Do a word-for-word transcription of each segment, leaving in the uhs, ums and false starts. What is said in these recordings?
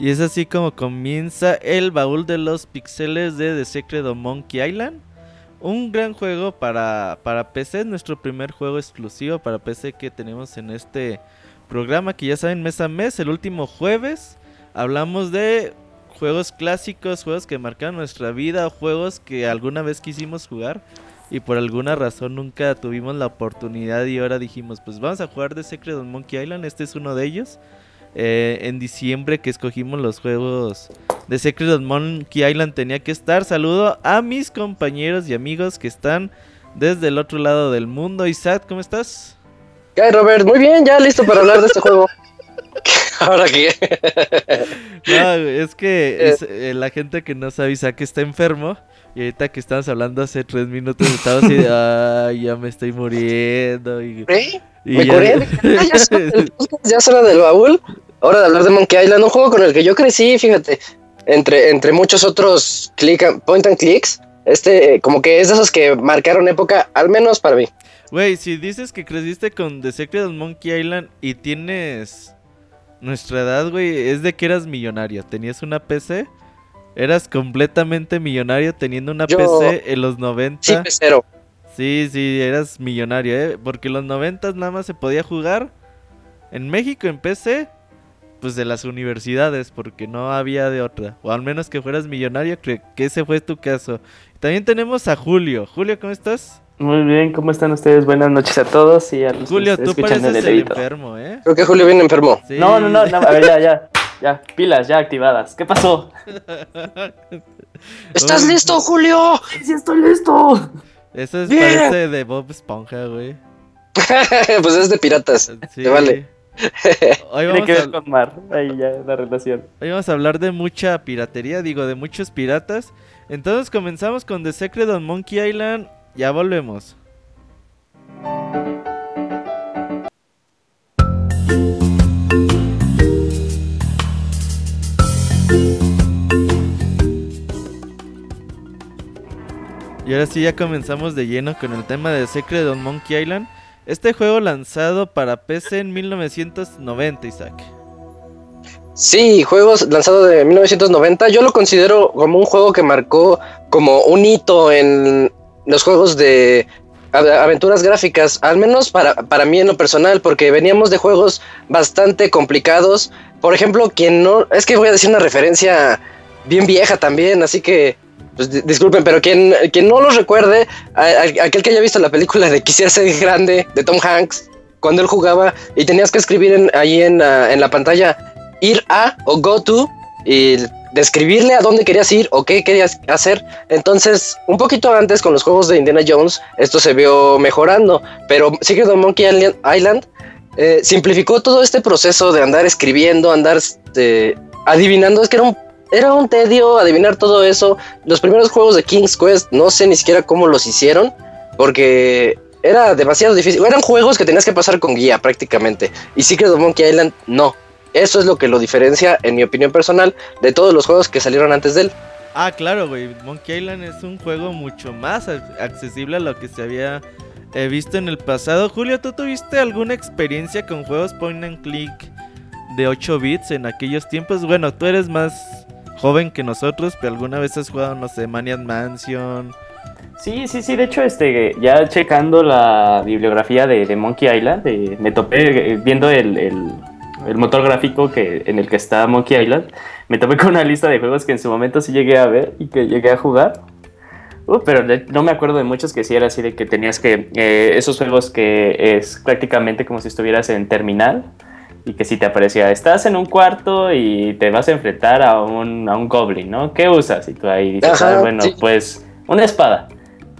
Y es así como comienza el baúl de los pixeles de The Secret of Monkey Island. Un gran juego para, para P C, nuestro primer juego exclusivo para P C que tenemos en este programa, que ya saben, mes a mes, el último jueves hablamos de juegos clásicos, juegos que marcaron nuestra vida, juegos que alguna vez quisimos jugar y por alguna razón nunca tuvimos la oportunidad, y ahora dijimos, pues vamos a jugar The Secret of Monkey Island, este es uno de ellos. Eh, en diciembre que escogimos los juegos de Secret of Monkey Island tenía que estar. Saludo a mis compañeros y amigos que están desde el otro lado del mundo. Isaac, ¿cómo estás? ¿Qué hay, Robert? Muy bien, ya listo para hablar de este juego. ¿Ahora qué? No, es que es, eh, la gente que no sabe, Isaac está enfermo. Y ahorita que estamos hablando hace tres minutos, estaba así de, ay, ya me estoy muriendo. Y, ¿Eh? y me ya... curé, ya, ya, suena del, ya suena del baúl. Ahora de hablar de Monkey Island, un juego con el que yo crecí, fíjate. Entre, entre muchos otros click and, point and clicks, este eh, como que es de esos que marcaron época, al menos para mí. Güey, si dices que creciste con The Secret of Monkey Island y tienes nuestra edad, güey, es de que eras millonario. Tenías una P C... Eras completamente millonario teniendo una Yo... P C en los noventa. Sí, pesero. Sí, sí, eras millonario, ¿eh? Porque en los noventa nada más se podía jugar en México en P C, pues de las universidades, porque no había de otra. O al menos que fueras millonario, que ese fue tu caso. También tenemos a Julio. Julio, ¿cómo estás? Muy bien, ¿cómo están ustedes? Buenas noches a todos y a los Julio, que tú pareces el, el enfermo, ¿eh? Creo que Julio viene enfermo. Sí. No, no, no, no, a ver, ya, ya. Ya, pilas ya activadas. ¿Qué pasó? ¿Estás Uy. listo, Julio? ¡Sí, estoy listo! Eso es yeah. parte de Bob Esponja, güey. Pues es de piratas, sí. Te vale. Hoy vamos Tiene que a... ver con Mar, ahí ya la relación. Hoy vamos a hablar de mucha piratería, digo, de muchos piratas. Entonces comenzamos con The Secret of Monkey Island. Ya volvemos. Y ahora sí ya comenzamos de lleno con el tema de Secret of Monkey Island. Este juego lanzado para P C en mil novecientos noventa, Isaac. Sí, juego lanzado de mil novecientos noventa. Yo lo considero como un juego que marcó como un hito en los juegos de aventuras gráficas. Al menos para, para mí en lo personal, porque veníamos de juegos bastante complicados. Por ejemplo, quien no... Es que voy a decir una referencia bien vieja también, así que... Pues disculpen, pero quien, quien no los recuerde, a, a, aquel que haya visto la película de Quisiera ser grande, de Tom Hanks, cuando él jugaba y tenías que escribir en, ahí en, uh, en la pantalla ir a o go to y describirle a dónde querías ir o qué querías hacer. Entonces, un poquito antes con los juegos de Indiana Jones, esto se vio mejorando, pero Secret of Monkey Island eh, simplificó todo este proceso de andar escribiendo, andar eh, adivinando. Es que era un... Era un tedio adivinar todo eso. Los primeros juegos de King's Quest, no sé ni siquiera cómo los hicieron, porque era demasiado difícil. Eran juegos que tenías que pasar con guía prácticamente. Y Secret of Monkey Island, no. Eso es lo que lo diferencia, en mi opinión personal, de todos los juegos que salieron antes de él. Ah, claro, güey. Monkey Island es un juego mucho más accesible a lo que se había visto en el pasado. Julio, ¿tú tuviste alguna experiencia con juegos point and click de ocho bits en aquellos tiempos? Bueno, tú eres más... joven que nosotros, pero alguna vez has jugado, no sé, Maniac Mansion. Sí, sí, sí, de hecho, este, ya checando la bibliografía de, de Monkey Island, eh, me topé, eh, viendo el, el, el motor gráfico que, en el que está Monkey Island, me topé con una lista de juegos que en su momento sí llegué a ver y que llegué a jugar. Uh, pero de, no me acuerdo de muchos que sí era así de que tenías que, eh, esos juegos que es prácticamente como si estuvieras en terminal. Y que si te aparecía, estás en un cuarto y te vas a enfrentar a un, a un goblin, ¿no? ¿Qué usas? Y tú ahí dices, Ajá, ah, bueno, sí. pues, una espada.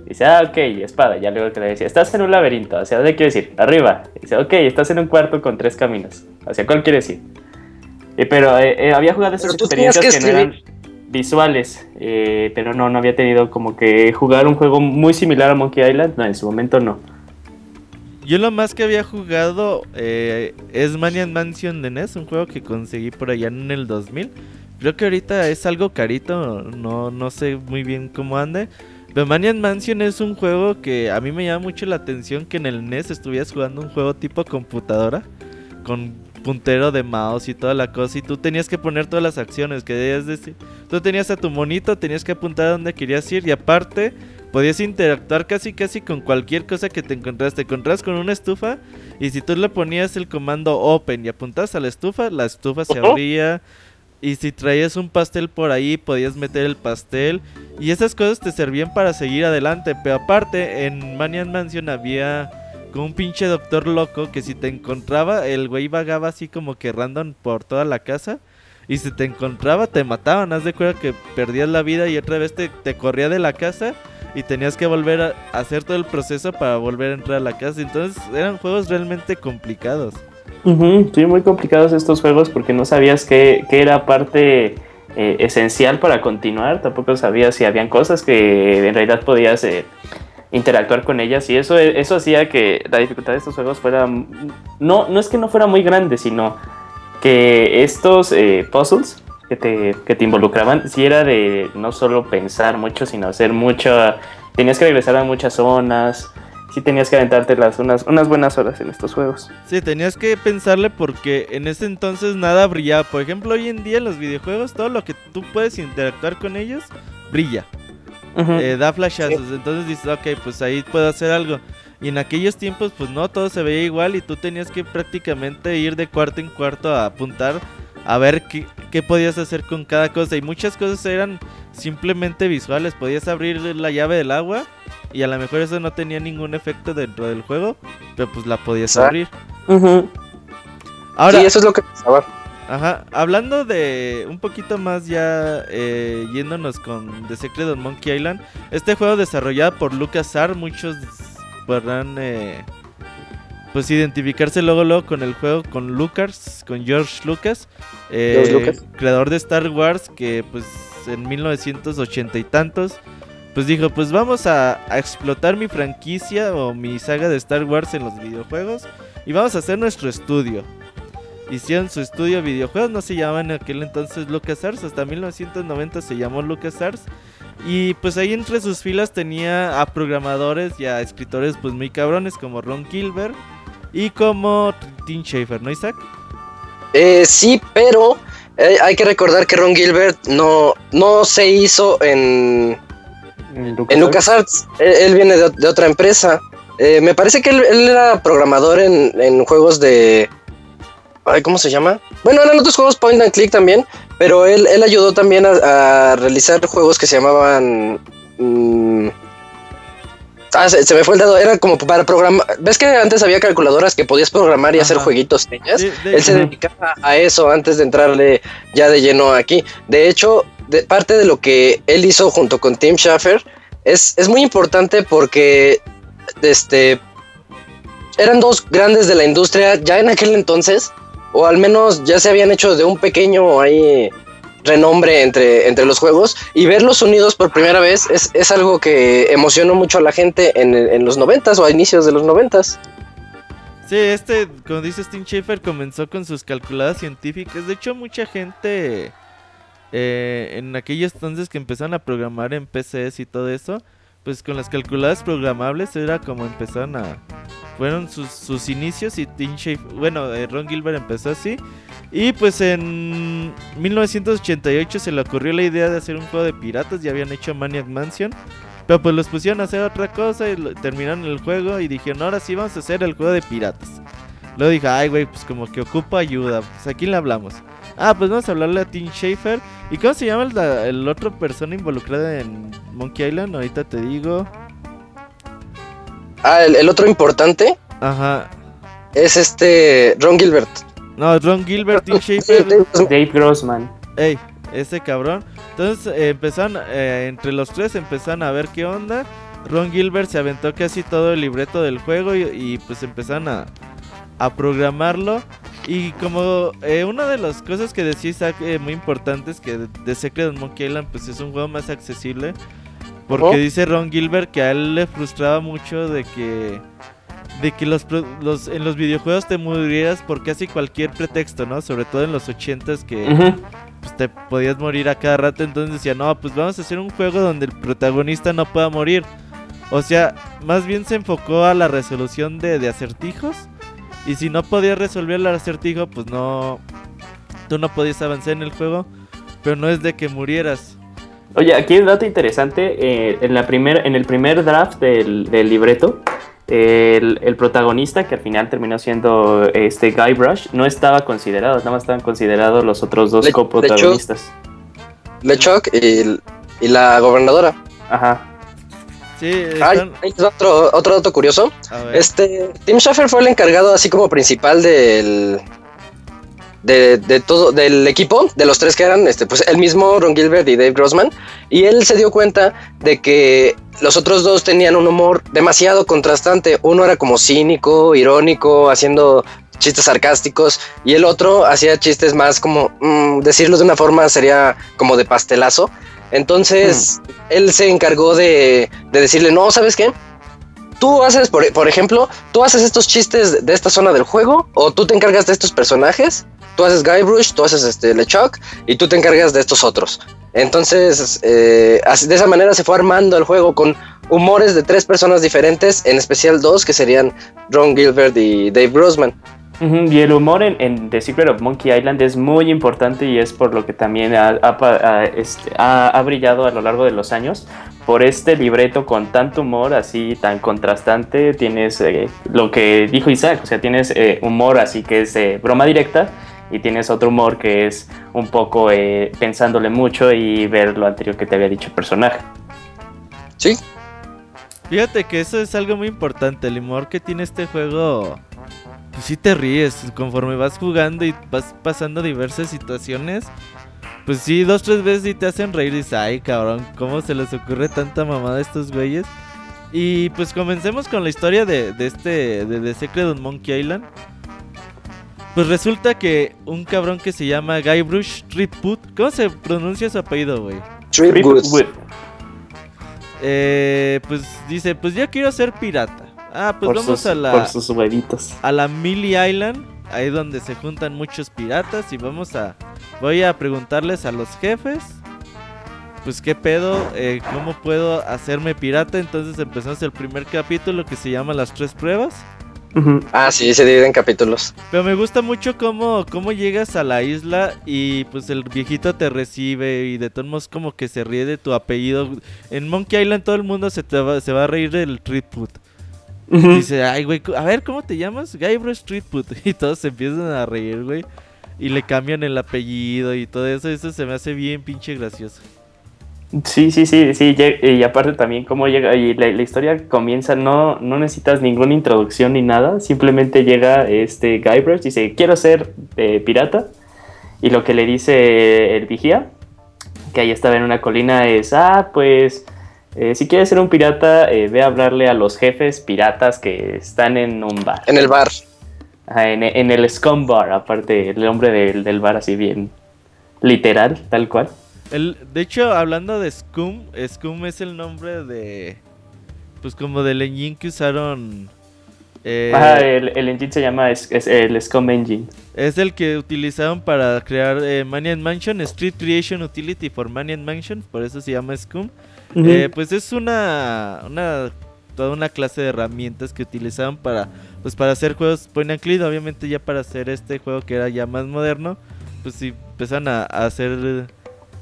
Y dice, ah, ok, espada. Ya luego te le decía, estás en un laberinto, ¿hacia dónde quieres ir? Arriba. Y dice, ok, estás en un cuarto con tres caminos, ¿hacia cuál quieres ir? Y, pero eh, eh, había jugado esas pero experiencias que, que no eran visuales, eh, pero no, no había tenido como que jugar un juego muy similar a Monkey Island, no, en su momento no. Yo lo más que había jugado eh, es Maniac Mansion de N E S, un juego que conseguí por allá en el dos mil. Creo que ahorita es algo carito, no, no sé muy bien cómo ande. Pero Maniac Mansion es un juego que a mí me llama mucho la atención que en el N E S estuvieras jugando un juego tipo computadora, con puntero de mouse y toda la cosa, y tú tenías que poner todas las acciones que debías decir. Tú tenías a tu monito, tenías que apuntar a donde querías ir, y aparte podías interactuar casi casi con cualquier cosa que te encontraste. Te encontrabas con una estufa y si tú le ponías el comando open y apuntabas a la estufa, la estufa se abría. Y si traías un pastel por ahí, podías meter el pastel. Y esas cosas te servían para seguir adelante. Pero aparte, en Maniac Mansion había como un pinche doctor loco que si te encontraba, el güey vagaba así como que random por toda la casa. Y si te encontraba, te mataban. Haz de cuenta que perdías la vida y otra vez te, te corría de la casa. Y tenías que volver a hacer todo el proceso para volver a entrar a la casa. Entonces eran juegos realmente complicados. Uh-huh. Sí, muy complicados estos juegos porque no sabías qué, qué era parte eh, esencial para continuar. Tampoco sabías si habían cosas que en realidad podías eh, interactuar con ellas. Y eso, eso hacía que la dificultad de estos juegos fuera... No, no es que no fuera muy grande, sino que estos eh, puzzles que te, que te involucraban, sí era de no solo pensar mucho, sino hacer mucho... Tenías que regresar a muchas zonas... Sí tenías que aventarte las unas, unas buenas horas en estos juegos. Sí, tenías que pensarle porque en ese entonces nada brillaba. Por ejemplo, hoy en día en los videojuegos todo lo que tú puedes interactuar con ellos brilla. Uh-huh. Eh, da flashazos. Sí. Entonces dices, ok, pues ahí puedo hacer algo. Y en aquellos tiempos, pues no, todo se veía igual y tú tenías que prácticamente ir de cuarto en cuarto a apuntar a ver qué, qué podías hacer con cada cosa. Y muchas cosas eran simplemente visuales. Podías abrir la llave del agua. Y a lo mejor eso no tenía ningún efecto dentro del juego, pero pues la podías ah. abrir. Uh-huh. Ahora, sí, eso es lo que pensaba. Ajá, hablando de un poquito más ya eh, yéndonos con The Secret of Monkey Island. Este juego desarrollado por LucasArts, muchos podrán eh, pues identificarse luego, luego con el juego, con Lucas, con George Lucas, eh, George Lucas, creador de Star Wars, que pues en mil novecientos ochenta y tantos... Pues dijo, pues vamos a, a explotar mi franquicia o mi saga de Star Wars en los videojuegos y vamos a hacer nuestro estudio. Hicieron su estudio de videojuegos, no se llamaba en aquel entonces LucasArts, hasta mil novecientos noventa se llamó LucasArts. Y pues ahí entre sus filas tenía a programadores y a escritores pues muy cabrones como Ron Gilbert y como Tim Schafer, ¿no, Isaac? Eh, sí, pero eh, hay que recordar que Ron Gilbert no, no se hizo en... En LucasArts, en LucasArts él, él viene de, de otra empresa. Eh, me parece que él, él era programador en, en juegos de... Ay, ¿cómo se llama? Bueno, eran otros juegos point and click también, pero él, él ayudó también a, a realizar juegos que se llamaban... Mmm, ah, se, se me fue el dado, era como para programar... ¿Ves que antes había calculadoras que podías programar y Ajá. hacer jueguitos de ellas? Sí, de él se dedicaba a eso antes de entrarle ya de lleno aquí. De hecho... De parte de lo que él hizo junto con Tim Schafer es, es muy importante porque este, eran dos grandes de la industria ya en aquel entonces, o al menos ya se habían hecho de un pequeño ahí renombre entre, entre los juegos, y verlos unidos por primera vez es, es algo que emocionó mucho a la gente en, en los noventas o a inicios de los noventas. Sí, este, como dices, Tim Schafer comenzó con sus calculadas científicas. De hecho, mucha gente... Eh, en aquellos entonces que empezaron a programar en P Cs y todo eso, pues con las calculadoras programables era como empezaron a... Fueron sus, sus inicios y Tim Schafer, bueno, eh, Ron Gilbert empezó así. Y pues en mil novecientos ochenta y ocho se le ocurrió la idea de hacer un juego de piratas. Ya habían hecho Maniac Mansion, pero pues los pusieron a hacer otra cosa y lo, terminaron el juego y dijeron, ahora sí vamos a hacer el juego de piratas. Luego dije, ay güey, pues como que ocupa ayuda, pues ¿a quién le hablamos? Ah, pues vamos a hablarle a Tim Schafer. ¿Y cómo se llama el, el otro persona involucrada en Monkey Island? Ahorita te digo. Ah, el, el otro importante. Ajá. Es este... Ron Gilbert. No, Ron Gilbert, Tim Schafer. Dave Grossman. Ey, ese cabrón. Entonces eh, empezaron, eh, entre los tres empezaron a ver qué onda. Ron Gilbert se aventó casi todo el libreto del juego y, y pues empezaron a, a programarlo. Y como eh, una de las cosas que decía Isaac eh, muy importante es que The Secret of Monkey Island pues es un juego más accesible. Porque ¿Cómo? Dice Ron Gilbert que a él le frustraba mucho de que de que los, los en los videojuegos te murieras por casi cualquier pretexto, ¿no? Sobre todo en los ochentas que uh-huh. pues, te podías morir a cada rato. Entonces decía, no, pues vamos a hacer un juego donde el protagonista no pueda morir. O sea, más bien se enfocó a la resolución de, de acertijos. Y si no podías resolver el acertijo, pues no... Tú no podías avanzar en el juego, pero no es de que murieras. Oye, aquí hay un dato interesante. Eh, en, la primer, en el primer draft del, del libreto, el, el protagonista, que al final terminó siendo este Guybrush, no estaba considerado. Nada más estaban considerados los otros dos Le, coprotagonistas. LeChuck y, y la gobernadora. Ajá. Sí, están... Ay, otro, otro dato curioso. Este, Tim Schafer fue el encargado, así como principal del... De, de todo, del equipo, de los tres que eran, este, pues el mismo Ron Gilbert y Dave Grossman, y él se dio cuenta de que los otros dos tenían un humor demasiado contrastante. Uno era como cínico, irónico, haciendo chistes sarcásticos, y el otro hacía chistes más como, mmm, decirlo de una forma sería como de pastelazo. Entonces hmm. él se encargó de, de decirle, no, ¿sabes qué? Tú haces, por, por ejemplo, tú haces estos chistes de esta zona del juego, o tú te encargas de estos personajes. Tú haces Guybrush, tú haces este LeChuck y tú te encargas de estos otros. Entonces, eh, así, de esa manera se fue armando el juego con humores de tres personas diferentes, en especial dos, que serían Ron Gilbert y Dave Grossman. Uh-huh. Y el humor en, en The Secret of Monkey Island es muy importante, y es por lo que también ha, ha, ha, este, ha, ha brillado a lo largo de los años, por este libreto con tanto humor así tan contrastante. Tienes eh, lo que dijo Isaac, o sea, tienes eh, humor así que es eh, broma directa, y tienes otro humor que es un poco eh, pensándole mucho y ver lo anterior que te había dicho el personaje. Sí. Fíjate que eso es algo muy importante, el humor que tiene este juego... Pues sí te ríes, conforme vas jugando y vas pasando diversas situaciones, pues sí, dos, tres veces sí te hacen reír y dices, ay cabrón, ¿cómo se les ocurre tanta mamada a estos güeyes? Y pues comencemos con la historia de, de este, de The Secret of Monkey Island. Pues resulta que un cabrón que se llama Guybrush Threepwood, ¿cómo se pronuncia su apellido, güey? Threepwood. Eh, pues dice, pues yo quiero ser pirata. Ah, pues por vamos sus, a la... Por sus huevitos. A la Mêlée Island, ahí donde se juntan muchos piratas, y vamos a... Voy a preguntarles a los jefes, pues qué pedo, eh, cómo puedo hacerme pirata. Entonces empezamos el primer capítulo que se llama Las Tres Pruebas. Uh-huh. Ah, sí, se divide en capítulos. Pero me gusta mucho cómo, cómo llegas a la isla y pues el viejito te recibe y de todos modos como que se ríe de tu apellido. En Monkey Island todo el mundo se, te va, se va a reír del Threepwood. Uh-huh. Dice, ay, güey, a ver, ¿cómo te llamas? Guybrush Threepwood. Y todos se empiezan a reír, güey. Y le cambian el apellido y todo eso. Eso se me hace bien pinche gracioso. Sí, sí, sí, sí. Y aparte también cómo llega. Y la, la historia comienza, no, no necesitas ninguna introducción ni nada. Simplemente llega este Guybrush y dice, quiero ser eh, pirata. Y lo que le dice el vigía, que ahí estaba en una colina, es, ah, pues... Eh, si quieres ser un pirata, eh, ve a hablarle a los jefes piratas que están en un bar. En el bar. Ajá, en, en el Scumm Bar, aparte el nombre del, del bar así bien literal, tal cual. El, de hecho, hablando de Scumm, Scumm es el nombre de... Pues como del engine que usaron... Eh, Ajá, el, el engine se llama es, es el Scumm Engine. Es el que utilizaron para crear eh, Maniac Mansion, Street Creation Utility for Maniac Mansion, por eso se llama Scumm. Uh-huh. Eh, pues es una, una toda una clase de herramientas que utilizaban para, pues para hacer juegos point and click. Obviamente ya para hacer este juego que era ya más moderno, pues sí empezaron a, a hacer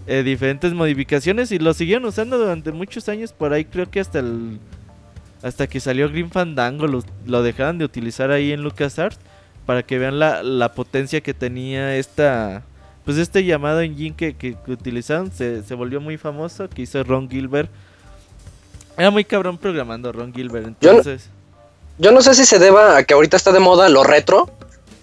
eh, diferentes modificaciones y lo siguieron usando durante muchos años. Por ahí creo que hasta el hasta que salió Grim Fandango lo, lo dejaron de utilizar ahí en LucasArts, para que vean la, la potencia que tenía esta... Pues este llamado engine que, que, que utilizaron se, se volvió muy famoso, que hizo Ron Gilbert. Era muy cabrón programando Ron Gilbert, entonces... Yo no, yo no sé si se deba a que ahorita está de moda lo retro,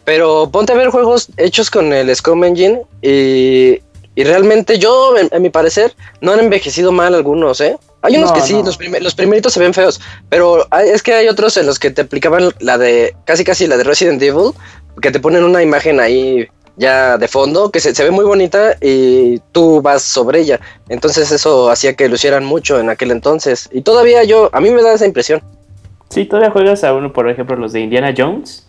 pero ponte a ver juegos hechos con el Scumm Engine y, y realmente yo, en, en mi parecer, no han envejecido mal algunos, ¿eh? Hay unos no, que sí, no. los, prim- los primeritos se ven feos, pero hay, es que hay otros en los que te aplicaban la de... Casi casi la de Resident Evil, que te ponen una imagen ahí... ya de fondo, que se, se ve muy bonita y tú vas sobre ella. Entonces eso hacía que lucieran mucho en aquel entonces. Y todavía yo, a mí me da esa impresión. Sí, todavía juegas a uno, por ejemplo, los de Indiana Jones.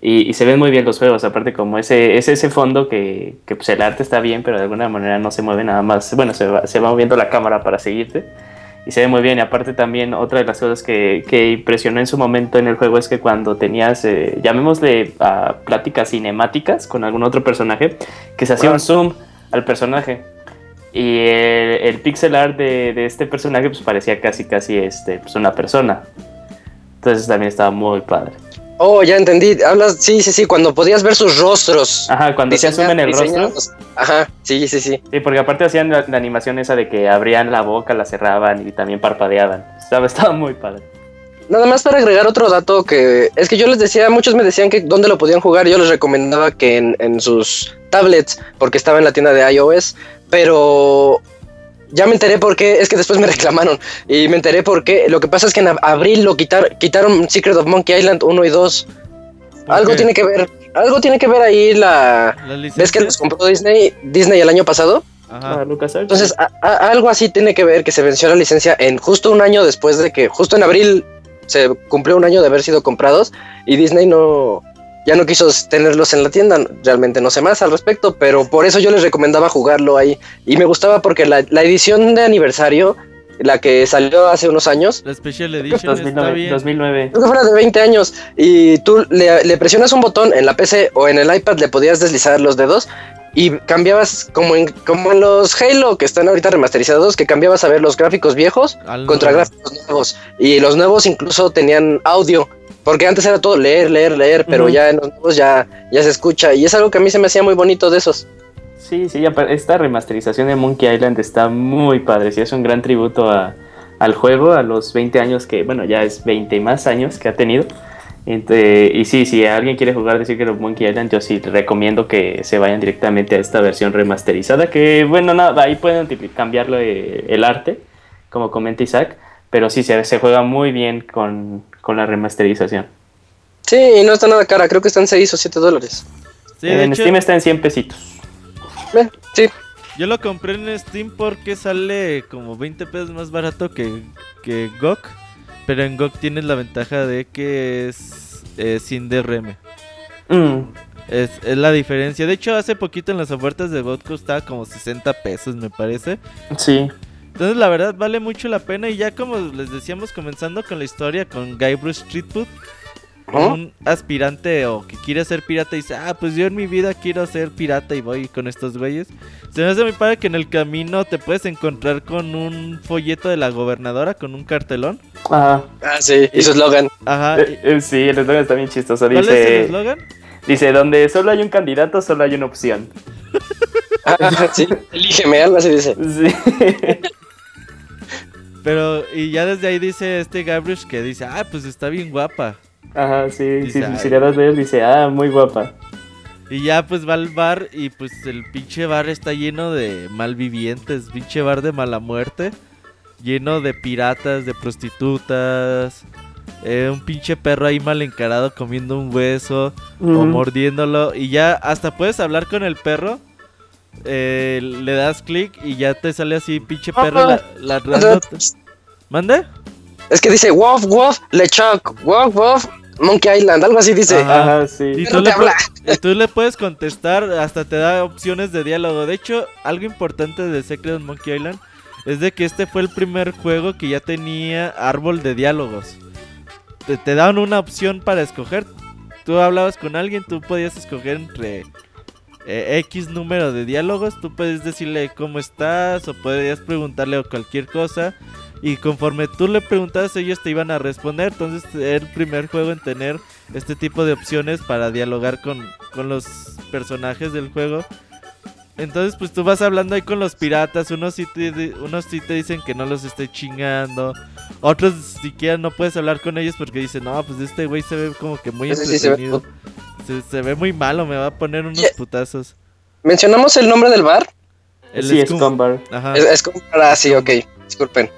Y, y se ven muy bien los juegos, aparte como ese ese, ese fondo que, que pues el arte está bien, pero de alguna manera no se mueve nada más. Bueno, se va, se va moviendo la cámara para seguirte. y se ve muy bien. Y aparte también otra de las cosas que, que impresionó en su momento en el juego es que cuando tenías, eh, llamémosle a pláticas cinemáticas con algún otro personaje, que se hacía un zoom al personaje. Y el, el pixel art de, de este personaje pues parecía casi casi este, pues una persona. Entonces también estaba muy padre. Oh, ya entendí. Hablas, sí, sí, sí, cuando podías ver sus rostros. Ajá, cuando diseñar, se asumen el diseñar, rostro. Ajá, sí, sí, sí. Sí, porque aparte hacían la, la animación esa de que abrían la boca, la cerraban y también parpadeaban. Estaba, estaba muy padre. Nada más para agregar otro dato que es que yo les decía, muchos me decían que dónde lo podían jugar. Yo les recomendaba que en, en sus tablets, porque estaba en la tienda de iOS, pero ya me enteré por qué, es que después me reclamaron y me enteré por qué. Lo que pasa es que en abril lo quitar, quitaron Secret of Monkey Island uno y dos. Okay. Algo tiene que ver, algo tiene que ver ahí la... ¿La licencia? ¿Ves que los compró Disney, Disney el año pasado? Ajá. LucasArts. Entonces a, a, algo así tiene que ver, que se venció la licencia en justo un año después de que, justo en abril se cumplió un año de haber sido comprados y Disney no... ya no quiso tenerlos en la tienda, realmente no sé más al respecto, pero por eso yo les recomendaba jugarlo ahí. Y me gustaba porque la, la edición de aniversario, la que salió hace unos años... La Special Edition está bien. dos mil nueve. Creo que fuera de veinte años. Y tú le, le presionas un botón en la P C o en el iPad, le podías deslizar los dedos y cambiabas como en, como en los Halo que están ahorita remasterizados, que cambiabas a ver los gráficos viejos al contra nuevo. Gráficos nuevos. Y los nuevos incluso tenían audio. Porque antes era todo leer, leer, leer, pero uh-huh. ya en los nuevos ya, ya se escucha. Y es algo que a mí se me hacía muy bonito de esos. Sí, sí, esta remasterización de Monkey Island está muy padre. Sí, es un gran tributo a, al juego, a los veinte años que... Bueno, ya es veinte y más años que ha tenido. Entonces, y sí, si alguien quiere jugar The Secret of Monkey Island, yo sí recomiendo que se vayan directamente a esta versión remasterizada. Que, bueno, nada, ahí pueden cambiarlo el arte, como comenta Isaac. Pero sí, se, se juega muy bien con... con la remasterización. Sí, y no está nada cara, creo que están seis o siete dólares. Sí, en hecho, Steam está en cien pesitos. Eh, sí. Yo lo compré en Steam porque sale como veinte pesos más barato que, que G O G. Pero en G O G tienes la ventaja de que es eh, sin D R M. Mm. Es, es la diferencia. De hecho, hace poquito en las ofertas de G O G costaba como sesenta pesos, me parece. Sí. Entonces la verdad vale mucho la pena. Y ya como les decíamos, comenzando con la historia con Guybrush Threepwood, ¿oh? Un aspirante o que quiere ser pirata y dice, ah, pues yo en mi vida quiero ser pirata y voy con estos güeyes. Se me hace muy padre que en el camino te puedes encontrar con un folleto de la gobernadora, con un cartelón. Ajá. Ah, sí, y su eslogan. Ajá. Eh, eh, sí, el eslogan está bien chistoso. ¿Cuál dice... es el eslogan? Dice, donde solo hay un candidato, solo hay una opción. Ah, sí, elígeme, algo así dice. Sí. Pero, y ya desde ahí dice este Guybrush que dice, ah, pues está bien guapa. Ajá, sí, dice, sí si le das ver, dice, ah, muy guapa. Y ya pues va al bar y pues el pinche bar está lleno de malvivientes, pinche bar de mala muerte. Lleno de piratas, de prostitutas, eh, un pinche perro ahí mal encarado comiendo un hueso mm. o mordiéndolo. Y ya hasta puedes hablar con el perro. Eh, le das clic y ya te sale así pinche perro la, la randota. ¿Mande? Es que dice Wof Wof LeChuck, Wof Wof Monkey Island, algo así dice. Ajá, sí. Y tú, no le po- tú le puedes contestar, hasta te da opciones de diálogo. De hecho, algo importante de Secret of Monkey Island es de que este fue el primer juego que ya tenía árbol de diálogos. Te, te daban una opción para escoger. Tú hablabas con alguien, tú podías escoger entre... Eh, X número de diálogos. Tú puedes decirle cómo estás o podrías preguntarle cualquier cosa. Y conforme tú le preguntabas, ellos te iban a responder. Entonces era el primer juego en tener este tipo de opciones para dialogar con, con los personajes del juego. Entonces pues tú vas hablando ahí con los piratas. Unos sí te, unos sí te dicen que no los esté chingando. Otros siquiera no puedes hablar con ellos porque dicen, no, pues este güey se ve como que muy entretenido. Se, se ve muy malo, me va a poner unos yeah. putazos. ¿Mencionamos el nombre del bar? El sí, Scumm Bar. Ajá. Es, Scumm Bar, ah, sí, ok, disculpen.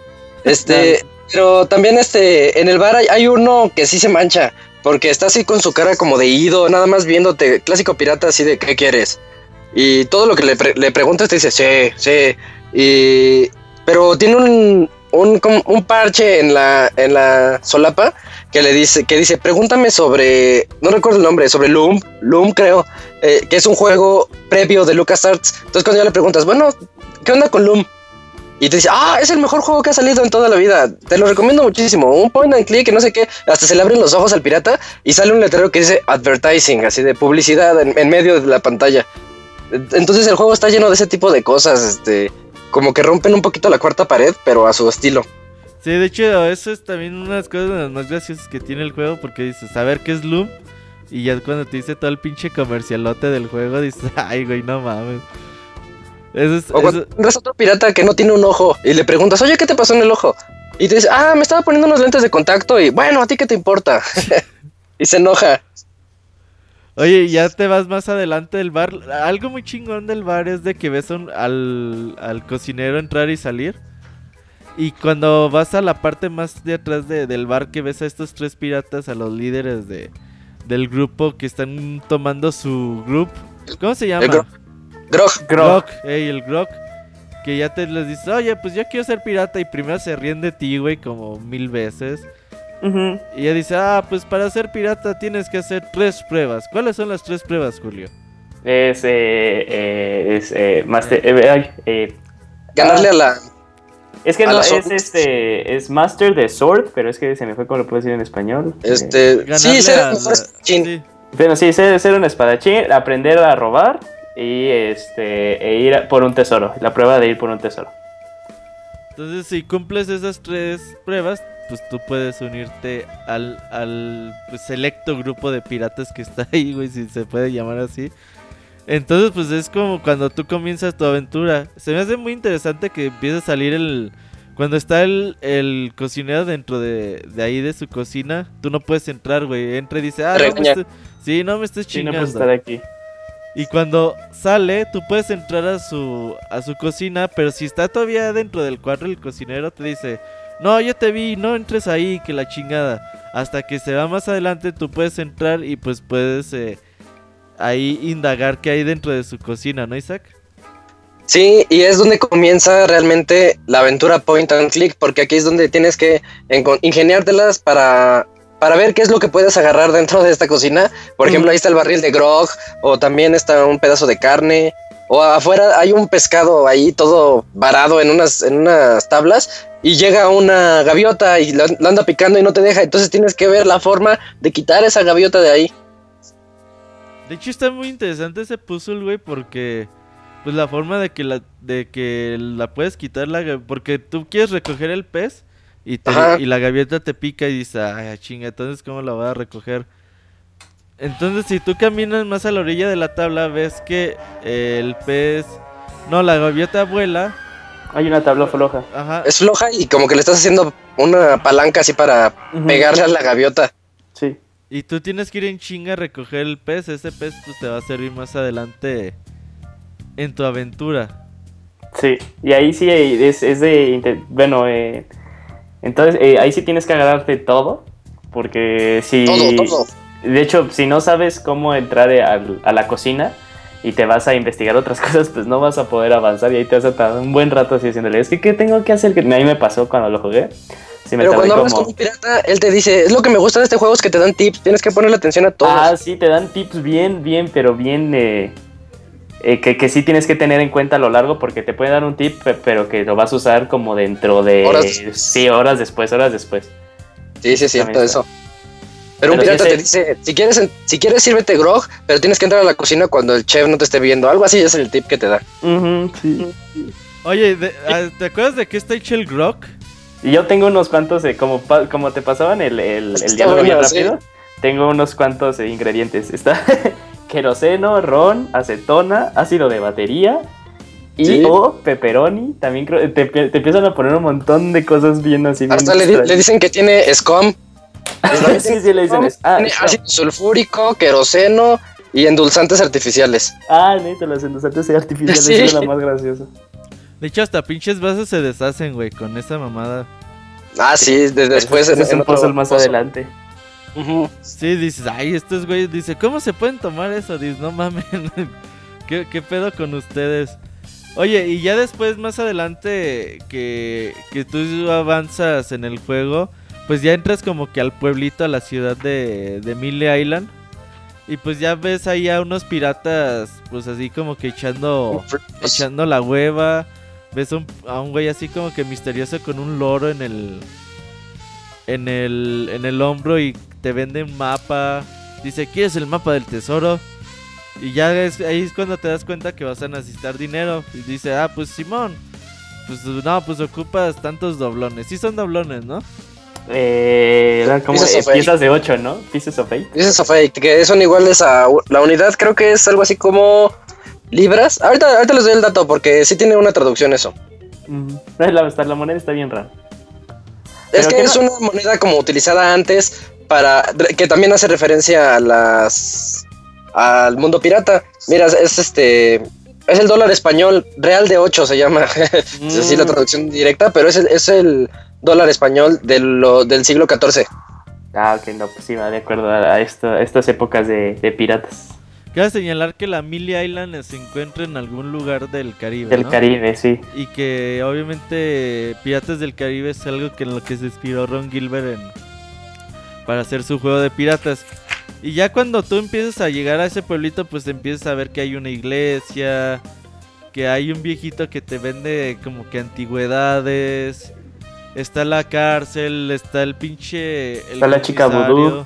Este, pero también este, en el bar hay, hay uno que sí se mancha, porque está así con su cara como de ido, nada más viéndote, clásico pirata así de ¿qué quieres? Y todo lo que le, pre- le preguntas te dice, sí, sí. Y, pero tiene un, un, un parche en la, en la solapa que le dice, que dice, pregúntame sobre, no recuerdo el nombre, sobre Loom, Loom creo, eh, que es un juego previo de LucasArts. Entonces cuando ya le preguntas, bueno, ¿qué onda con Loom? Y te dice, ah, es el mejor juego que ha salido en toda la vida, te lo recomiendo muchísimo, un point and click, no sé qué, hasta se le abren los ojos al pirata y sale un letrero que dice advertising, así de publicidad en, en medio de la pantalla. Entonces el juego está lleno de ese tipo de cosas, este, como que rompen un poquito la cuarta pared, pero a su estilo. Sí, de hecho, eso es también una de las cosas más graciosas que tiene el juego, porque dices, saber qué es Loom, y ya cuando te dice todo el pinche comercialote del juego, dices, ay, güey, no mames. Eso es, o cuando eso... encuentras otro pirata que no tiene un ojo y le preguntas, oye, ¿qué te pasó en el ojo? Y te dice, ah, me estaba poniendo unos lentes de contacto y bueno, ¿a ti qué te importa? Y se enoja. Oye, ya te vas más adelante del bar. Algo muy chingón del bar es de que ves un, al, al cocinero entrar y salir. Y cuando vas a la parte más de atrás de, del bar, que ves a estos tres piratas, a los líderes de, del grupo que están tomando su grupo. ¿Cómo se llama? Grog, Grog, ey, el Grog, que ya te les dices, oye, pues yo quiero ser pirata, y primero se ríen de ti, güey, como mil veces. Uh-huh. Y ella dice, ah, pues para ser pirata tienes que hacer tres pruebas. ¿Cuáles son las tres pruebas, Julio? Es, eh, eh, es, eh, master, eh, eh ganarle ah, a la... Es que no, es, este, es master de sword, pero es que se me fue como lo puedo decir en español. Este, eh, sí, ser un espadachín. Sí. Bueno, sí, ser, ser un espadachín, aprender a robar. Y este e ir por un tesoro, la prueba de ir por un tesoro. Entonces, si cumples esas tres pruebas, pues tú puedes unirte al, al pues, selecto grupo de piratas que está ahí, güey, si se puede llamar así. Entonces, pues es como cuando tú comienzas tu aventura. Se me hace muy interesante que empiece a salir el... Cuando está el, el cocinero dentro de, de ahí de su cocina, tú no puedes entrar, güey. Entra y dice, ah, no me estés... Sí, no me estés chingando. Sí, no puedes estar aquí. Y cuando sale, tú puedes entrar a su a su cocina, pero si está todavía dentro del cuadro, el cocinero te dice, no, yo te vi, no entres ahí, que la chingada. Hasta que se va más adelante, tú puedes entrar y pues puedes eh, ahí indagar qué hay dentro de su cocina, ¿no, Isaac? Sí, y es donde comienza realmente la aventura point and click, porque aquí es donde tienes que ingeniártelas para... para ver qué es lo que puedes agarrar dentro de esta cocina. Por ejemplo, ahí está el barril de grog, o también está un pedazo de carne, o afuera hay un pescado ahí todo varado en unas, en unas tablas, y llega una gaviota y la, la anda picando y no te deja, entonces tienes que ver la forma de quitar esa gaviota de ahí. De hecho está muy interesante ese puzzle, güey, porque pues la forma de que la, de que la puedes quitar, la, porque tú quieres recoger el pez, Y, te, y la gaviota te pica y dices, ay, chinga, entonces ¿cómo la vas a recoger? Entonces si tú caminas más a la orilla de la tabla, ves que eh, el pez... No, la gaviota vuela. Hay una tabla floja. Ajá. Es floja y como que le estás haciendo una palanca así para uh-huh. pegarle a la gaviota. Sí. Y tú tienes que ir en chinga a recoger el pez. Ese pez pues te va a servir más adelante en tu aventura. Sí, y ahí sí es, es de... Bueno, eh... Entonces, eh, ahí sí tienes que agarrarte todo, porque si... Todo, todo. De hecho, si no sabes cómo entrar a, a la cocina y te vas a investigar otras cosas, pues no vas a poder avanzar y ahí te vas a tardar un buen rato así diciéndole, es que ¿qué tengo que hacer? Que a mí me pasó cuando lo jugué. Sí, me Pero cuando hablas como... con un pirata, él te dice, es lo que me gusta de este juego, es que te dan tips, tienes que ponerle atención a todos. Ah, sí, te dan tips bien, bien, pero bien... Eh... Eh, que, que sí tienes que tener en cuenta a lo largo, porque te pueden dar un tip, pero que lo vas a usar como dentro de... Horas. Sí, horas después, horas después. Sí, sí, es cierto eso. Pero, pero un pirata si te dice, si quieres, si quieres sírvete grog, pero tienes que entrar a la cocina cuando el chef no te esté viendo. Algo así es el tip que te da. Uh-huh, sí. Oye, de, ¿te acuerdas de qué está hecho el grog? Yo tengo unos cuantos, eh, como, como te pasaban el, el, el diálogo bien rápido, sí. Tengo unos cuantos eh, ingredientes. Está... queroseno, ron, acetona, ácido de batería y sí. o pepperoni. También creo, te, te empiezan a poner un montón de cosas bien así. Hasta bien le, le dicen que tiene scum. sí, sí, le dicen ah, tiene scum. Ácido sulfúrico, queroseno y endulzantes artificiales. Ah, neta, los endulzantes artificiales sí. es la más graciosa. De hecho, hasta pinches vasos se deshacen, güey, con esa mamada. Ah, sí, de, después es, es un puzzle más pozo. Adelante. Uh-huh. Sí, dices, ay, estos güeyes, dice, ¿cómo se pueden tomar eso? Dices, no mames, ¿Qué, ¿qué pedo con ustedes? Oye, y ya después, más adelante, que, que tú avanzas en el juego, pues ya entras como que al pueblito, a la ciudad de, de Mêlée Island. Y pues ya ves ahí a unos piratas, pues así como que echando, echando la hueva. ves un, a un güey así como que misterioso con un loro en el en el en el hombro y te vende un mapa. Dice, ¿quieres el mapa del tesoro? Y ya es, ahí es cuando te das cuenta que vas a necesitar dinero. Y dice, ah, pues Simón, pues no, pues ocupas tantos doblones. Sí son doblones, ¿no? Eh, eran como eh, piezas de ocho, ¿no? Pieces of eight. Pieces of eight, que son iguales a... La unidad creo que es algo así como... ¿Libras? Ahorita, ahorita les doy el dato porque sí tiene una traducción eso. Mm, la, la moneda está bien rara. Es que es no? una moneda como utilizada antes para... Que también hace referencia a las... al mundo pirata. Mira, es este... Es el dólar español, real de ocho se llama. Mm. Es así la traducción directa, pero es el, es el dólar español de lo, del siglo catorce. Ah, ok, no, pues sí, va de acuerdo a, esto, a estas épocas de, de piratas. Cabe señalar que la Mêlée Island se encuentra en algún lugar del Caribe, Del ¿no? Caribe, sí. Y que obviamente Piratas del Caribe es algo que en lo que se inspiró Ron Gilbert en, para hacer su juego de piratas. Y ya cuando tú empiezas a llegar a ese pueblito, pues empiezas a ver que hay una iglesia, que hay un viejito que te vende como que antigüedades, está la cárcel, está el pinche... El está la chica vudú.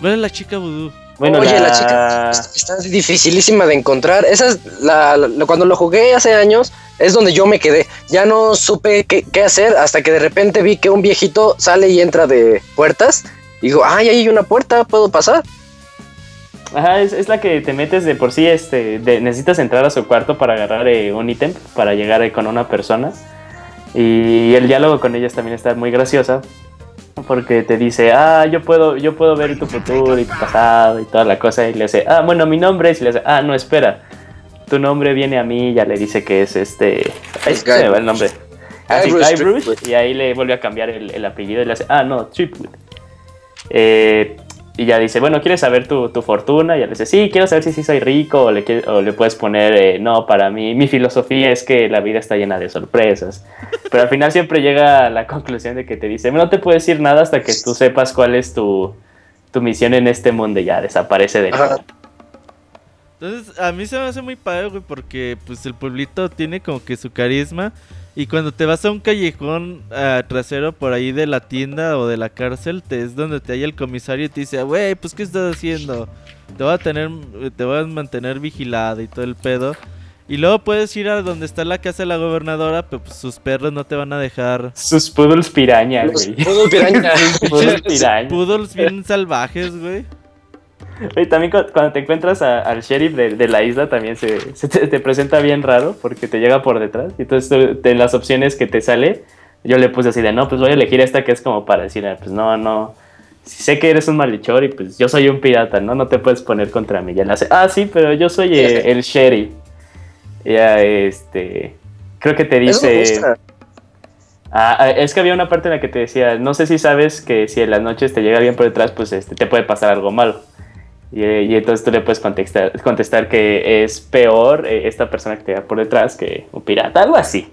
¿Cuál es la chica vudú? Bueno, Oye, la, la chica está dificilísima de encontrar. Esa es la, la cuando lo jugué hace años, es donde yo me quedé. Ya no supe qué, qué hacer hasta que de repente vi que un viejito sale y entra de puertas. Digo, ay, ahí hay una puerta, ¿puedo pasar? Ajá, es, es la que te metes de por sí, este, de, necesitas entrar a su cuarto para agarrar eh, un ítem, para llegar eh, con una persona. Y el diálogo con ellas también está muy graciosa, porque te dice, ah, yo puedo yo puedo ver tu futuro y tu pasado y toda la cosa. Y le dice, ah, bueno, mi nombre es, y le dice, ah, no, espera, tu nombre viene a mí, y ya le dice que es este... Ay, se me va el nombre. Así, Guybrush, y ahí le vuelve a cambiar el, el apellido y le dice, ah, no, Threepwood. Eh, y ya dice, bueno, ¿quieres saber tu, tu fortuna? Y ya le dice, sí, quiero saber si sí soy rico. O le, o le puedes poner, eh, no, para mí, mi filosofía es que la vida está llena de sorpresas. Pero al final siempre llega a la conclusión de que te dice, no te puedo decir nada hasta que tú sepas cuál es tu, tu misión en este mundo. Y ya desaparece de nada. Entonces, a mí se me hace muy padre, güey, porque pues el pueblito tiene como que su carisma. Y cuando te vas a un callejón uh, trasero por ahí de la tienda o de la cárcel, te, es donde te halla el comisario y te dice, güey, pues ¿qué estás haciendo? Te voy a tener, te voy a mantener vigilado y todo el pedo. Y luego puedes ir a donde está la casa de la gobernadora, pero pues sus perros no te van a dejar. Sus poodles piraña, güey. Poodles piraña. Poodles piraña. Poodles bien salvajes, güey. Y también cuando te encuentras a, al sheriff de, de la isla también se, se te, te presenta bien raro porque te llega por detrás. Y entonces en las opciones que te sale, yo le puse así de, no, pues voy a elegir esta que es como para decir, pues no, no, si sé que eres un malhechor y pues yo soy un pirata, no, no te puedes poner contra mí. Y él hace, ah, sí, pero yo soy el, el sheriff. Ya, este, creo que te dice... Ah, es que había una parte en la que te decía, no sé si sabes que si en las noches te llega alguien por detrás, pues este, te puede pasar algo malo. Y, y entonces tú le puedes contestar, contestar que es peor eh, esta persona que te va por detrás que un pirata, algo así.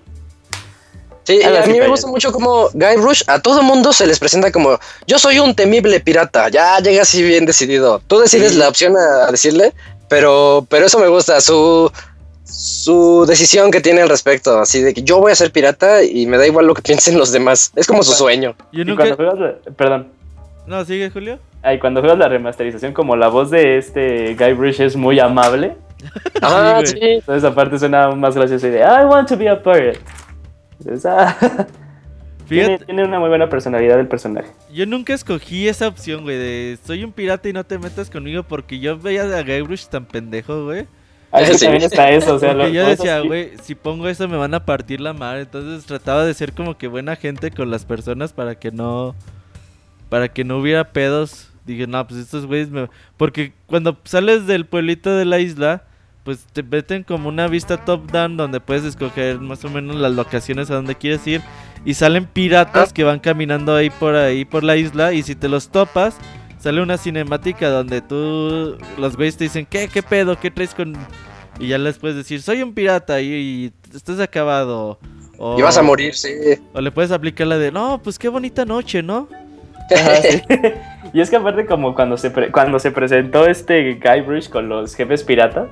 Sí, algo a así mí me gusta mucho como Guybrush a todo mundo se les presenta como yo soy un temible pirata, ya llega así bien decidido. Tú decides sí. la opción a decirle, pero, pero eso me gusta, su, su decisión que tiene al respecto, así de que yo voy a ser pirata y me da igual lo que piensen los demás, es como su sueño. Yo nunca... Y cuando juegas, perdón. No, sigue Julio. Ay, cuando juegas la remasterización, como la voz de este Guybrush es muy amable. Ah, sí. Entonces aparte suena más graciosa y de I want to be a pirate. Entonces, ah, tiene, tiene una muy buena personalidad el personaje. Yo nunca escogí esa opción, güey, de soy un pirata y no te metas conmigo porque yo veía a Guybrush tan pendejo, güey. A veces sí. también está eso, o sea, lo, yo decía, güey, sí. si pongo eso me van a partir la madre. Entonces trataba de ser como que buena gente con las personas para que no... Para que no hubiera pedos, dije, no, pues estos güeyes me... Porque cuando sales del pueblito de la isla, pues te meten como una vista top-down donde puedes escoger más o menos las locaciones a donde quieres ir. Y salen piratas que van caminando ahí por ahí por la isla y si te los topas, sale una cinemática donde tú... Los güeyes te dicen, ¿qué? ¿Qué pedo? ¿Qué traes con...? Y ya les puedes decir, soy un pirata y, y estás acabado. O, y vas a morir, sí. O le puedes aplicar la de, no, pues qué bonita noche, ¿no? Ajá, sí. Y es que aparte como cuando se pre- cuando se presentó este Guybrush con los jefes pirata,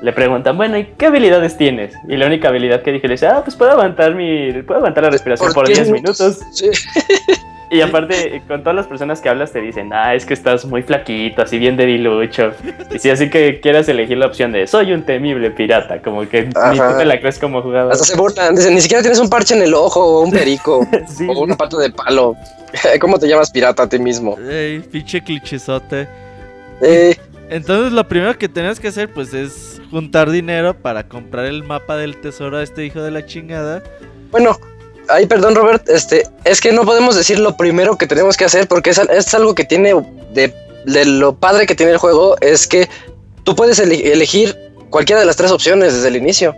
le preguntan, bueno, ¿y qué habilidades tienes? Y la única habilidad que dije, le dice, ah, pues puedo aguantar mi, puedo aguantar la respiración por diez minutos. Sí. Y aparte, con todas las personas que hablas te dicen, ah, es que estás muy flaquito, así bien debilucho. Y si así que quieras elegir la opción de soy un temible pirata, como que ajá, ni tú te la crees como jugador. Hasta se burlan, dicen, ni siquiera tienes un parche en el ojo, o un perico, sí, o una pata de palo. ¿Cómo te llamas pirata a ti mismo? Ey, pinche clichesote. Ey. Entonces lo primero que tenías que hacer pues es juntar dinero para comprar el mapa del tesoro a este hijo de la chingada. Bueno, ay, perdón Robert, este, es que no podemos decir lo primero que tenemos que hacer porque es, es algo que tiene de, de lo padre que tiene el juego, es que tú puedes ele- elegir cualquiera de las tres opciones desde el inicio.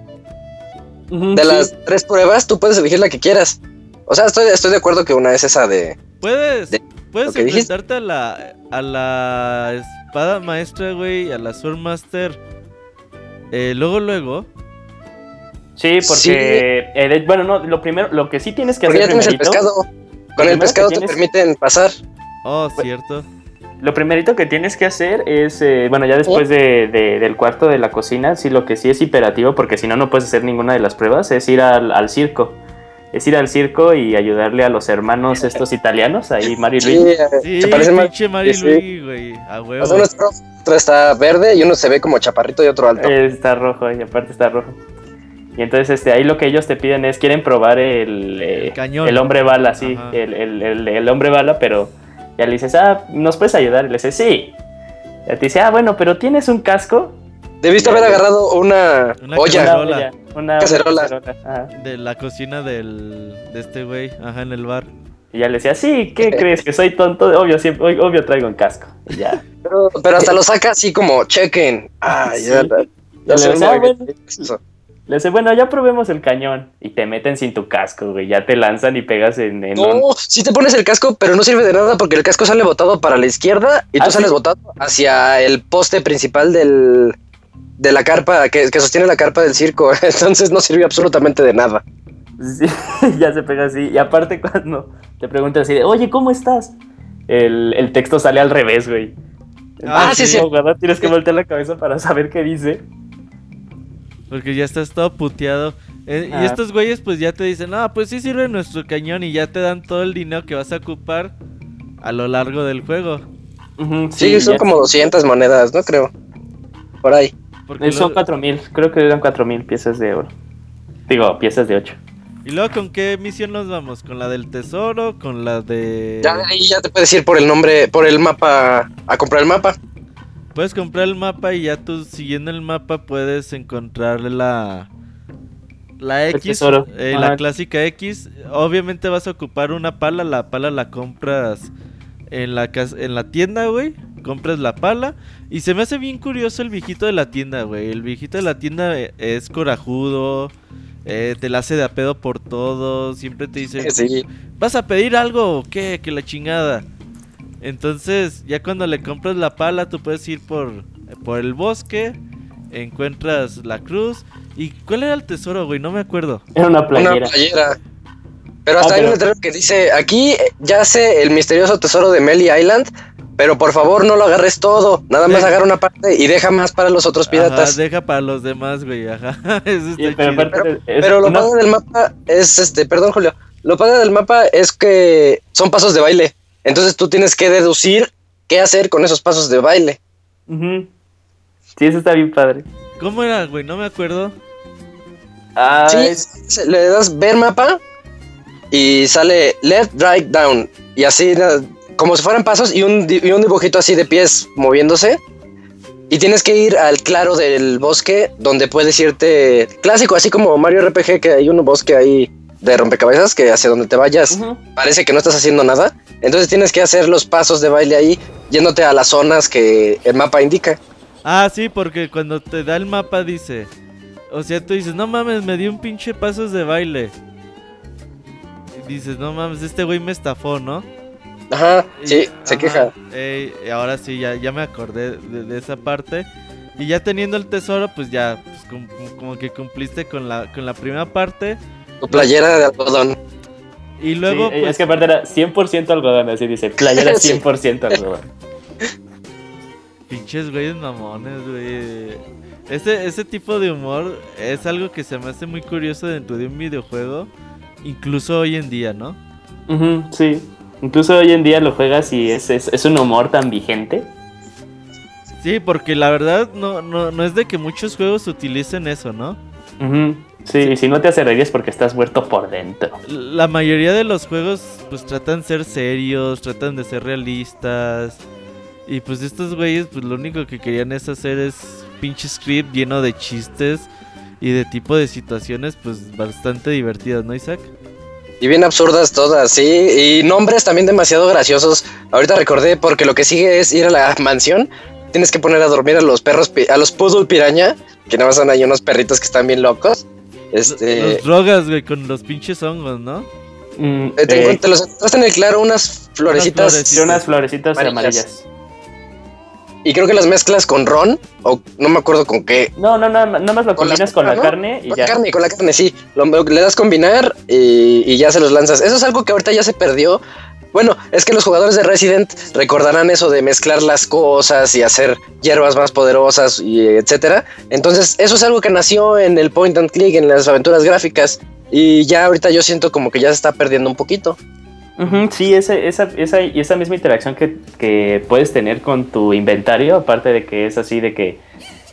Uh-huh, de sí. Las tres pruebas tú puedes elegir la que quieras. O sea, estoy, estoy de acuerdo que una es esa de... Puedes, de, puedes enfrentarte a la, a la... espada maestra, güey, a la Sword Master. Eh, luego, luego. Sí, porque. Sí. Eh, de, bueno, no, lo primero, lo que sí tienes que porque hacer. Ya tienes el pescado. Con el pescado te tienes... permiten pasar. Oh, cierto. Lo primerito que tienes que hacer es. Eh, bueno, ya después de, de, del cuarto de la cocina, sí, lo que sí es imperativo, porque si no, no puedes hacer ninguna de las pruebas, es ir al, al circo. Es ir al circo y ayudarle a los hermanos estos italianos, ahí Mari Luis. Sí, sí, pinche Mari Luis, güey, a huevo. O sea, uno es rojo, otro está verde y uno se ve como chaparrito y otro alto. Está rojo, y aparte está rojo. Y entonces este, ahí lo que ellos te piden es, quieren probar el, eh, el cañón, el hombre bala, sí, el, el, el, el hombre bala, pero ya le dices, ah, ¿nos puedes ayudar? Y le dices, sí. Y te dice, ah, bueno, pero ¿tienes un casco? Debiste haber agarrado una, una olla, cacerola, una, olla, una cacerola. cacerola de la cocina del de este güey, ajá, en el bar. Y ya le decía, sí, ¿qué crees? Que soy tonto, obvio siempre, obvio traigo un casco. Y ya. Pero, pero hasta lo saca así como chequen. Ah, sí. ya. ya, ya se le decía, bueno, le dice, bueno, ya probemos el cañón. Y te meten sin tu casco, güey. Ya te lanzan y pegas en... en no, un... sí te pones el casco, pero no sirve de nada porque el casco sale botado para la izquierda y ah, tú sí. sales botado hacia el poste principal del... de la carpa, que, que sostiene la carpa del circo, entonces no sirvió absolutamente de nada. Sí, ya se pega así, y aparte cuando te preguntan así de, oye, ¿cómo estás? El, el texto sale al revés, güey. Ah, sí, sí. sí. Guarda, tienes que voltear la cabeza para saber qué dice. Porque ya estás todo puteado. Eh, ah. Y estos güeyes pues ya te dicen, no, pues sí sirve nuestro cañón, y ya te dan todo el dinero que vas a ocupar a lo largo del juego. Uh-huh, sí, sí, son como sí. doscientas monedas, ¿no? Creo. Por ahí. Porque son cuatro mil, creo que eran cuatro mil piezas de oro. Digo, piezas de ocho. ¿Y luego con qué misión nos vamos? ¿Con la del tesoro? ¿Con la de...? Ya, ahí ya te puedes ir por el nombre, por el mapa, a comprar el mapa. Puedes comprar el mapa y ya tú, siguiendo el mapa, puedes encontrar la... La X, eh, la clásica X. Obviamente vas a ocupar una pala, la pala la compras en la, casa, en la tienda, güey. Compras la pala. Y se me hace bien curioso el viejito de la tienda, güey. El viejito de la tienda es corajudo, eh, te la hace de a pedo por todo. Siempre te dice, sí. ¿vas a pedir algo o qué? Que la chingada. Entonces, ya cuando le compras la pala, tú puedes ir por, por el bosque. Encuentras la cruz. ¿Y cuál era el tesoro, güey? No me acuerdo. Era una playera, una playera. Pero hasta ah, hay pero... un letrero que dice, aquí yace el misterioso tesoro de Mêlée Island, pero por favor no lo agarres todo, nada más agarra una parte y deja más para los otros piratas. Ajá, deja para los demás, güey, ajá. Eso está sí, pero, chido. pero, es, pero lo no. padre del mapa es, este, perdón Julio, lo padre del mapa es que son pasos de baile, entonces tú tienes que deducir qué hacer con esos pasos de baile. Uh-huh. Sí, eso está bien padre. ¿Cómo era, güey? No me acuerdo. Ah, sí, es... le das ver mapa y sale left, right, down, y así... como si fueran pasos y un, y un dibujito así de pies moviéndose. Y tienes que ir al claro del bosque, donde puedes irte clásico, así como Mario R P G, que hay un bosque ahí de rompecabezas, que hacia donde te vayas uh-huh. parece que no estás haciendo nada. Entonces tienes que hacer los pasos de baile ahí, yéndote a las zonas que el mapa indica. Ah, sí, porque cuando te da el mapa dice... O sea, tú dices, no mames, me dio un pinche pasos de baile. Y dices, no mames, este güey me estafó, ¿no? Ajá, sí, y, se ajá, queja. Ey, ahora sí, ya, ya me acordé de, de esa parte. Y ya teniendo el tesoro, pues ya, pues, com, como que cumpliste con la con la primera parte. Tu playera de algodón. Y luego, sí, pues... es que aparte era cien por ciento algodón, así dice, playera cien por ciento sí. algodón. Pinches güeyes mamones, güey. Ese, ese tipo de humor es algo que se me hace muy curioso dentro de un videojuego, incluso hoy en día, ¿no? Uh-huh, sí, incluso hoy en día lo juegas y es, es, es un humor tan vigente. Sí, porque la verdad no, no, no es de que muchos juegos utilicen eso, ¿no? Uh-huh. Sí, sí, y si no te hace reír es porque estás muerto por dentro. La mayoría de los juegos pues tratan de ser serios, tratan de ser realistas. Y pues estos güeyes pues lo único que querían es hacer es pinche script lleno de chistes y de tipo de situaciones pues bastante divertidas, ¿no, Isaac? Y bien absurdas todas, sí, y nombres también demasiado graciosos. Ahorita recordé, porque lo que sigue es ir a la mansión. Tienes que poner a dormir a los perros, pi- a los Poodle Piraña, que nada más son ahí unos perritos que están bien locos. Este... Los drogas, güey, con los pinches hongos, ¿no? Mm, eh, te, eh, te los encontraste en el claro, unas florecitas. Unas florecitas, unas florecitas amarillas. Y creo que las mezclas con ron, o no me acuerdo con qué. No, no, no, nada más lo con combinas la, con la ¿no? carne y con ya. Con la carne, con la carne, sí. Lo, le das combinar y, y ya se los lanzas. Eso es algo que ahorita ya se perdió. Bueno, es que los jugadores de Resident recordarán eso de mezclar las cosas y hacer hierbas más poderosas y etcétera. Entonces, eso es algo que nació en el point and click, en las aventuras gráficas. Y ya ahorita yo siento como que ya se está perdiendo un poquito. Uh-huh, sí, esa, esa, esa, esa misma interacción que, que puedes tener con tu inventario, aparte de que es así de que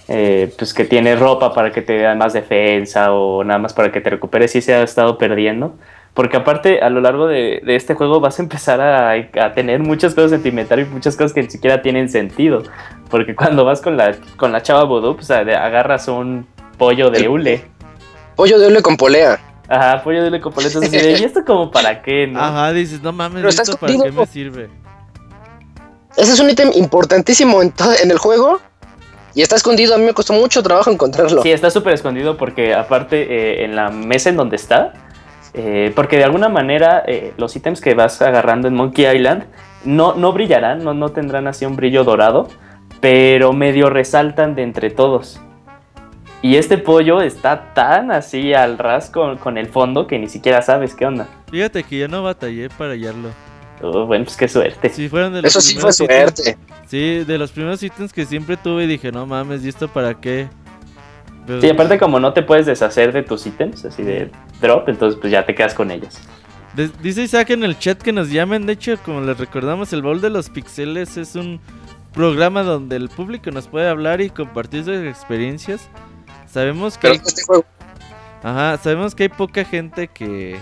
eh, pues que tienes ropa para que te dan más defensa o nada más para que te recuperes, sí se ha estado perdiendo, porque aparte a lo largo de, de este juego vas a empezar a, a tener muchas cosas en tu inventario y muchas cosas que ni siquiera tienen sentido, porque cuando vas con la, con la chava Voodoo, pues agarras un pollo de hule. Pollo de hule con polea. Ajá, pollo de lecopoletas. ¿Y esto como para qué, no? Ajá, dices, no mames, ¿esto está para qué me sirve? Ese es un ítem importantísimo en, to- en el juego. Y está escondido, a mí me costó mucho trabajo encontrarlo. Sí, está súper escondido porque aparte eh, en la mesa en donde está eh, porque de alguna manera eh, los ítems que vas agarrando en Monkey Island no, no brillarán, no, no tendrán así un brillo dorado, pero medio resaltan de entre todos. Y este pollo está tan así al ras con, con el fondo que ni siquiera sabes qué onda. Fíjate que yo no batallé para hallarlo. Oh, bueno, pues qué suerte. Sí, fueron de los Eso sí fue suerte. Ítems, sí, de los primeros ítems que siempre tuve y dije, no mames, ¿y esto para qué? Pero... Sí, aparte como no te puedes deshacer de tus ítems, así de drop, entonces pues ya te quedas con ellos. De- dice Isaac en el chat que nos llamen, de hecho, como les recordamos, el Baúl de los Pixeles es un programa donde el público nos puede hablar y compartir sus experiencias. Sabemos que, hay... este juego. Ajá, sabemos que hay poca gente que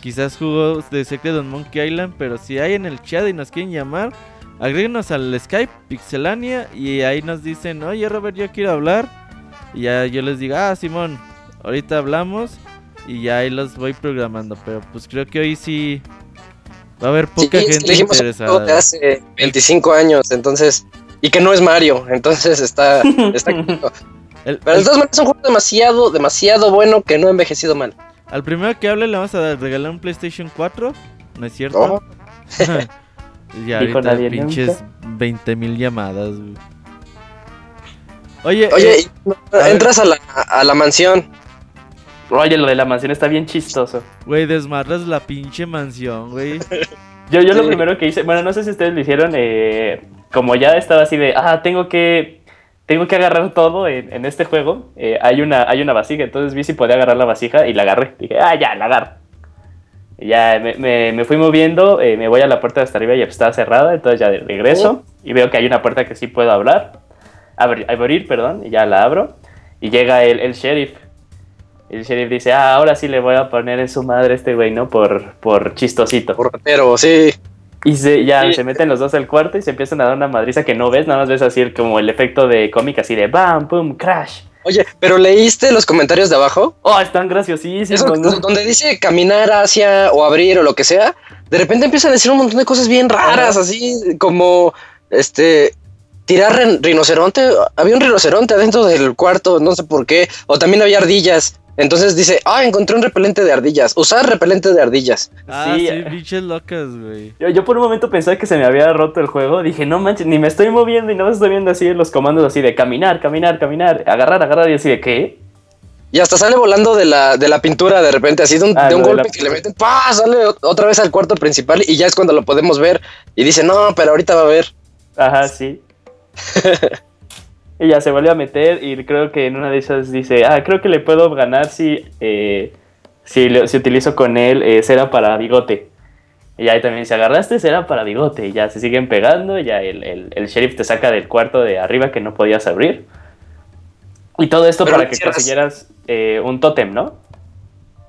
quizás jugó The Secret of Monkey Island, pero si hay en el chat y nos quieren llamar, agréguenos al Skype Pixelania y ahí nos dicen, oye Robert, yo quiero hablar. Y ya yo les digo, ah Simón, ahorita hablamos y ya ahí los voy programando, pero pues creo que hoy sí va a haber poca sí, gente interesada. Que hace veinticinco años, entonces, y que no es Mario, entonces está... está... El, Pero de todas maneras es un juego demasiado, demasiado bueno que no ha envejecido mal. Al primero que hable le vamos a regalar un PlayStation cuatro, ¿no es cierto? No. Y ahorita pinches veinte mil llamadas, güey. Oye, Oye eh, a entras a la, a la mansión. Oye, lo de la mansión está bien chistoso. Güey, desmarras la pinche mansión, güey. yo yo sí. Lo primero que hice, bueno, no sé si ustedes lo hicieron, eh, como ya estaba así de, ah, tengo que... Tengo que agarrar todo en, en este juego. Eh, hay, una, hay una vasija, entonces vi si podía agarrar la vasija y la agarré. Dije, ah, ya, la agarro. Y ya me, me, me fui moviendo, eh, me voy a la puerta de hasta arriba y estaba cerrada, entonces ya de regreso. Y veo que hay una puerta que sí puedo hablar, abrir, abrir perdón, y ya la abro. Y llega el, el sheriff. El sheriff dice, ah, ahora sí le voy a poner en su madre a este güey, ¿no? Por, por chistosito. Por ratero, sí. Y se, ya sí. Se meten los dos al cuarto y se empiezan a dar una madriza que no ves, nada más ves así como el efecto de cómica, así de bam, boom, crash. Oye, ¿pero leíste los comentarios de abajo? Oh, están graciosísimos. Eso, ¿no? Donde dice caminar hacia o abrir o lo que sea, de repente empiezan a decir un montón de cosas bien raras, ah, así como este tirar rinoceronte. Había un rinoceronte adentro del cuarto, no sé por qué, o también había ardillas. Entonces dice, ah, encontré un repelente de ardillas. Usar repelente de ardillas. Ah, sí, sí biches locas, güey. Yo, yo por un momento pensé que se me había roto el juego. Dije, no manches, ni me estoy moviendo y no me estoy viendo así los comandos así de caminar, caminar, caminar, agarrar, agarrar y así de ¿qué? Y hasta sale volando de la, de la pintura de repente, así de un, ah, de un golpe de la... que le meten, ¡pah! Sale otra vez al cuarto principal y ya es cuando lo podemos ver. Y dice, no, pero ahorita va a ver. Ajá, sí. Ella se volvió a meter y creo que en una de esas dice, ah, creo que le puedo ganar si, eh, si, le, si utilizo con él eh, cera para bigote. Y ahí también dice, agarraste cera para bigote. Y ya se siguen pegando, y ya el, el, el sheriff te saca del cuarto de arriba que no podías abrir. Y todo esto Pero para que quisieras... consiguieras eh, un tótem, ¿no?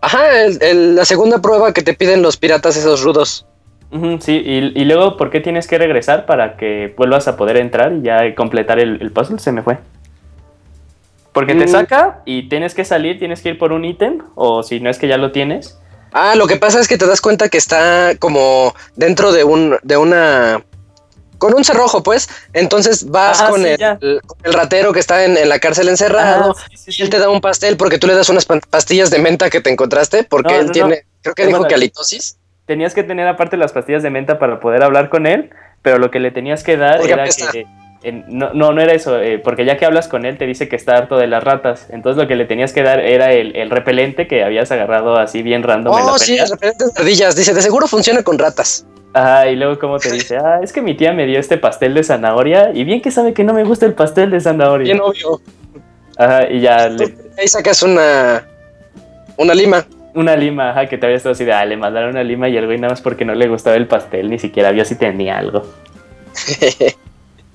Ajá, el, el, la segunda prueba que te piden los piratas esos rudos. Uh-huh, sí, y, y luego, ¿por qué tienes que regresar para que vuelvas a poder entrar y ya completar el, el puzzle? Se me fue. Porque mm. te saca y tienes que salir, tienes que ir por un ítem, o si no es que ya lo tienes. Ah, lo que pasa es que te das cuenta que está como dentro de un de una... con un cerrojo, pues. Entonces vas ah, con, sí, el, con el ratero que está en, en la cárcel encerrado. Ah, sí, sí, y él sí. te da un pastel porque tú le das unas pastillas de menta que te encontraste, porque no, él no, tiene... No. Creo que es dijo bueno, que halitosis. Tenías que tener aparte las pastillas de menta para poder hablar con él, pero lo que le tenías que dar Oiga, era pesta. que... Eh, no, no, no era eso, eh, porque ya que hablas con él te dice que está harto de las ratas, entonces lo que le tenías que dar era el, el repelente que habías agarrado así bien random. Oh, en la sí, pelea. El repelente de ardillas, dice, de seguro funciona con ratas. Ajá, y luego como te dice, ah, es que mi tía me dio este pastel de zanahoria, y bien que sabe que no me gusta el pastel de zanahoria. Bien obvio. Ajá, y ya... Le... Ahí sacas una... una lima. Una lima, ajá, que te había estado así de, ah, le mandaron una lima y el güey nada más porque no le gustaba el pastel, ni siquiera vio si tenía algo.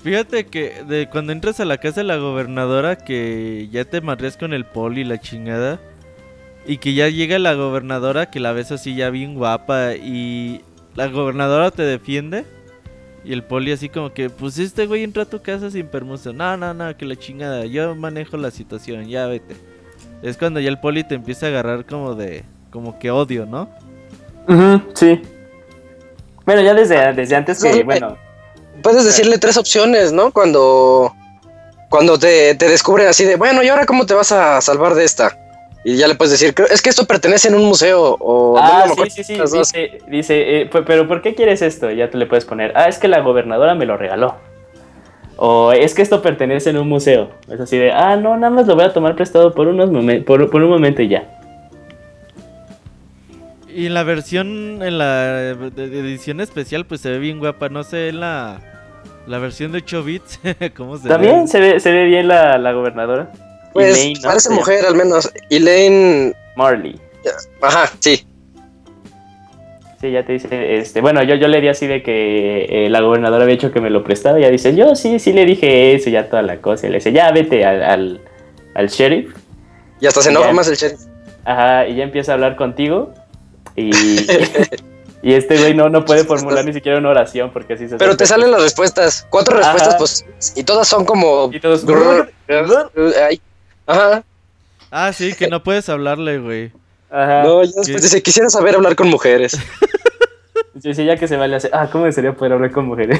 Fíjate que de cuando entras a la casa de la gobernadora, que ya te madreas con el poli y la chingada, y que ya llega la gobernadora, que la ves así ya bien guapa, y la gobernadora te defiende, y el poli así como que, pues este güey entra a tu casa sin permiso, no, no, no, que la chingada, yo manejo la situación, ya vete. Es cuando ya el poli te empieza a agarrar como de... como que odio, ¿no? Uh-huh, sí. Bueno, ya desde, desde antes que, sí, bueno... Puedes decirle tres opciones, ¿no? Cuando... Cuando te, te descubren así de... Bueno, ¿y ahora cómo te vas a salvar de esta? Y ya le puedes decir... Es que esto pertenece en un museo o... Ah, no, sí, sí, sí. Dice... dice eh, ¿pero por qué quieres esto? Y ya te le puedes poner... Ah, es que la gobernadora me lo regaló. O es que esto pertenece en un museo. Es así de, ah, no, nada más lo voy a tomar prestado por unos momen- por, por un momento y ya. Y la versión, en la edición especial, pues se ve bien guapa. No sé, en la, la versión de ocho bits, ¿cómo se ¿También ve? También se ve, se ve bien la, la gobernadora. Pues Elaine, parece no, mujer, al menos. Elaine Marley. Ajá, sí. Sí, ya te dice, este, bueno, yo, yo le di así de que eh, la gobernadora había hecho que me lo prestaba, ya dice, yo sí, sí le dije eso, ya toda la cosa, y le dice, ya vete al, al, al sheriff. Y hasta se enoja más el sheriff. Ajá, y ya empieza a hablar contigo, y, y este güey no, no puede formular ni siquiera una oración, porque así se... Pero te salen las respuestas, cuatro respuestas, pues, y todas son como... Y todos... Ajá. Ah, sí, que no puedes hablarle, güey. Ajá. No, ya después dice, quisiera saber hablar con mujeres. Sí, sí, ya que se vale hacer, ah, ¿cómo desearía poder hablar con mujeres?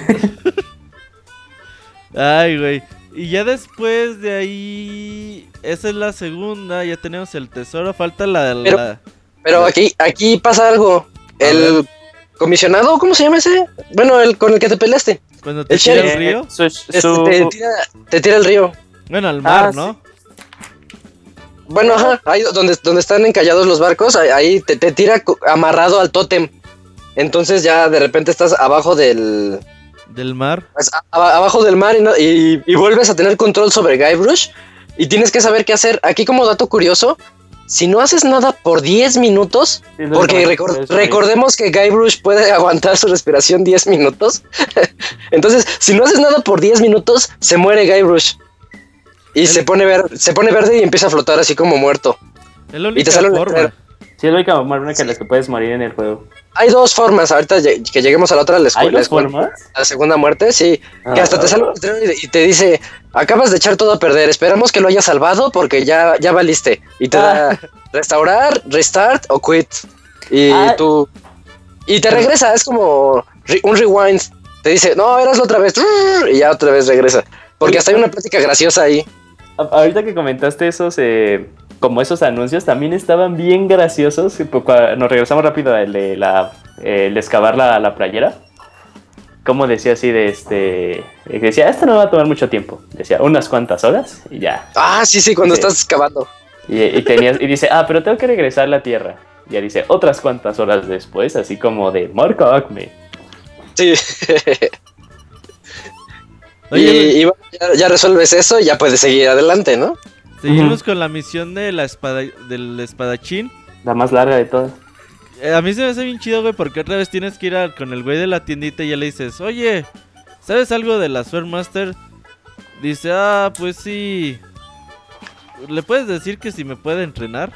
Ay, güey. Y ya después de ahí, esa es la segunda, ya tenemos el tesoro, falta la... la... Pero, pero aquí, aquí pasa algo. A el ver. comisionado, ¿cómo se llama ese? Bueno, el con el que te peleaste. Cuando te el tira el río. Su, su... Este, te, tira, te tira el río. Bueno, al mar, ah, ¿no? Sí. Bueno, ajá, ahí donde, donde están encallados los barcos, ahí te, te tira amarrado al tótem. Entonces ya de repente estás abajo del... ¿Del mar? Pues, a, a, abajo del mar y, no, y, y vuelves a tener control sobre Guybrush y tienes que saber qué hacer. Aquí como dato curioso, si no haces nada por diez minutos, sí, no, porque no, recor- no, recordemos que Guybrush puede aguantar su respiración diez minutos. Entonces, si no haces nada por diez minutos, se muere Guybrush. Y el... se pone verde, se pone verde y empieza a flotar así como muerto. Es la única y te sale forma. Una... Sí, es la única forma que las que puedes morir en el juego. Hay dos formas, ahorita que lleguemos a la otra, la escuela. ¿Hay dos formas? La segunda muerte, sí. Ah, que hasta ah, te sale ah. y te dice, acabas de echar todo a perder, esperamos que lo hayas salvado porque ya, ya valiste. Y te ah. da restaurar, restart o quit. Y ah. tú... Y te regresa, es como re- un rewind. Te dice, no, eraslo otra vez. Y ya otra vez regresa. Porque hasta hay una plática graciosa ahí. Ahorita que comentaste esos, eh, como esos anuncios, también estaban bien graciosos. Nos regresamos rápido al de la, el de excavar la, la playera. Como decía así de este... Decía, esto no va a tomar mucho tiempo. Decía, unas cuantas horas y ya. Ah, sí, sí, cuando dice, estás excavando. Y, y, tenías, y dice, ah, pero tengo que regresar a la tierra. Y ya dice, otras cuantas horas después, así como de Marco Acme. Sí. Oye, y, y bueno, ya, ya resuelves eso y ya puedes seguir adelante, ¿no? Seguimos uh-huh. con la misión de la espada, del espadachín. La más larga de todas. Eh, a mí se me hace bien chido, güey, porque otra vez tienes que ir a, con el güey de la tiendita y ya le dices, oye, ¿sabes algo de la Sword Master? Dice, ah, pues sí. ¿Le puedes decir que si me puede entrenar?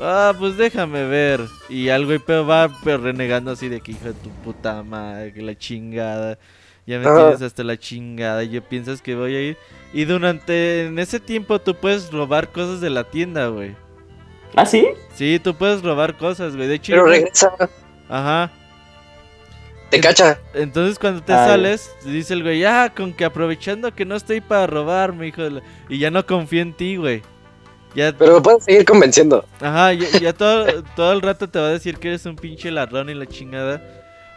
Ah, pues déjame ver. Y al güey va pero renegando así de que hijo de tu puta madre, que la chingada. Ya me tienes hasta la chingada. Y yo piensas que voy a ir. Y durante en ese tiempo tú puedes robar cosas de la tienda, güey. ¿Ah, sí? Sí, tú puedes robar cosas, güey. De hecho, pero regresa. Ajá. Te cacha. Entonces cuando te Ay. sales, dice el güey, ah, con que aprovechando que no estoy para robarme, hijo de la... Y ya no confío en ti, güey. Ya... Pero me puedes seguir convenciendo. Ajá, ya, ya todo, todo el rato te va a decir que eres un pinche ladrón y la chingada.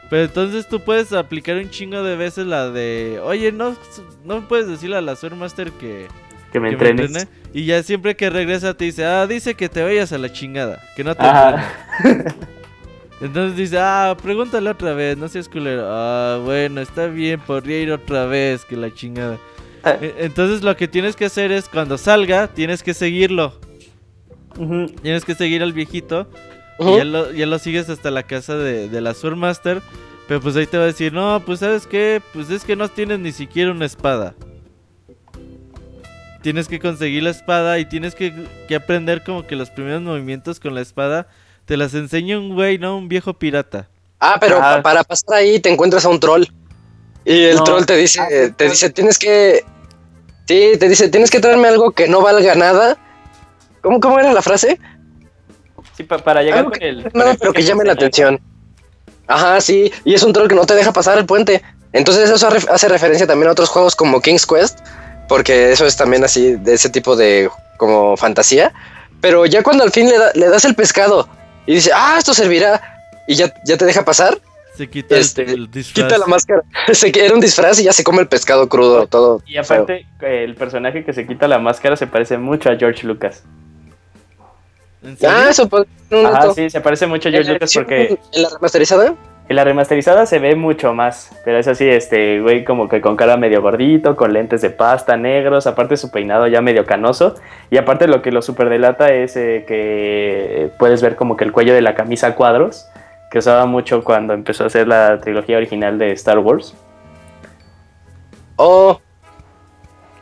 Pero entonces tú puedes aplicar un chingo de veces la de... Oye, no, no puedes decirle a la Sword Master que... Que me que entrenes. Me entrene. Y ya siempre que regresa te dice, ah, dice que te vayas a la chingada. Que no te entrenes. Entonces dice, ah, pregúntale otra vez, no seas culero. Ah, bueno, está bien, podría ir otra vez, que la chingada. Eh. Entonces lo que tienes que hacer es, cuando salga, tienes que seguirlo. Uh-huh. Tienes que seguir al viejito. Uh-huh. Y ya lo, ya lo sigues hasta la casa de, de la Sword Master. Pero pues ahí te va a decir, no, pues ¿sabes qué? Pues es que no tienes ni siquiera una espada. Tienes que conseguir la espada y tienes que, que aprender como que los primeros movimientos con la espada. Te las enseña un güey, ¿no? Un viejo pirata. Ah, pero ah. Pa- para pasar ahí te encuentras a un troll. Y el no. troll te dice, ah, te dice, tienes que... Sí, te dice, tienes que traerme algo que no valga nada. ¿Cómo, cómo era la frase? Sí, pa- para llegar algo con él. No, pero, pero que llame la atención. Ajá, sí. Y es un troll que no te deja pasar el puente. Entonces eso hace referencia también a otros juegos como King's Quest. Porque eso es también así, de ese tipo de como fantasía. Pero ya cuando al fin le, da, le das el pescado... Y dice, ah, esto servirá. Y ya, ya te deja pasar. Se quita este, el, el disfraz. Quita la máscara. Se, era un disfraz y ya se come el pescado crudo. Todo. Y aparte, feo. El personaje que se quita la máscara se parece mucho a George Lucas. ¿En serio? Ah, eso puede ser un Ajá, dato. Sí, se parece mucho a George Lucas porque... ¿En la remasterizada? En la remasterizada se ve mucho más. Pero es así, este güey como que con cara medio gordito, con lentes de pasta negros. Aparte su peinado ya medio canoso. Y aparte lo que lo super delata es eh, que puedes ver como que el cuello de la camisa a cuadros, que usaba mucho cuando empezó a hacer la trilogía original de Star Wars. Oh,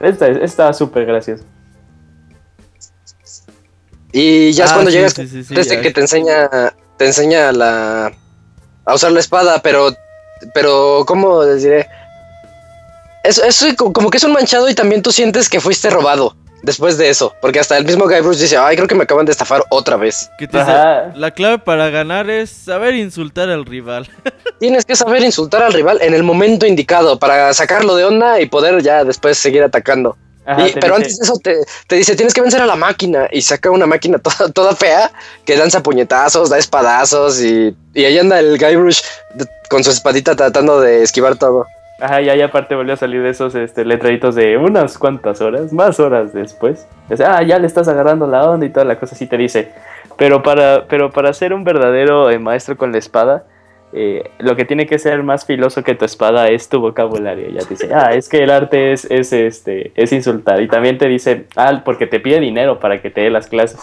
esta está súper gracioso. Y ya ah, es cuando sí, llegas sí, sí, sí, desde ya. que te enseña te enseña la a usar la espada, pero pero cómo les diré, es, es como que es un manchado y también tú sientes que fuiste robado. Después de eso, porque hasta el mismo Guybrush dice, ay, creo que me acaban de estafar otra vez. ¿Qué te dice? La clave para ganar es saber insultar al rival. Tienes que saber insultar al rival en el momento indicado para sacarlo de onda y poder ya después seguir atacando. Ajá, y, pero dice... antes de eso te, te dice, tienes que vencer a la máquina. Y saca una máquina toda, toda fea que lanza puñetazos, da espadazos y, y ahí anda el Guybrush con su espadita tratando de esquivar todo. Ajá, y ahí aparte volvió a salir de esos este, letreritos de unas cuantas horas, más horas después. O sea, ah, ya le estás agarrando la onda y toda la cosa así te dice. Pero para, pero para ser un verdadero eh, maestro con la espada, eh, lo que tiene que ser más filoso que tu espada es tu vocabulario. Ya te dice, ah, es que el arte es, es, este, es insultar. Y también te dice, ah, porque te pide dinero para que te dé las clases.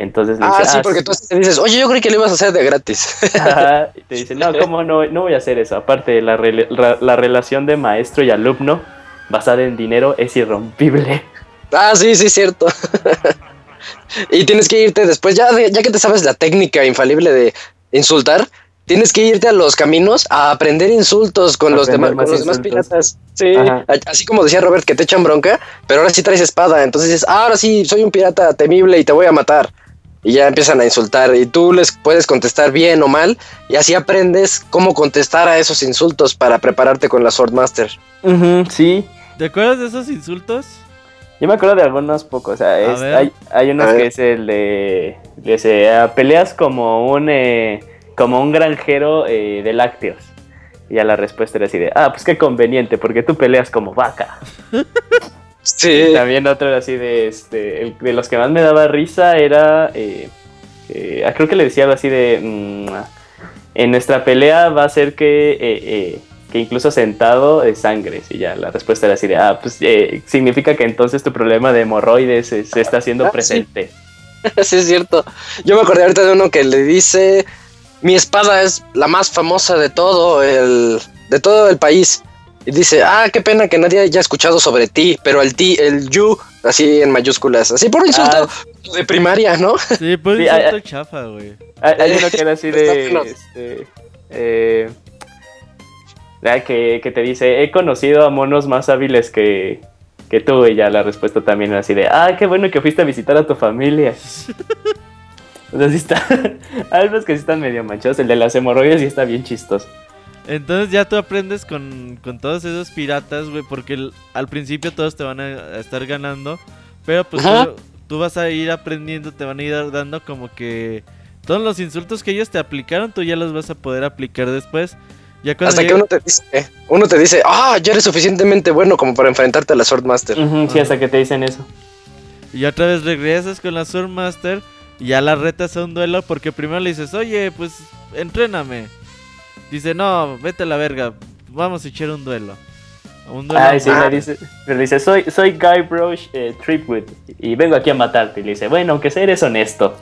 Entonces le ah, dice, sí, ah, porque sí. Tú te dices, oye, yo creí que lo ibas a hacer de gratis. Ajá, y te dice, no, ¿cómo no? No voy a hacer eso. Aparte, la, re- ra- la relación de maestro y alumno basada en dinero es irrompible. Ah, sí, sí, cierto. Y tienes que irte después, ya, de, ya que te sabes la técnica infalible de insultar, tienes que irte a los caminos a aprender insultos con, aprender los, demás, con los demás piratas. Sí, ajá. Así como decía Robert, que te echan bronca, pero ahora sí traes espada. Entonces dices, ahora sí, soy un pirata temible y te voy a matar. Y ya empiezan a insultar y tú les puedes contestar bien o mal y así aprendes cómo contestar a esos insultos para prepararte con la Sword Master. Uh-huh, sí. ¿Te acuerdas de esos insultos? Yo me acuerdo de algunos pocos. O sea, es, hay, hay unos que es el de, de ese, uh, peleas como un eh, como un granjero eh, de lácteos. Y ya la respuesta era así de, ah, pues qué conveniente, porque tú peleas como vaca. Sí. También otro era así de, este, el, de los que más me daba risa era, eh, eh, creo que le decía algo así de, mmm, en nuestra pelea va a ser que eh, eh, que incluso sentado es sangre. Y ya la respuesta era así de, ah, pues eh, significa que entonces tu problema de hemorroides se, se está haciendo ah, presente. Sí. Sí, es cierto. Yo me acordé ahorita de uno que le dice, mi espada es la más famosa de todo el, de todo el país. Y dice, ah, qué pena que nadie haya escuchado sobre ti, pero el ti, el you, así en mayúsculas, así por insulto ah, de primaria, ¿no? Sí, por insulto sí, chafa, güey. Hay uno que era así de, este, eh, que, que te dice, he conocido a monos más hábiles que, que tú, y ya la respuesta también era así de, ah, qué bueno que fuiste a visitar a tu familia. O sea, sí está, hay unos que sí están medio manchados, el de las hemorroides sí está bien chistoso. Entonces ya tú aprendes con, con todos esos piratas, güey, porque el, al principio todos te van a, a estar ganando, pero pues tú, tú vas a ir aprendiendo, te van a ir dando como que todos los insultos que ellos te aplicaron, tú ya los vas a poder aplicar después. Ya hasta llega... que uno te dice, eh, uno te dice, ah, oh, ya eres suficientemente bueno como para enfrentarte a la Sword Master. Uh-huh, sí, ah, hasta que te dicen eso. Y otra vez regresas con la Sword Master y ya la retas a un duelo, porque primero le dices, oye, pues entréname. Dice, no, vete a la verga, vamos a echar un duelo. Un duelo. Ay, sí, le dice, le dice, soy, soy Guybrush eh, Threepwood y vengo aquí a matarte. Y le dice, bueno, aunque sea, eres honesto.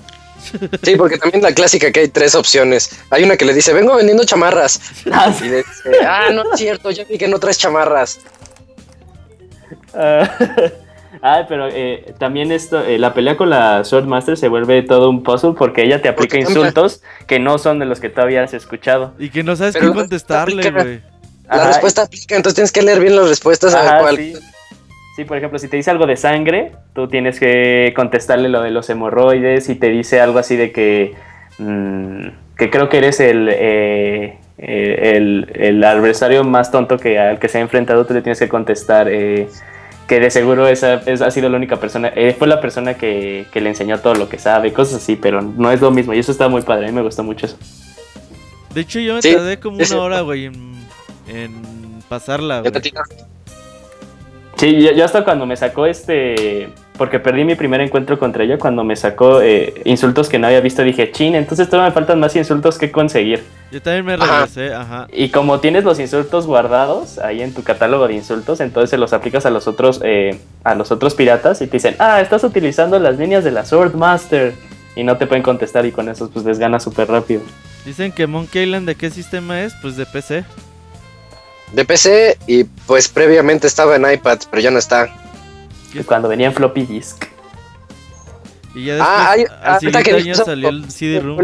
Sí, porque también la clásica que hay tres opciones. Hay una que le dice, vengo vendiendo chamarras. Ah, y le dice, ah, no es cierto, ya vi que no traes chamarras. Uh, ay, pero eh, también esto, eh, la pelea con la Sword Master se vuelve todo un puzzle porque ella te aplica insultos que no son de los que todavía has escuchado. Y que no sabes pero qué la contestarle, güey. La ajá, respuesta aplica, entonces tienes que leer bien las respuestas ajá, a ver cuál. Sí. sí, por ejemplo, si te dice algo de sangre, tú tienes que contestarle lo de los hemorroides. Si te dice algo así de que, mmm, que creo que eres el... Eh, eh, el, el adversario más tonto que al que se ha enfrentado, tú le tienes que contestar... Eh, que de seguro esa, esa ha sido la única persona, eh, fue la persona que, que le enseñó todo lo que sabe, cosas así, pero no es lo mismo. Y eso está muy padre, a mí me gustó mucho eso. De hecho, yo me ¿sí? tardé como una hora, güey, en, en pasarla, güey. Sí, yo, yo hasta cuando me sacó este... Porque perdí mi primer encuentro contra ella, cuando me sacó eh, insultos que no había visto, dije, chin, entonces todavía me faltan más insultos que conseguir. Yo también me regresé, ajá. ajá. Y como tienes los insultos guardados ahí en tu catálogo de insultos, entonces se los aplicas a los otros eh, a los otros piratas y te dicen, ah, estás utilizando las líneas de la Sword Master. Y no te pueden contestar y con eso pues les gana súper rápido. Dicen que Monkey Island, ¿de qué sistema es? Pues de P C. De P C y pues previamente estaba en iPad, pero ya no está. Cuando venía en floppy disk. Y ya después, ah, hay, hace ahorita que dijo eso, salió el C D-ROOM.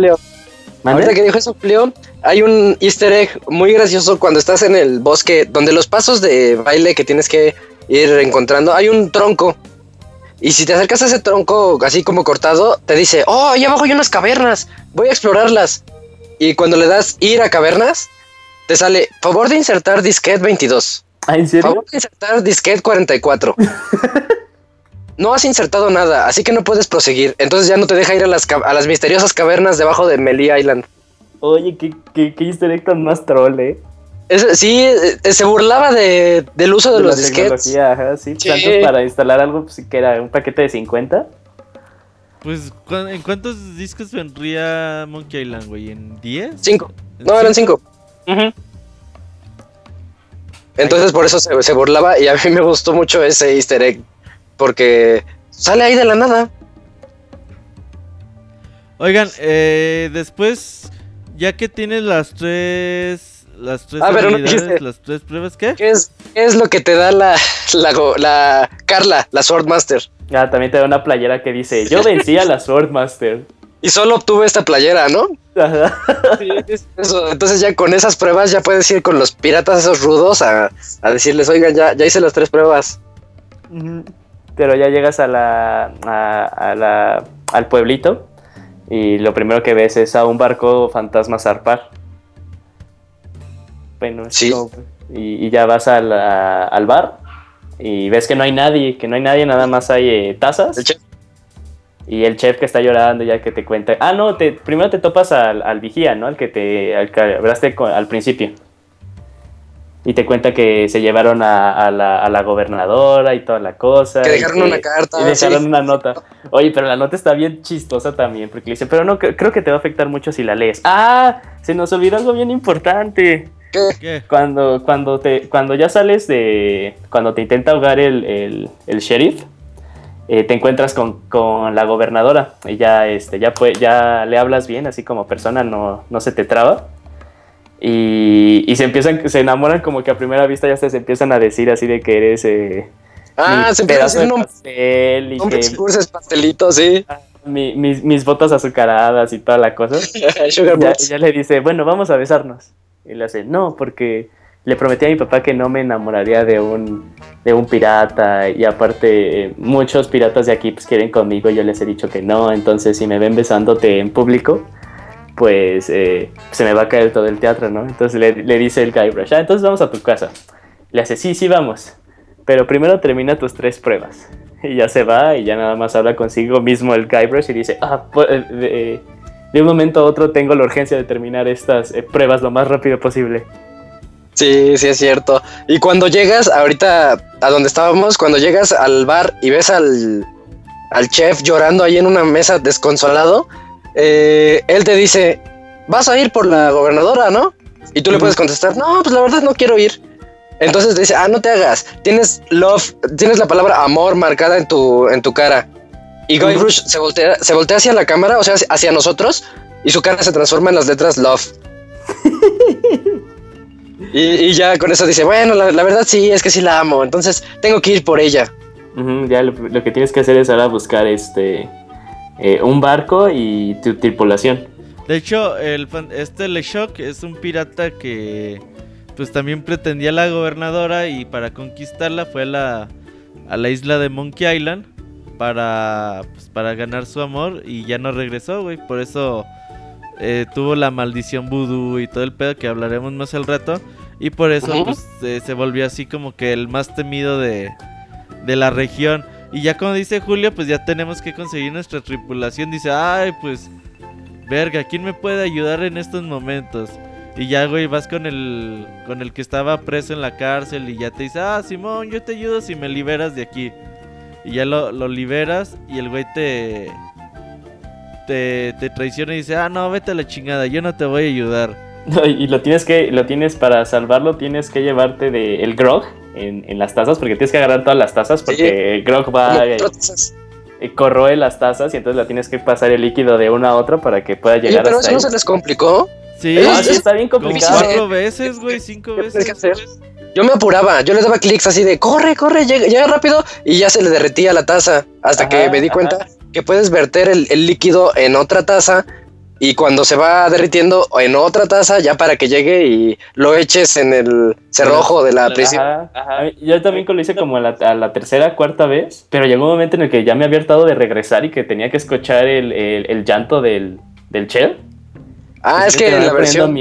Ahorita que dijo eso, Cleo, hay un easter egg muy gracioso cuando estás en el bosque, donde los pasos de baile que tienes que ir encontrando, hay un tronco. Y si te acercas a ese tronco así como cortado, te dice, oh, ahí abajo hay unas cavernas, voy a explorarlas. Y cuando le das ir a cavernas, te sale, favor de insertar disquete veintidós. ¿Ah, en serio? Favor de insertar disquete cuarenta y cuatro. No has insertado nada, así que no puedes proseguir. Entonces ya no te deja ir a las, ca- a las misteriosas cavernas debajo de Mêlée Island. Oye, qué, qué, qué easter egg tan más troll, eh. Es, sí, es, se burlaba de, del uso de, de los disquetes. Sí, sí. Tantos para instalar algo, pues, que era un paquete de cincuenta. Pues, ¿cu- ¿en cuántos discos vendría Monkey Island, güey? ¿En diez? Cinco. No, eran cinco. Ajá. Uh-huh. Entonces por eso se, se burlaba y a mí me gustó mucho ese easter egg porque sale ahí de la nada. Oigan, eh, después ya que tienes las tres las tres ah, habilidades, no, las tres pruebas, ¿qué? ¿Qué es, qué es lo que te da la, la, la, la Carla, la Sword Master? Ah, también te da una playera que dice, yo vencí a la Sword Master. Y solo obtuve esta playera, ¿no? Ajá. Sí, es eso. Entonces ya con esas pruebas ya puedes ir con los piratas esos rudos a, a decirles, oigan, ya, ya hice las tres pruebas. Pero ya llegas a la, a, a la al pueblito y lo primero que ves es a un barco fantasma zarpar. Bueno, sí. Como, y, y ya vas a la, al bar y ves que no hay nadie, que no hay nadie, nada más hay eh, tazas. El Y el chef que está llorando ya que te cuenta... Ah, no, te, primero te topas al, al vigía, ¿no? Al que te al que hablaste al principio. Y te cuenta que se llevaron a, a, la, a la gobernadora y toda la cosa. Que dejaron que, una carta. Y dejaron sí. una nota. Oye, pero la nota está bien chistosa también. Porque le dicen, pero no, creo que te va a afectar mucho si la lees. ¡Ah! Se nos olvidó algo bien importante. ¿Qué? Cuando, cuando, te, cuando ya sales de... Cuando te intenta ahogar el, el, el sheriff, eh, te encuentras con, con la gobernadora. Y ya, este, ya, pues, ya le hablas bien, así como persona, no, no se te traba. Y, y se empiezan, se enamoran como que a primera vista, ya se, se empiezan a decir así de que eres... Eh, ah, se empiezan a decir nombres, cursos, pastelitos, sí. Mi, mis, mis botas azucaradas y toda la cosa. ya, ya le dice, bueno, vamos a besarnos. Y le hace, no, porque le prometí a mi papá que no me enamoraría de un de un pirata. Y aparte, eh, muchos piratas de aquí pues quieren conmigo y yo les he dicho que no. Entonces, si me ven besándote en público, pues eh, se me va a caer todo el teatro, ¿no? Entonces le, le dice el Guybrush, ah, entonces vamos a tu casa. Le hace, sí, sí, vamos. Pero primero termina tus tres pruebas. Y ya se va y ya nada más habla consigo mismo el Guybrush y dice, ah, pues... Eh, eh, de un momento a otro tengo la urgencia de terminar estas eh, pruebas lo más rápido posible. Sí, sí es cierto. Y cuando llegas, ahorita a donde estábamos, cuando llegas al bar y ves al, al chef llorando ahí en una mesa desconsolado, eh, él te dice, vas a ir por la gobernadora, ¿no? Y tú mm. le puedes contestar, no, pues la verdad no quiero ir. Entonces te dice, ah, no te hagas, tienes love, tienes la palabra amor marcada en tu, en tu cara. Y Guybrush se voltea, se voltea hacia la cámara, o sea, hacia nosotros, y su cara se transforma en las letras Love. y, y ya con eso dice, bueno, la, la verdad sí, es que sí la amo, entonces tengo que ir por ella. Uh-huh, ya lo, lo que tienes que hacer es ahora buscar este eh, un barco y tu tripulación. De hecho, el fan, este LeChuck es un pirata que pues también pretendía a la gobernadora y para conquistarla fue a la, a la isla de Monkey Island. Para, pues, para ganar su amor y ya no regresó, güey. Por eso eh, tuvo la maldición vudú y todo el pedo que hablaremos más al rato. Y por eso uh-huh. pues eh, se volvió así como que el más temido de, de la región. Y ya como dice Julio, pues ya tenemos que conseguir nuestra tripulación. Dice, ay, pues, verga, ¿quién me puede ayudar en estos momentos? Y ya, güey, vas con el, con el que estaba preso en la cárcel y ya te dice, ah, Simón, yo te ayudo si me liberas de aquí. Y ya lo, lo liberas y el güey te, te te traiciona y dice, ah, no, vete a la chingada, yo no te voy a ayudar. No, y lo tienes que, lo tienes para salvarlo, tienes que llevarte de el Grog en, en las tazas, porque tienes que agarrar todas las tazas, porque sí. El Grog va eh, eh, corroe las tazas y entonces la tienes que pasar el líquido de una a otra para que pueda llegar. Oye, pero hasta eso ahí. ¿No se les complicó? Sí, no, sí está bien complicado. Como cuatro veces, güey, cinco veces. ¿Qué hacer? Yo me apuraba, yo les daba clics así de corre, corre, llega, llega rápido y ya se le derretía la taza hasta ajá, que me di ajá. cuenta que puedes verter el, el líquido en otra taza y cuando se va derritiendo en otra taza ya para que llegue y lo eches en el cerrojo de la ajá, prisión. Ajá. Yo también lo hice como a la, a la tercera, cuarta vez, pero llegó un momento en el que ya me había hartado de regresar y que tenía que escuchar el, el, el llanto del, del Chell. Ah, es que en la versión...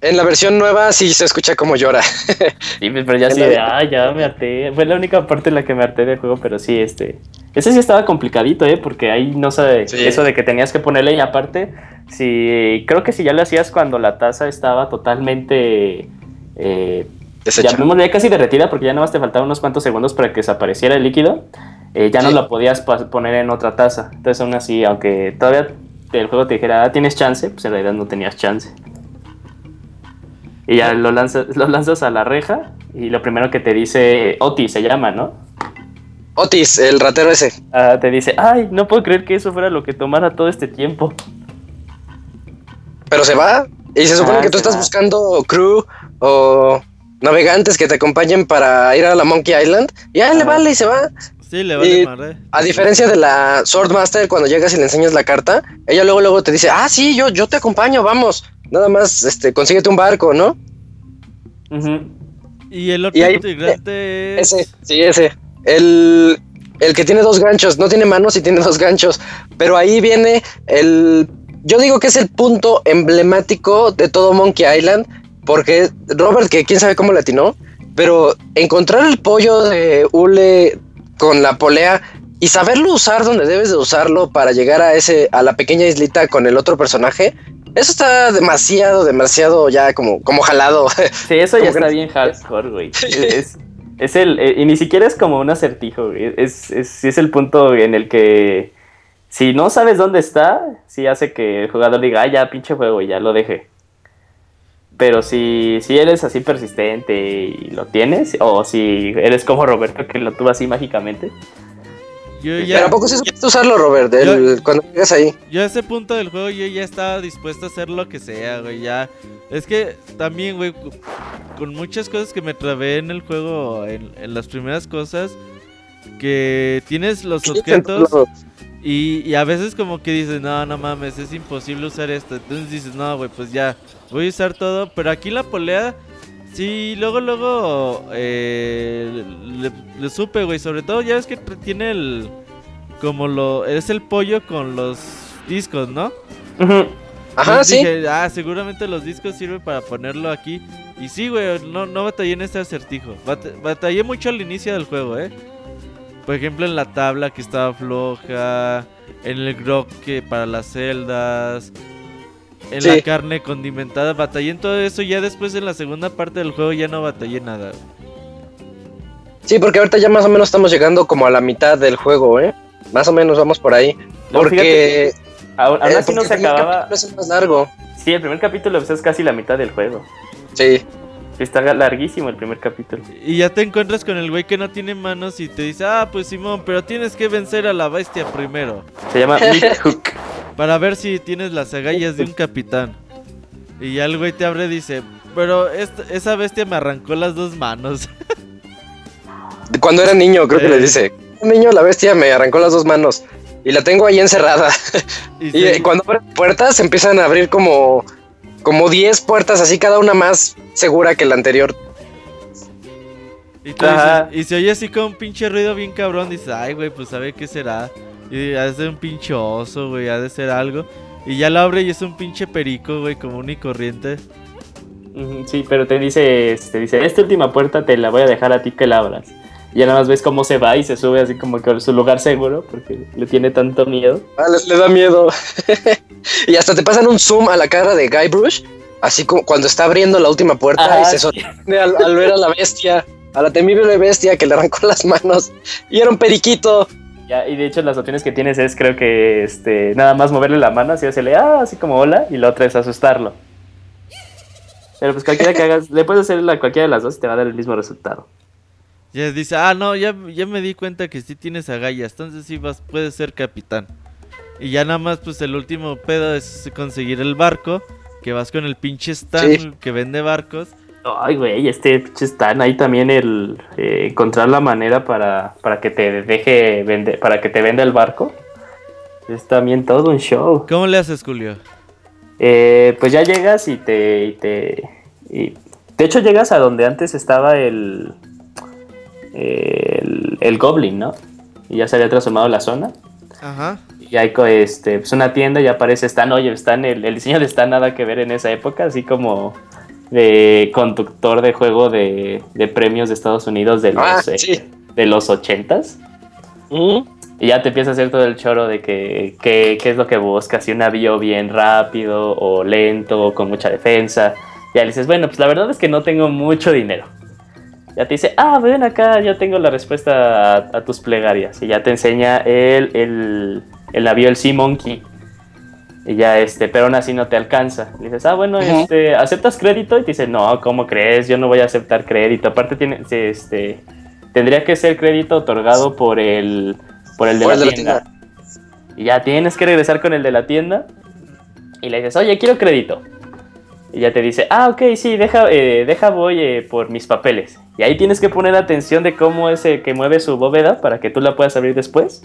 En la versión nueva sí se escucha como llora. Sí, pero ya sí, de, ah, ya me harté. Fue la única parte en la que me harté del juego, pero sí, este... Ese sí estaba complicadito, ¿eh? Porque ahí no sé, sí. Eso de que tenías que ponerle, y aparte, sí, creo que si ya lo hacías cuando la taza estaba totalmente... Eh, ya casi derretida, porque ya nada más te faltaban unos cuantos segundos para que desapareciera el líquido, eh, ya sí. No la podías poner en otra taza. Entonces aún así, aunque todavía el juego te dijera, ah, tienes chance, pues en realidad no tenías chance. Y ya lo lanzas, lo lanzas a la reja y lo primero que te dice Otis, se llama, ¿no? Otis, el ratero ese. Ah, te dice, ay, no puedo creer que eso fuera lo que tomara todo este tiempo. Pero se va y se supone ah, que tú estás va. buscando crew o navegantes que te acompañen para ir a la Monkey Island. Y ahí le vale y se va. Sí, le vale madre. A diferencia de la Sword Master, cuando llegas y le enseñas la carta, ella luego luego te dice, ah, sí, yo, yo te acompaño, vamos. Nada más, este, consíguete un barco, ¿no? Uh-huh. Y el otro integrante es... Ese, sí, ese. El, el que tiene dos ganchos. No tiene manos y tiene dos ganchos. Pero ahí viene el... Yo digo que es el punto emblemático de todo Monkey Island. Porque Robert, que quién sabe cómo le atinó, pero encontrar el pollo de hule con la polea y saberlo usar donde debes de usarlo para llegar a ese a la pequeña islita con el otro personaje... Eso está demasiado, demasiado ya como, como jalado. Sí, eso ya está que... bien hardcore, güey. Es, es el, eh, y ni siquiera es como un acertijo, güey. Es, es, es el punto en el que si no sabes dónde está, sí hace que el jugador diga, ah, ya, pinche juego, y ya lo deje. Pero si, si eres así persistente y lo tienes, o si eres como Roberto que lo tuvo así mágicamente. Yo ya, pero tampoco se supuesto usarlo, Robert, el, yo, cuando llegas ahí. Yo a ese punto del juego yo ya estaba dispuesto a hacer lo que sea, güey, ya. Es que también, güey, con muchas cosas que me trabé en el juego, en, en las primeras cosas, que tienes los objetos y, y a veces como que dices, no, no mames, es imposible usar esto. Entonces dices, no, güey, pues ya, voy a usar todo. Pero aquí la polea... Sí, luego, luego eh, le, le supe, güey, sobre todo ya ves que tiene el, como lo, es el pollo con los discos, ¿no? Uh-huh. Ajá, sí. Dije, ah, seguramente los discos sirven para ponerlo aquí, y sí, güey, no, no batallé en este acertijo, Bat- batallé mucho al inicio del juego, ¿eh? Por ejemplo, en la tabla que estaba floja, en el grog que para las celdas... En sí. La carne condimentada, batallé en todo eso. Ya después en la segunda parte del juego ya no batallé nada. Sí, porque ahorita ya más o menos estamos llegando como a la mitad del juego, ¿eh? Más o menos vamos por ahí. No, porque... Fíjate, aún eh, así porque no se acababa... Es más largo. Sí, el primer capítulo pues, es casi la mitad del juego. Sí. Está larguísimo el primer capítulo. Y ya te encuentras con el güey que no tiene manos y te dice, ah, pues Simón, pero tienes que vencer a la bestia primero. Se llama Mick Hook. Para ver si tienes las agallas de un capitán. Y ya el güey te abre y dice, pero esta, esa bestia me arrancó las dos manos. Cuando era niño, creo eh. que le dice, niño, la bestia me arrancó las dos manos y la tengo ahí encerrada. Y, y, se... y cuando abren puertas, empiezan a abrir como... Como diez puertas, así cada una más segura que la anterior. Y, tú dices, y se oye así con un pinche ruido bien cabrón. Dices, ay, güey, pues a ver qué será. Y ha de ser un pinche oso, güey, ha de ser algo. Y ya lo abre y es un pinche perico, güey, común y corriente. Sí, pero te dice, te dice, esta última puerta te la voy a dejar a ti que la abras. Y ya nada más ves cómo se va y se sube así como que a su lugar seguro, porque le tiene tanto miedo. Ah, le, le da miedo. Y hasta te pasan un zoom a la cara de Guybrush, así como cuando está abriendo la última puerta. Ajá, y se sorprende al, al ver a la bestia, a la temible bestia que le arrancó las manos. Y era un periquito. Ya, y de hecho las opciones que tienes es, creo que este, nada más moverle la mano, así hacerle, ah, así como hola, y la otra es asustarlo. Pero pues cualquiera que hagas, le puedes hacer la, cualquiera de las dos y te va a dar el mismo resultado. Ya dice, ah, no, ya, ya me di cuenta que sí tienes agallas, entonces sí vas, puedes ser capitán. Y ya nada más, pues el último pedo es conseguir el barco, que vas con el pinche Stan, sí, que vende barcos. Ay, güey, este pinche Stan, ahí también el eh, encontrar la manera para, para que te deje vender, para que te venda el barco. Es también todo un show. ¿Cómo le haces, Julio? Eh, pues ya llegas y te, y te, y de hecho llegas a donde antes estaba el... El, el Goblin, ¿no? Y ya se había transformado la zona. Ajá. Y hay este, pues una tienda y aparece Stan. Oye, Stan, el, el diseño de Stan nada que ver en esa época, así como de conductor de juego de, de premios de Estados Unidos de los, ah, sí. eh, de los ochentas. ¿Mm? Y ya te empieza a hacer todo el choro de que qué es lo que buscas, si un navío bien rápido o lento o con mucha defensa. Y ya le dices, bueno, pues la verdad es que no tengo mucho dinero. Ya te dice, ah, ven acá, ya tengo la respuesta a, a tus plegarias. Y ya te enseña el, el, el navío, el Sea Monkey. Y ya, este, pero aún así no te alcanza. Y dices, ah, bueno, uh-huh. este, ¿aceptas crédito? Y te dice, no, ¿cómo crees? Yo no voy a aceptar crédito. Aparte, tiene, este, tendría que ser crédito otorgado por el, por el de, por la, el de tienda. la tienda. Y ya tienes que regresar con el de la tienda. Y le dices, oye, quiero crédito. Y ya te dice, ah, ok, sí, deja, eh, deja voy eh, por mis papeles. Y ahí tienes que poner atención de cómo es el que mueve su bóveda para que tú la puedas abrir después.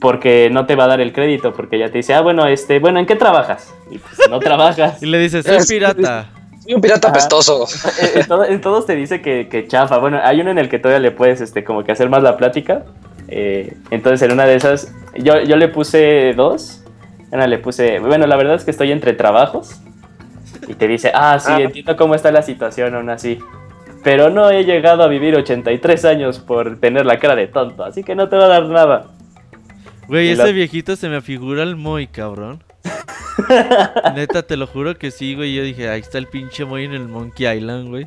Porque no te va a dar el crédito, porque ya te dice, ah, bueno, este, bueno, ¿en qué trabajas? Y pues no trabajas. Y le dices, soy pirata. Soy un pirata apestoso. En, todo, en todos te dice que, que chafa. Bueno, hay uno en el que todavía le puedes este, como que hacer más la plática. Eh, entonces en una de esas, yo, yo le puse dos. Ana le puse, bueno, la verdad es que estoy entre trabajos. Y te dice, ah, sí, ah, entiendo cómo está la situación aún así, pero no he llegado a vivir ochenta y tres años por tener la cara de tonto, así que no te va a dar nada. Güey, ese lo... viejito se me afigura el Moy, cabrón. Neta, te lo juro que sí, güey, yo dije, ahí está el pinche Moy en el Monkey Island, güey.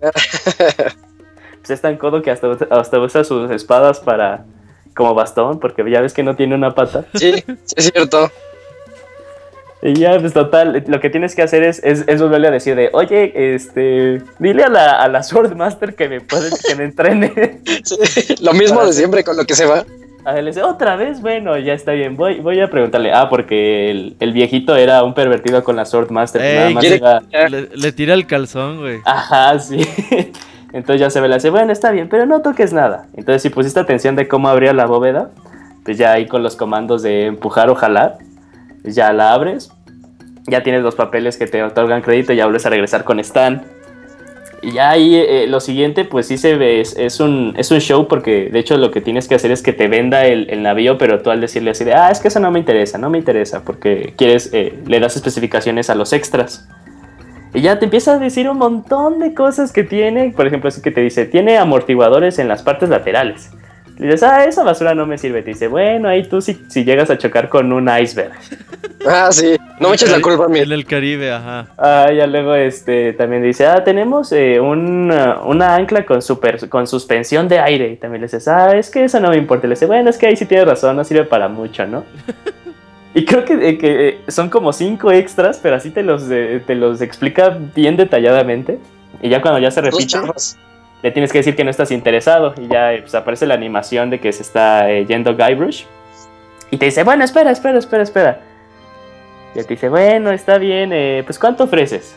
Pues es tan codo que hasta, hasta usa sus espadas para como bastón, porque ya ves que no tiene una pata. Sí, es cierto. Y ya, pues total, lo que tienes que hacer es, es, es volverle a decir de, oye, este, dile a la, a la Sword Master que me puede, que me entrene. Sí, lo mismo de siempre con lo que se va. A ver, le dice, otra vez, bueno, ya está bien, voy, voy a preguntarle. Ah, porque el, el viejito era un pervertido con la Sword Master. Ey, nada más iba... le, le tira el calzón, güey. Ajá, sí. Entonces ya se ve, le dice, bueno, está bien, pero no toques nada. Entonces si pusiste atención de cómo abría la bóveda, pues ya ahí con los comandos de empujar o jalar, ya la abres, ya tienes los papeles que te otorgan crédito, ya vuelves a regresar con Stan. Y ya ahí eh, lo siguiente, pues sí se ve, es, es, un, es un show, porque de hecho lo que tienes que hacer es que te venda el, el navío, pero tú al decirle así de, ah, es que eso no me interesa, no me interesa, porque quieres, eh, le das especificaciones a los extras. Y ya te empieza a decir un montón de cosas que tiene, por ejemplo, así que te dice, tiene amortiguadores en las partes laterales. Le dices, ah, esa basura no me sirve. Te dice, bueno, ahí tú si, si llegas a chocar con un iceberg. Ah, sí, no me eches la culpa a mí. En el Caribe, ajá. Ah, ya luego este también dice, ah, tenemos eh, un, una ancla con, super, con suspensión de aire. Y también le dices, ah, es que eso no me importa. Le dice, bueno, es que ahí sí tienes razón, no sirve para mucho, ¿no? Y creo que, eh, que son como cinco extras, pero así te los, eh, te los explica bien detalladamente. Y ya cuando ya se repite... le tienes que decir que no estás interesado. Y ya pues, aparece la animación de que se está eh, yendo Guybrush. Y te dice, bueno, espera, espera, espera, espera. Y te dice, bueno, está bien, eh, pues ¿cuánto ofreces?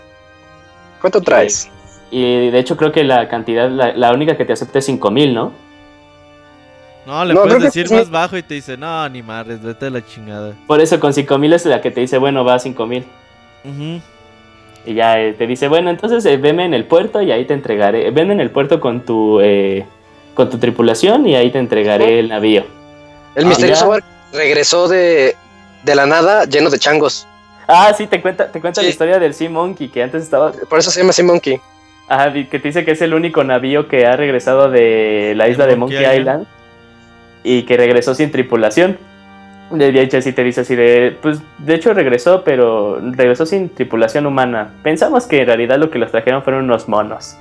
¿Cuánto traes? Y de hecho creo que la cantidad, la, la única que te acepta es cinco mil, ¿no? No, le no, puedes decir que... más bajo y te dice, no, ni mares, vete de la chingada. Por eso con cinco mil es la que te dice, bueno, va a cinco mil. Uh-huh. Y ya te dice, bueno, entonces eh, venme en el puerto y ahí te entregaré. Ven en el puerto con tu eh, con tu tripulación y ahí te entregaré el navío. El ah, misterioso barco regresó de, de la nada lleno de changos. Ah, sí, te cuenta, te cuenta sí. La historia del Sea Monkey, que antes estaba... Por eso se llama Sea Monkey. Ajá, que te dice que es el único navío que ha regresado de la isla de, de Monkey, Monkey Island. Island y que regresó sin tripulación. De hecho, sí te dice así de, pues, de hecho regresó, pero regresó sin tripulación humana. Pensamos que en realidad lo que los trajeron fueron unos monos.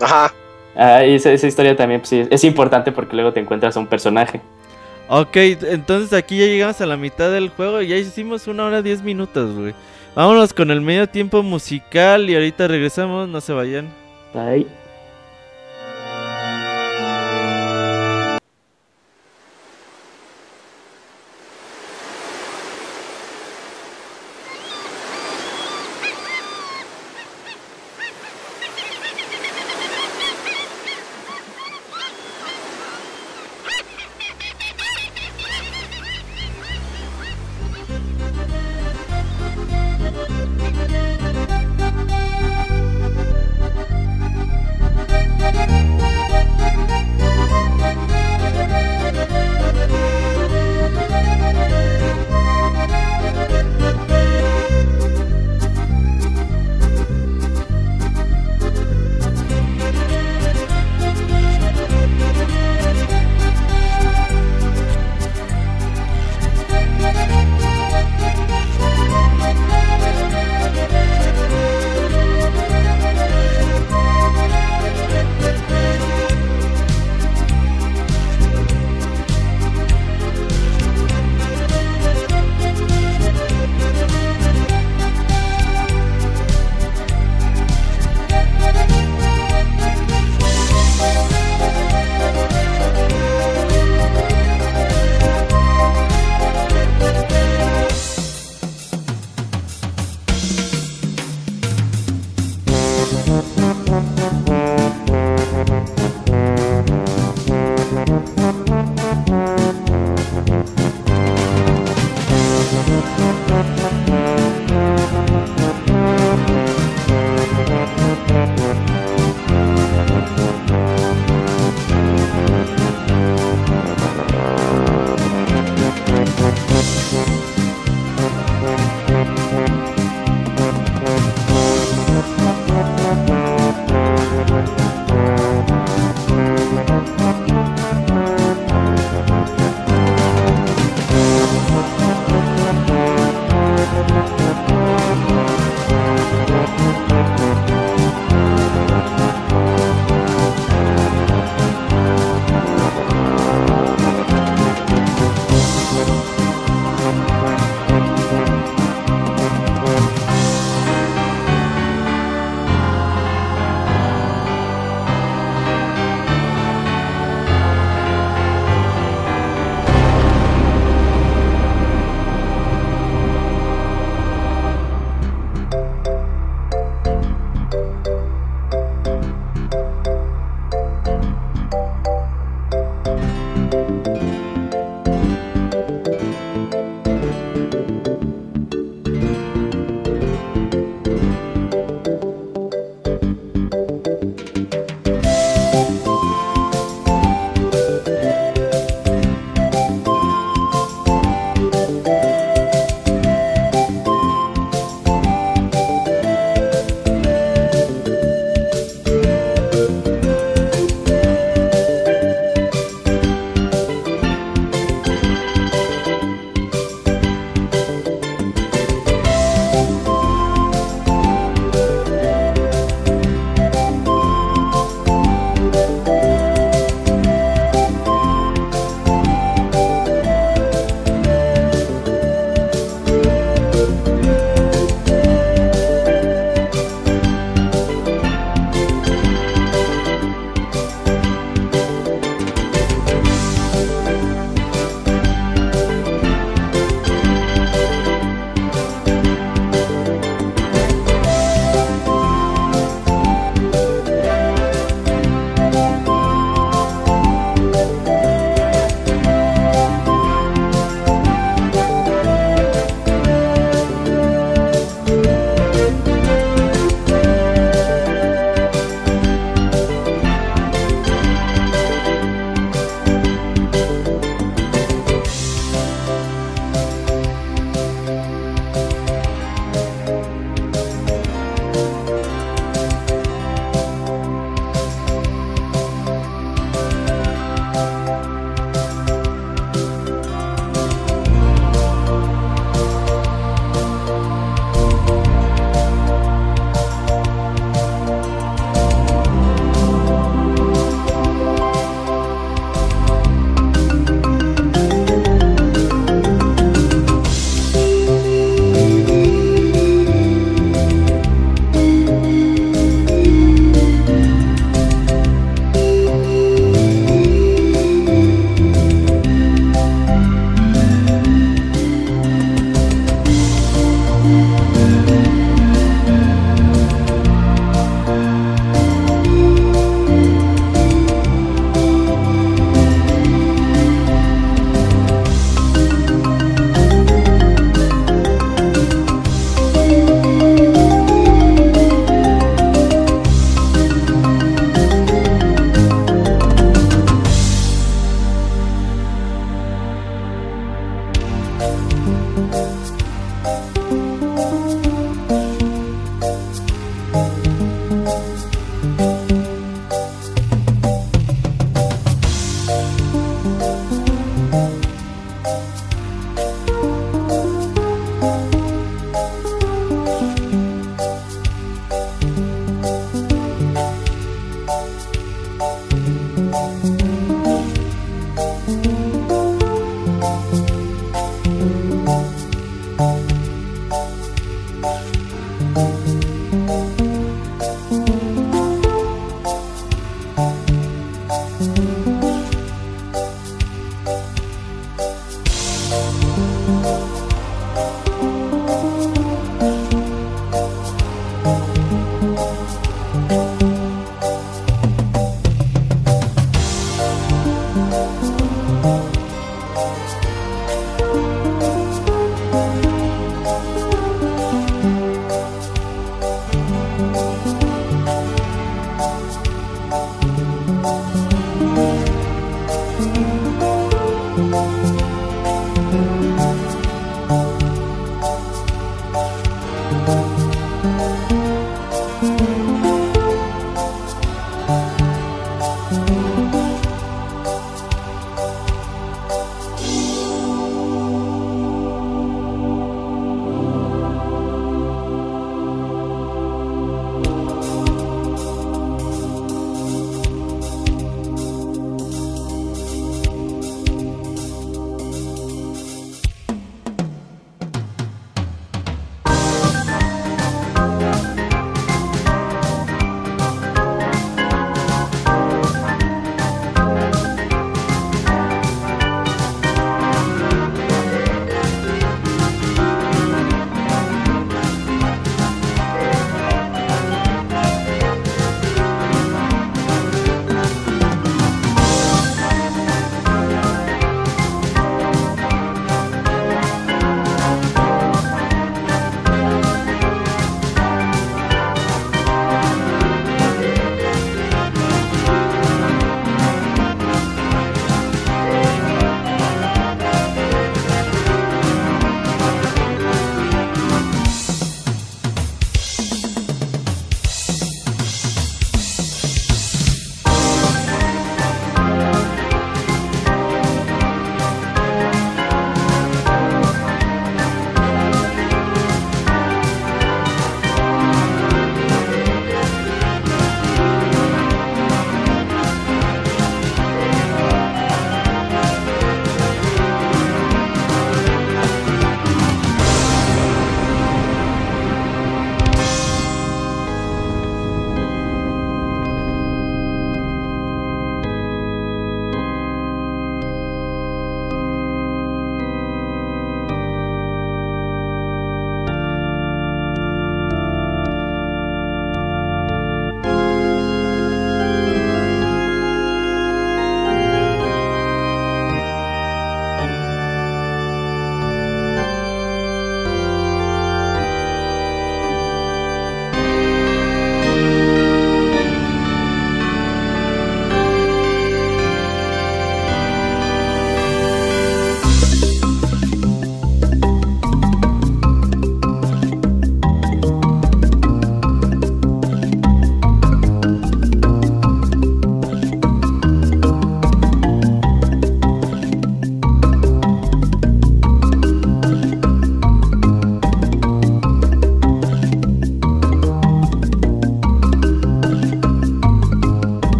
Ajá. Ah, y esa, esa historia también, pues, sí, es importante porque luego te encuentras a un personaje. Ok, entonces aquí ya llegamos a la mitad del juego y ya hicimos una hora diez minutos, güey. Vámonos con el medio tiempo musical y ahorita regresamos, no se vayan. Bye.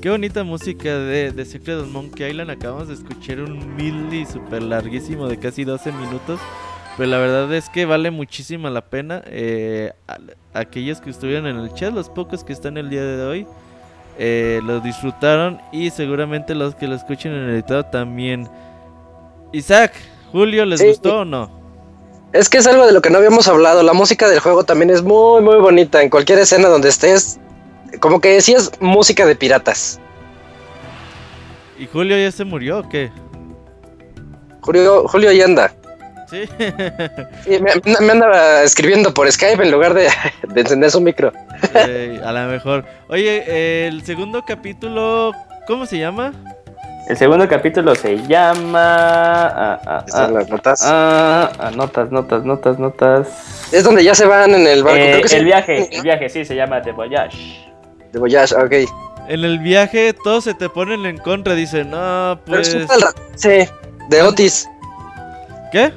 Qué bonita música de The Secret of Monkey Island. Acabamos de escuchar un medley super larguísimo de casi doce minutos. Pero la verdad es que vale muchísima la pena. Eh, a, aquellos que estuvieron en el chat, los pocos que están el día de hoy, eh, los disfrutaron. Y seguramente los que lo escuchen en el editado también. Isaac, Julio, ¿les sí. gustó o no? Es que es algo de lo que no habíamos hablado. La música del juego también es muy, muy bonita. En cualquier escena donde estés, como que decías música de piratas. ¿Y Julio ya se murió o qué? Julio, Julio ya anda. Sí. Sí, me, me andaba escribiendo por Skype en lugar de, de encender su micro. Eh, a lo mejor. Oye, el segundo capítulo, ¿cómo se llama? El segundo capítulo se llama... Ah, ah, ah, las notas. Ah, ah, notas, notas, notas, notas. Es donde ya se van en el barco. Eh, Creo que el sí. viaje, el viaje, sí, se llama The Voyage. The Voyage, ok. En el viaje todos se te ponen en contra, dicen, no, pues... Pero es culpa del ese, de Otis. ¿Qué?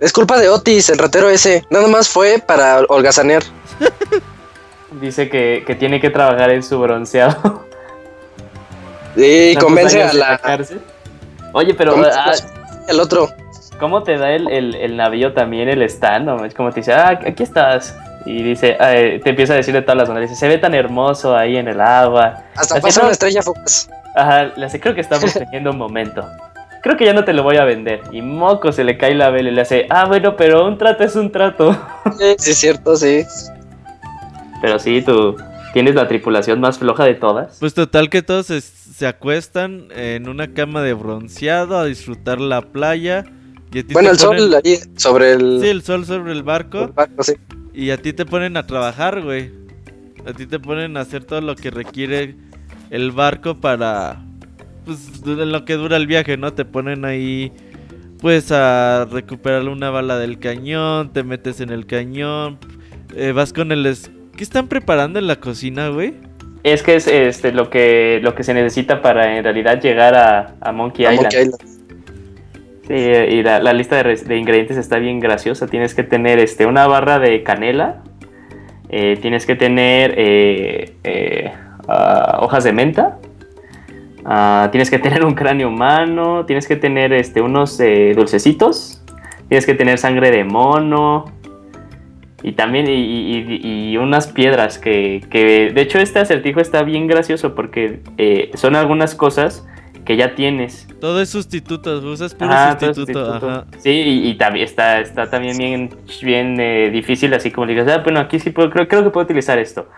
Es culpa de Otis, el ratero ese. Nada más fue para holgazanear. Dice que, que tiene que trabajar en su bronceado. Sí, convence a la... Oye, pero... Ah, el otro. ¿Cómo te da el, el, el navío también el stand? ¿No? Es como te dice, ah, aquí estás. Y dice, eh, te empieza a decir de todas las maneras. Dice, se ve tan hermoso ahí en el agua. Hasta pasa una estrella fugaz. Ajá, le hace, creo que estamos teniendo un momento. Creo que ya no te lo voy a vender. Y moco, se le cae la vela y le hace, ah, bueno, pero un trato es un trato. Sí, sí, es cierto, sí. Pero sí, tú... ¿Tienes la tripulación más floja de todas? Pues total que todos se, se acuestan en una cama de bronceado a disfrutar la playa. Y bueno, el ponen... sol ahí sobre el... Sí, el sol sobre el barco. El barco, sí. Y a ti te ponen a trabajar, güey. A ti te ponen a hacer todo lo que requiere el barco para... Pues lo que dura el viaje, ¿no? Te ponen ahí pues a recuperar una bala del cañón, te metes en el cañón, eh, vas con el... Es... ¿Qué están preparando en la cocina, güey? Es que es este lo que lo que se necesita para en realidad llegar a, a Monkey a Island. Monkey Island. Sí, y la, la lista de, de ingredientes está bien graciosa. Tienes que tener este una barra de canela, eh, tienes que tener eh, eh, uh, hojas de menta, uh, tienes que tener un cráneo humano, tienes que tener este unos eh, dulcecitos, tienes que tener sangre de mono. Y también, y, y, y unas piedras que, que... De hecho, este acertijo está bien gracioso porque eh, son algunas cosas que ya tienes. Todo es sustituto, usas puro ah, sustituto. sustituto. Ajá. Sí, y, y también está, está también bien, bien eh, difícil, así como le digas, ah, bueno, aquí sí puedo, creo, creo que puedo utilizar esto.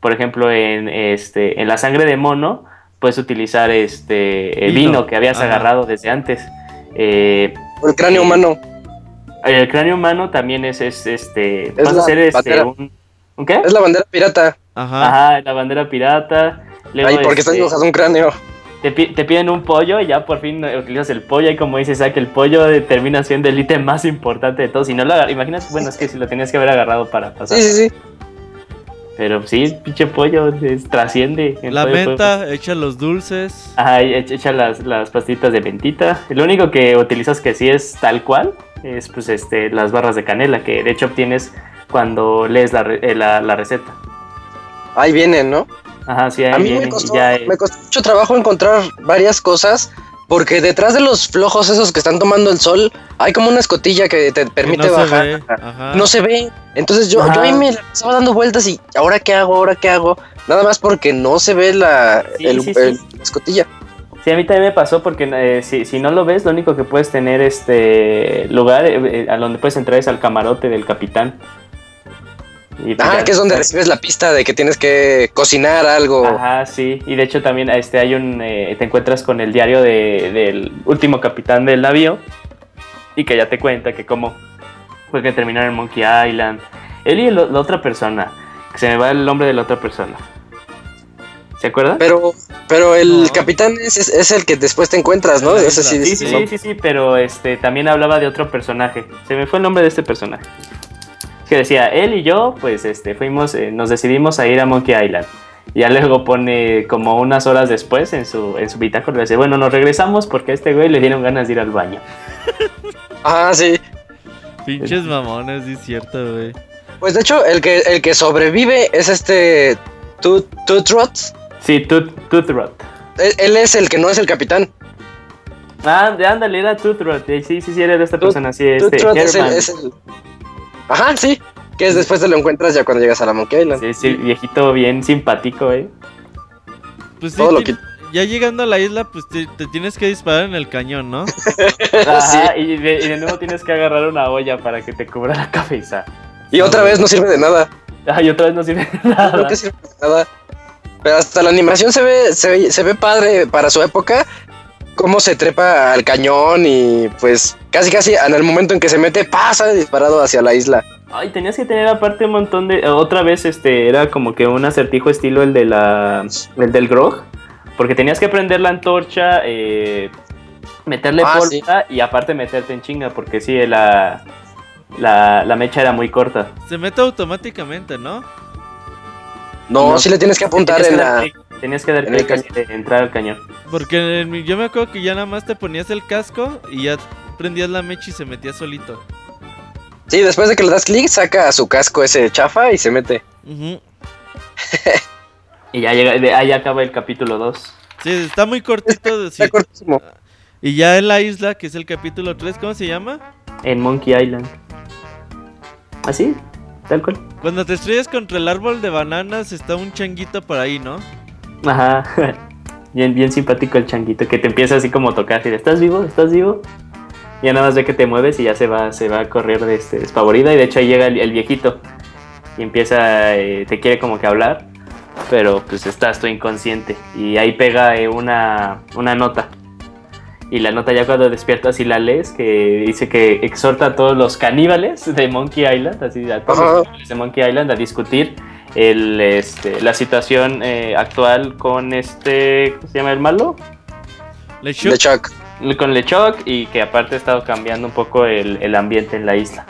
Por ejemplo, en este en la sangre de mono puedes utilizar este el vino, vino que habías Ajá. agarrado desde antes. Eh, el cráneo eh, humano. El cráneo humano también es, es este. Es vas a hacer este, un, un. ¿Qué? Es la bandera pirata. Ajá. Ajá, la bandera pirata. Luego, ay, porque este, estás un cráneo. Te, te piden un pollo y ya por fin utilizas el pollo. Y como dices, que el pollo termina siendo el ítem más importante de todos. Si no lo agarras, imaginas, bueno, es que si lo tenías que haber agarrado para pasar. Sí, sí, sí. Pero sí, pinche pollo, es, trasciende. La menta, echa los dulces. Ajá, echa las, las pastitas de mentita. Lo único que utilizas que sí es tal cual es pues este las barras de canela, que de hecho obtienes cuando lees la, eh, la, la receta. Ahí vienen, ¿no? Ajá, sí, ahí a mí vienen. Me costó, ya, eh. me costó mucho trabajo encontrar varias cosas, porque detrás de los flojos esos que están tomando el sol, hay como una escotilla que te permite que no bajar. Se no se ve. Entonces yo, yo ahí me estaba dando vueltas y ¿ahora qué hago? ¿Ahora qué hago? Nada más porque no se ve la, sí, el, sí, el, sí. la escotilla. Sí, a mí también me pasó porque eh, si, si no lo ves, lo único que puedes tener este lugar eh, a donde puedes entrar es al camarote del capitán. Y ah, que es donde recibes la pista de que tienes que cocinar algo. Ajá, sí. Y de hecho también este hay un eh, te encuentras con el diario de, del último capitán del navío y que ya te cuenta que cómo fue que terminaron en Monkey Island. Él y el, la otra persona, que se me va el nombre de la otra persona. ¿Se acuerdan? Pero pero el no. capitán es, es, es el que después te encuentras, ¿no? Sí, sí, sí, sí, sí, sí, sí, pero este también hablaba de otro personaje. Se me fue el nombre de este personaje. Que decía, él y yo, pues este, fuimos, eh, nos decidimos a ir a Monkey Island. Y ya luego pone como unas horas después en su, en su bitácora, le dice, bueno, nos regresamos porque a este güey le dieron ganas de ir al baño. Ah, sí. Pinches mamones, sí es cierto, güey. Pues de hecho, el que, el que sobrevive es este Toothrot. Sí, Toothrot. Él es el que no es el capitán. Ah, ándale, era Toothrot. Sí, sí, sí, era de esta persona. Sí, este, Toothrot es el, es el... Ajá, sí. Que es después te lo encuentras ya cuando llegas a la Monkey Island. Sí, sí, viejito bien simpático, eh. Pues sí, todo lo que... Ya llegando a la isla, pues te, te tienes que disparar en el cañón, ¿no? Ajá, sí. y, de, y de nuevo tienes que agarrar una olla para que te cubra la cabeza. Y otra vez no sirve de nada. Ah, y otra vez no sirve de nada. Creo que sirve de nada. Pero hasta la animación se ve, se ve, se ve padre para su época. Cómo se trepa al cañón y pues casi casi en el momento en que se mete pasa disparado hacia la isla. Ay, tenías que tener aparte un montón de... Otra vez este era como que un acertijo estilo el de la el del Grog, porque tenías que prender la antorcha, eh, meterle ah, pólvora sí. y aparte meterte en chinga, porque sí, la, la la mecha era muy corta. Se mete automáticamente, ¿no? No, no sí le tienes que apuntar en la... Click. Tenías que dar clic casi de entrar al cañón. Porque yo me acuerdo que ya nada más te ponías el casco y ya prendías la mecha y se metía solito. Sí, después de que le das clic, saca su casco ese chafa y se mete. Uh-huh. Y ya llega, de ahí acaba el capítulo dos. Sí, está muy cortito. De, está sí. cortísimo. Y ya en la isla, que es el capítulo tres, ¿cómo se llama? En Monkey Island. ¿Así? Tal cual. Cuando te estrellas contra el árbol de bananas, está un changuito por ahí, ¿no? Ajá, bien, bien simpático el changuito, que te empieza así como a tocar y de, ¿estás vivo? ¿Estás vivo? Ya nada más ve que te mueves y ya se va, se va a correr de este, despavorida. Y de hecho ahí llega el, el viejito y empieza, eh, te quiere como que hablar, pero pues estás tú inconsciente. Y ahí pega eh, una, una nota. Y la nota ya cuando despiertas y la lees, que dice que exhorta a todos los caníbales de Monkey Island, así a todos los caníbales de Monkey Island a discutir el, este, la situación eh, actual con este, ¿cómo se llama el malo? LeChuck. Con LeChuck, y que aparte ha estado cambiando un poco el, el ambiente en la isla.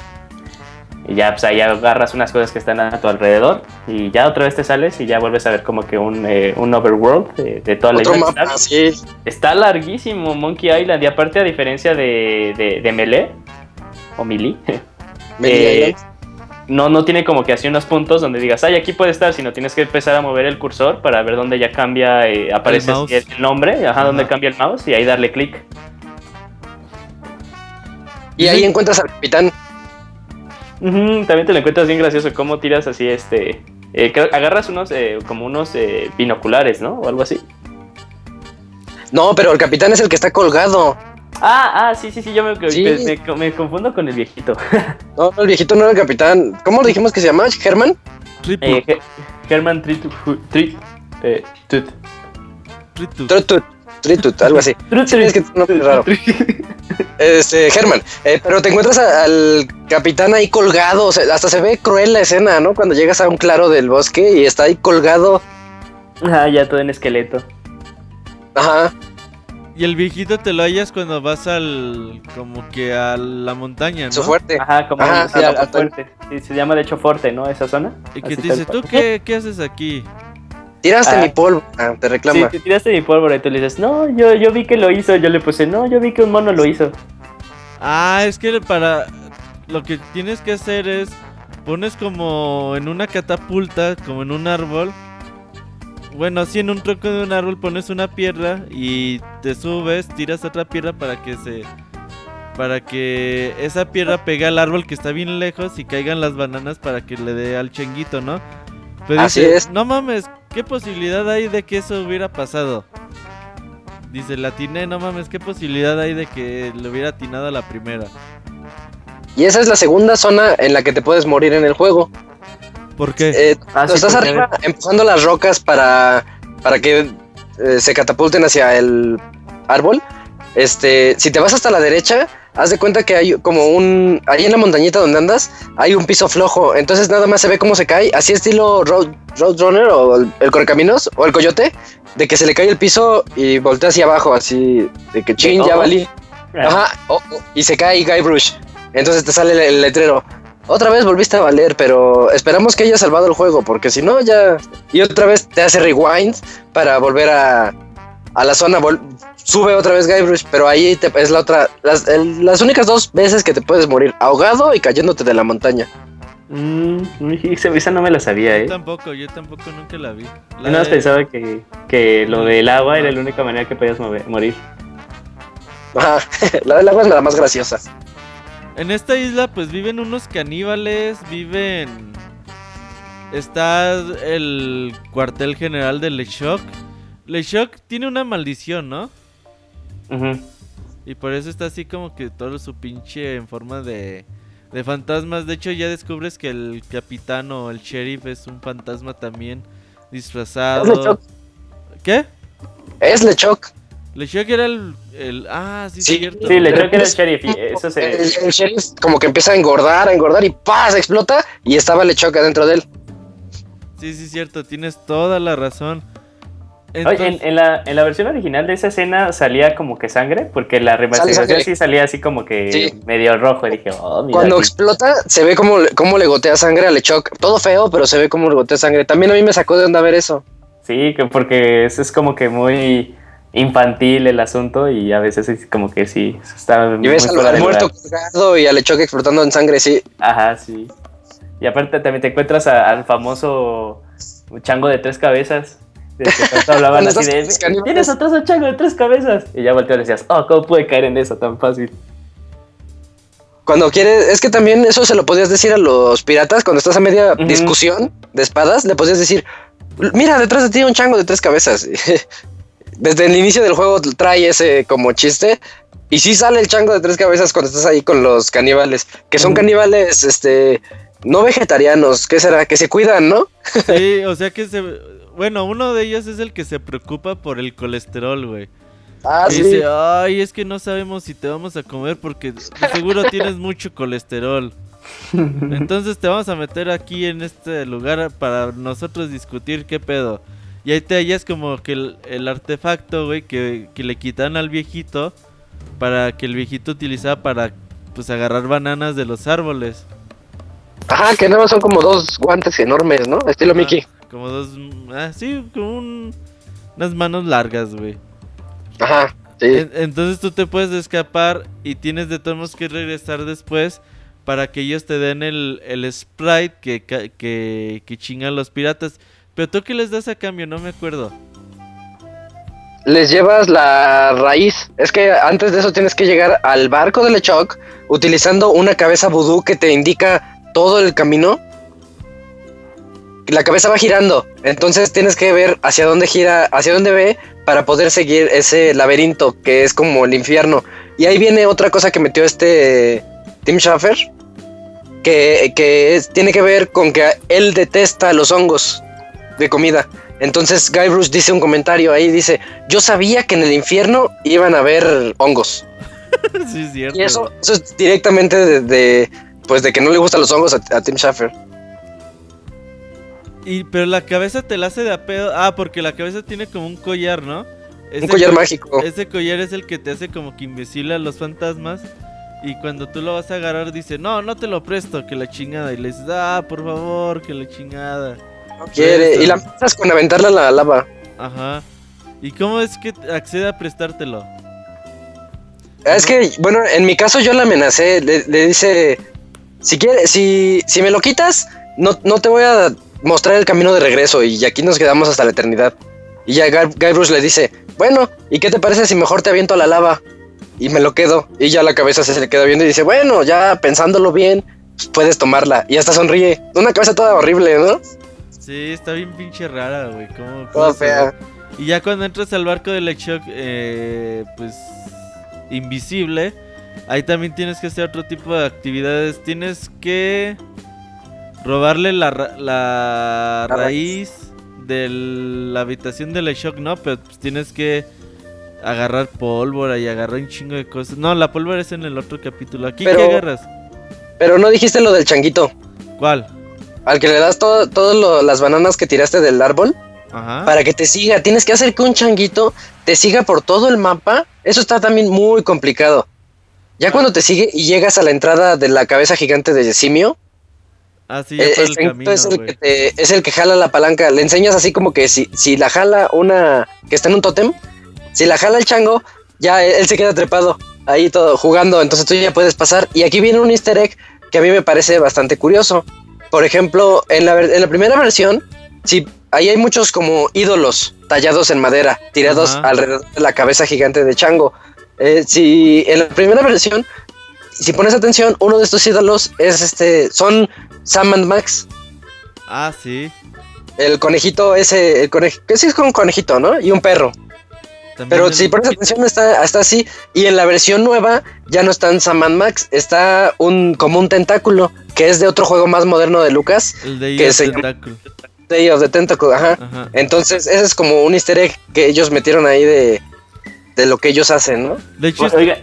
Y ya, pues ahí agarras unas cosas que están a tu alrededor y ya otra vez te sales y ya vuelves a ver como que un, eh, un overworld de, de toda la Otro isla. Mapa, sí. Está larguísimo Monkey Island, y aparte a diferencia de, de, de Mêlée, o Mili, eh, no, no tiene como que así unos puntos donde digas, ay, aquí puede estar, sino tienes que empezar a mover el cursor para ver dónde ya cambia, eh, aparece el, el nombre, ajá, uh-huh. donde cambia el mouse y ahí darle clic. Y ahí encuentras al capitán. Uh-huh, también te lo encuentras bien gracioso, cómo tiras así este... Eh, agarras unos eh, como unos eh, binoculares, ¿no? O algo así. No, pero el capitán es el que está colgado. Ah, ah, sí, sí, sí, yo me, sí. me, me, me confundo con el viejito. No, el viejito no era el capitán. ¿Cómo lo dijimos que se llamaba? ¿Herman? Eh, Her- Herman Toothrot. Eh, Toothrot. Toothrot, algo así. Sí, es que es un nombre raro. Este, Herman, eh, pero te encuentras a, al capitán ahí colgado, o sea, hasta se ve cruel la escena, ¿no? Cuando llegas a un claro del bosque y está ahí colgado. Ah, ya todo en esqueleto. Ajá. Y el viejito te lo hallas cuando vas al, como que a la montaña, ¿no? Su fuerte. Ajá, como Ajá, sí, a, a fuerte. Sí, se llama de hecho fuerte, ¿no? Esa zona. Y que así te dice, ¿tú qué, qué haces aquí? Tiraste ah, mi pólvora, ah, te reclama. Sí, te tiraste mi pólvora y tú le dices, no, yo, yo vi que lo hizo, yo le puse, no, yo vi que un mono lo hizo. Ah, es que para... Lo que tienes que hacer es... Pones como en una catapulta, como en un árbol. Bueno, así en un tronco de un árbol pones una piedra y te subes, tiras otra piedra para que se... Para que esa piedra pegue al árbol que está bien lejos y caigan las bananas para que le dé al changuito, ¿no? Pero así dice, es. No mames, ¿qué posibilidad hay de que eso hubiera pasado? Dice, le atiné, no mames, ¿qué posibilidad hay de que le hubiera atinado a la primera? Y esa es la segunda zona en la que te puedes morir en el juego. ¿Por qué? Eh, ah, sí, estás arriba me... empujando las rocas para, para que eh, se catapulten hacia el árbol. Este, si te vas hasta la derecha, haz de cuenta que hay como un... Ahí en la montañita donde andas, hay un piso flojo. Entonces nada más se ve cómo se cae. Así estilo road, Roadrunner o el, el Correcaminos o el Coyote. De que se le cae el piso y voltea hacia abajo. Así de que chin, ya valí. Ajá, oh, oh, y se cae Guybrush. Entonces te sale el letrero. Otra vez volviste a valer, pero esperamos que haya salvado el juego. Porque si no, ya... Y otra vez te hace rewind para volver a... A la zona, vol- sube otra vez Guybrush, pero ahí te- es la otra... Las, el, las únicas dos veces que te puedes morir, ahogado y cayéndote de la montaña. Mm, esa no me la sabía, ¿eh? Yo tampoco, yo tampoco nunca la vi. La Nada más de... pensaba que, que lo del agua era la única manera que podías mover, morir. Ah, la del agua es la más graciosa. En esta isla, pues, viven unos caníbales, viven... Está el cuartel general de LeChuck. LeChuck tiene una maldición, ¿no? Uh-huh. Y por eso está así como que todo su pinche en forma de... De fantasmas. De hecho, ya descubres que el capitán o el sheriff es un fantasma también disfrazado. Es LeChuck. ¿Qué? Es LeChuck. LeChuck era el, el... Ah, sí, sí, es cierto. Sí, LeChuck era el sheriff. Y eso se... el, el sheriff como que empieza a engordar, a engordar y ¡paz! Explota y estaba LeChuck adentro de él. Sí, sí, cierto. Tienes toda la razón. Entonces... Oye, en, en, la, en la versión original de esa escena salía como que sangre, porque la remasterización sí salía así como que sí, medio rojo. Y dije, oh, mira. Cuando aquí explota, se ve como, como le gotea sangre a LeChuck. Todo feo, pero se ve como le gotea sangre. También a mí me sacó de onda ver eso. Sí, que porque eso es como que muy infantil el asunto y a veces es como que sí. Está y ves al muerto cargado y a LeChuck explotando en sangre, sí. Ajá, sí. Y aparte también te encuentras a, al famoso chango de tres cabezas. De que tanto hablaban así de tienes atrás un chango de tres cabezas y ya volteó y decías, oh, ¿cómo puede caer en eso tan fácil? Cuando quieres, es que también eso se lo podías decir a los piratas cuando estás a media uh-huh. discusión de espadas, le podías decir, mira, detrás de ti un chango de tres cabezas. Desde el inicio del juego trae ese como chiste y sí sale el chango de tres cabezas cuando estás ahí con los caníbales, que son uh-huh. caníbales, este, no vegetarianos, ¿qué será? Que se cuidan, ¿no? Sí, o sea que se... Bueno, uno de ellos es el que se preocupa por el colesterol, güey. Ah, y sí. Dice, ay, es que no sabemos si te vamos a comer porque seguro tienes mucho colesterol. Entonces te vamos a meter aquí en este lugar para nosotros discutir qué pedo. Y ahí te hallas como que el, el artefacto, güey, que, que le quitan al viejito para que el viejito utilizaba para, pues, agarrar bananas de los árboles. Ajá, que nada más son como dos guantes enormes, ¿no? Estilo ah, Mickey. Como dos... Ah, sí, como un, unas manos largas, güey. Ajá, sí. E- entonces tú te puedes escapar y tienes de todos modos que regresar después para que ellos te den el, el Sprite que, que, que chingan los piratas. Pero ¿tú qué les das a cambio? No me acuerdo. Les llevas la raíz. Es que antes de eso tienes que llegar al barco de LeChuck utilizando una cabeza vudú que te indica... todo el camino, la cabeza va girando, entonces tienes que ver hacia dónde gira, hacia dónde ve, para poder seguir ese laberinto, que es como el infierno. Y ahí viene otra cosa que metió este Tim Schafer, que, que es, tiene que ver con que él detesta los hongos de comida. Entonces Guybrush dice un comentario ahí, dice, yo sabía que en el infierno iban a haber hongos. Sí, es cierto. Y eso, eso es directamente de... de pues de que no le gustan los hongos a, a Tim Schafer. Y pero la cabeza te la hace de a pedo. Ah, porque la cabeza tiene como un collar, ¿no? Ese un collar co- mágico. Ese collar es el que te hace como que invisible a los fantasmas. Y cuando tú lo vas a agarrar dice, no, no te lo presto, que la chingada. Y le dices, ah, por favor, que la chingada. No quiere. Presto. Y la metas con aventarla a la lava. Ajá. ¿Y cómo es que accede a prestártelo? Es que, bueno, en mi caso yo la amenacé. Le, le dice... Si quieres, si, si me lo quitas, no, no te voy a mostrar el camino de regreso y aquí nos quedamos hasta la eternidad. Y ya Guy, Guybrush le dice, bueno, ¿y qué te parece si mejor te aviento a la lava? Y me lo quedo. Y ya la cabeza se le queda viendo y dice, bueno, ya pensándolo bien, pues puedes tomarla. Y hasta sonríe. Una cabeza toda horrible, ¿no? Sí, está bien pinche rara, güey. ¿Cómo, cómo oh, fea. Y ya cuando entras al barco de LeChuck, eh, pues, invisible... Ahí también tienes que hacer otro tipo de actividades. Tienes que robarle la, ra- la raíz de la habitación de LeChuck, ¿no? Pero pues tienes que agarrar pólvora y agarrar un chingo de cosas. No, la pólvora es en el otro capítulo. ¿Aquí pero, qué agarras? Pero no dijiste lo del changuito. ¿Cuál? Al que le das todas todo las bananas que tiraste del árbol. Ajá. Para que te siga. Tienes que hacer que un changuito te siga por todo el mapa. Eso está también muy complicado. Ya cuando te sigue y llegas a la entrada de la cabeza gigante de simio, ah, sí, ya el, el camino, es, el que te, es el que jala la palanca. Le enseñas así como que si, si la jala una que está en un tótem, si la jala el chango, ya él, él se queda trepado ahí todo jugando. Entonces tú ya puedes pasar. Y aquí viene un easter egg que a mí me parece bastante curioso. Por ejemplo, en la, en la primera versión, sí, ahí hay muchos como ídolos tallados en madera, tirados Ajá. alrededor de la cabeza gigante de Chango. Eh, si en la primera versión, si pones atención, uno de estos ídolos es este, son Sam and Max. Ah, sí. El conejito ese, el conej, que sí es con un conejito, ¿no? Y un perro. También Pero si pones atención está hasta así. Y en la versión nueva ya no están Sam and Max, está un como un tentáculo que es de otro juego más moderno de Lucas, el Day que of se Tentacle. llama Day of the Tentacle, ajá. ajá. Entonces ese es como un easter egg que ellos metieron ahí de de lo que ellos hacen, ¿no? De hecho, bueno, oiga,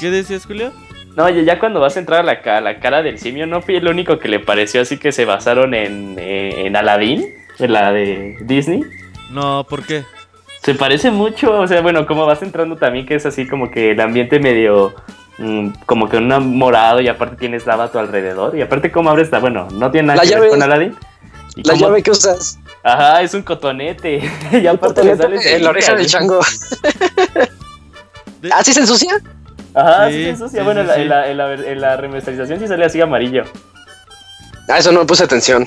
¿qué decías, Julio? No, ya cuando vas a entrar a la, a la cara del simio, no fui el único que le pareció así que se basaron en, eh, en Aladdin, en la de Disney. No, ¿por qué? Se parece mucho, o sea, bueno, como vas entrando también que es así como que el ambiente medio, mmm, como que un morado y aparte tienes lava a tu alrededor y aparte cómo abres, la, bueno, no tiene nada que ver con Aladdin. ¿Y la cómo? Llave que usas. Ajá, es un cotonete. Y aparte le sales en la oreja del chango. ¿Así se ensucia? Ajá, sí, sí se ensucia. Sí, bueno, sí, en, sí. La, en, la, en, la, en la remasterización sí sale así amarillo. Ah, eso no me puse atención.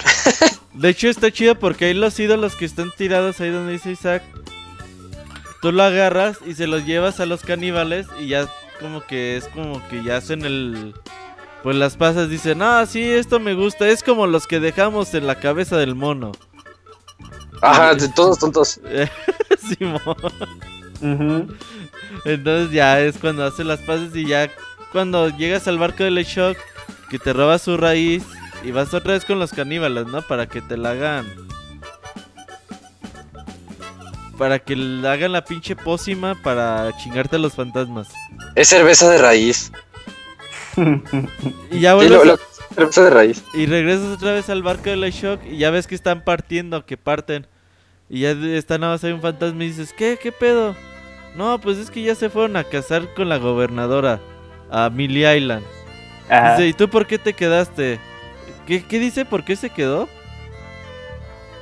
De hecho está chido porque hay los ídolos que están tirados ahí donde dice Isaac. Tú lo agarras y se los llevas a los caníbales y ya como que es como que ya hacen el... Pues las pasas dicen, ah, sí, esto me gusta. Es como los que dejamos en la cabeza del mono. Ajá, de todos tontos. Simón. Uh-huh. Entonces ya es cuando hace las pases y ya cuando llegas al barco de LeChuck, que te robas su raíz y vas otra vez con los caníbales, ¿no? Para que te la hagan. Para que le hagan la pinche pócima para chingarte a los fantasmas. Es cerveza de raíz. Y ya vuelves sí, lo, lo, lo, de raíz. Y regresas otra vez al barco de LeChuck y ya ves que están partiendo, que parten. Y ya está nada más ahí un fantasma y dices, ¿qué? ¿Qué pedo? No, pues es que ya se fueron a casar con la gobernadora a Mêlée Island. Ajá. Dice, ¿y tú por qué te quedaste? ¿Qué, qué dice? ¿Por qué se quedó?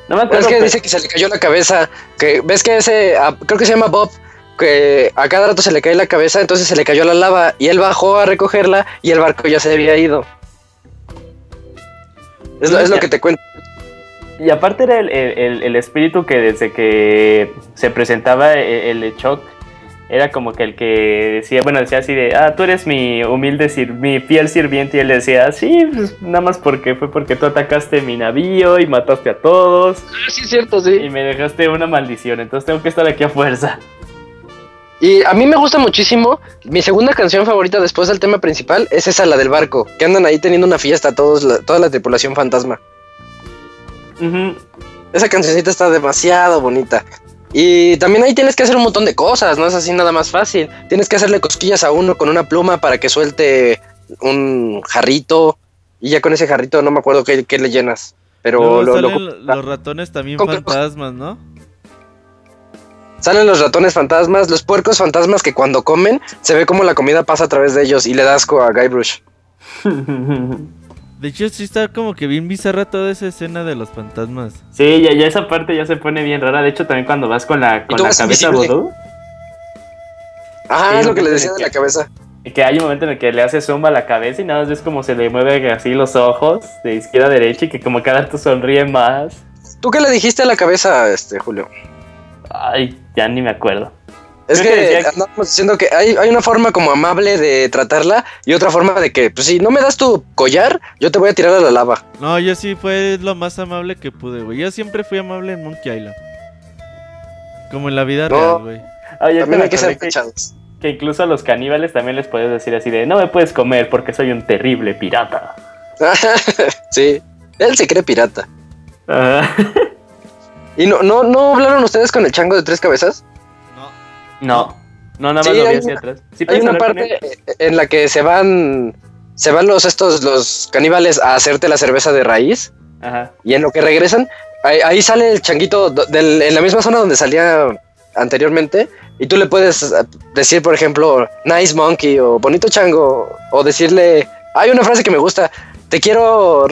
No me acuerdo, es que pero... dice que se le cayó la cabeza. Que ves que ese, a, creo que se llama Bob, que a cada rato se le cae la cabeza, entonces se le cayó la lava y él bajó a recogerla y el barco ya se había ido. Es lo, es lo que te cuento. Y aparte era el, el, el espíritu que desde que se presentaba el, el LeChuck era como que el que decía, bueno, decía así de, ah, tú eres mi humilde, sir- mi fiel sirviente, y él decía, sí, pues nada más porque fue porque tú atacaste mi navío y mataste a todos. Ah, sí, es cierto, sí. Y me dejaste una maldición, entonces tengo que estar aquí a fuerza. Y a mí me gusta muchísimo, mi segunda canción favorita después del tema principal es esa, la del barco, que andan ahí teniendo una fiesta todos la, toda la tripulación fantasma. Uh-huh. Esa cancioncita está demasiado bonita. Y también ahí tienes que hacer un montón de cosas, no es así nada más fácil. Tienes que hacerle cosquillas a uno con una pluma para que suelte un jarrito. Y ya con ese jarrito no me acuerdo qué, qué le llenas. Pero lo, lo, los ratones también fantasmas, ¿no? Salen los ratones fantasmas, los puercos fantasmas que cuando comen se ve como la comida pasa a través de ellos y le da asco a Guybrush. De hecho sí está como que bien bizarra toda esa escena de los fantasmas. Sí, ya, ya esa parte ya se pone bien rara. De hecho también cuando vas con la, con la cabeza voodoo. Ah, es lo que le decía de la cabeza. Que hay un momento en el que le hace zoom a la cabeza y nada más ves como se le mueve así los ojos de izquierda a derecha y que como cada rato sonríe más. ¿Tú qué le dijiste a la cabeza, este Julio? Ay, ya ni me acuerdo. Es Creo que, que andamos diciendo que hay, hay una forma como amable de tratarla y otra forma de que, pues si no me das tu collar, yo te voy a tirar a la lava. No, yo sí fue lo más amable que pude, güey. Yo siempre fui amable en Monkey Island. Como en la vida no. real, güey. Oye, también hay que ser pechados. Que, que incluso a los caníbales también les puedes decir así de, no me puedes comer porque soy un terrible pirata. Sí, él se cree pirata. Ajá. ¿Y no, no, no hablaron ustedes con el chango de tres cabezas? No. No, no nada más sí, lo vi hacia una, atrás. ¿Sí hay una parte en la que se van se van los estos los caníbales a hacerte la cerveza de raíz. Ajá. Y en lo que regresan, ahí, ahí sale el changuito del, en la misma zona donde salía anteriormente. Y tú le puedes decir, por ejemplo, nice monkey o bonito chango. O decirle, hay una frase que me gusta, te quiero...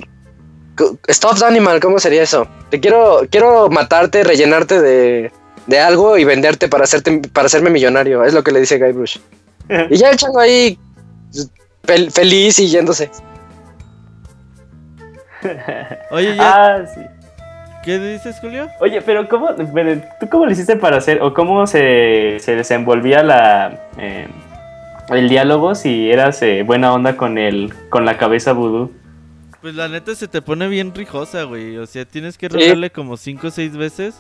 Stuffed Animal, ¿cómo sería eso? Te quiero, quiero matarte, rellenarte de, de algo y venderte para hacerte, para hacerme millonario, es lo que le dice Guybrush. Y ya el chango ahí fel, feliz y yéndose. Oye, ya. Ah, sí. ¿Qué dices, Julio? Oye, pero ¿cómo, pero tú cómo le hiciste para hacer, o cómo se, se desenvolvía la eh, el diálogo si eras eh, buena onda con el con la cabeza vudú? Pues la neta se te pone bien rijosa, güey. O sea, tienes que rogarle ¿Sí? como cinco o seis veces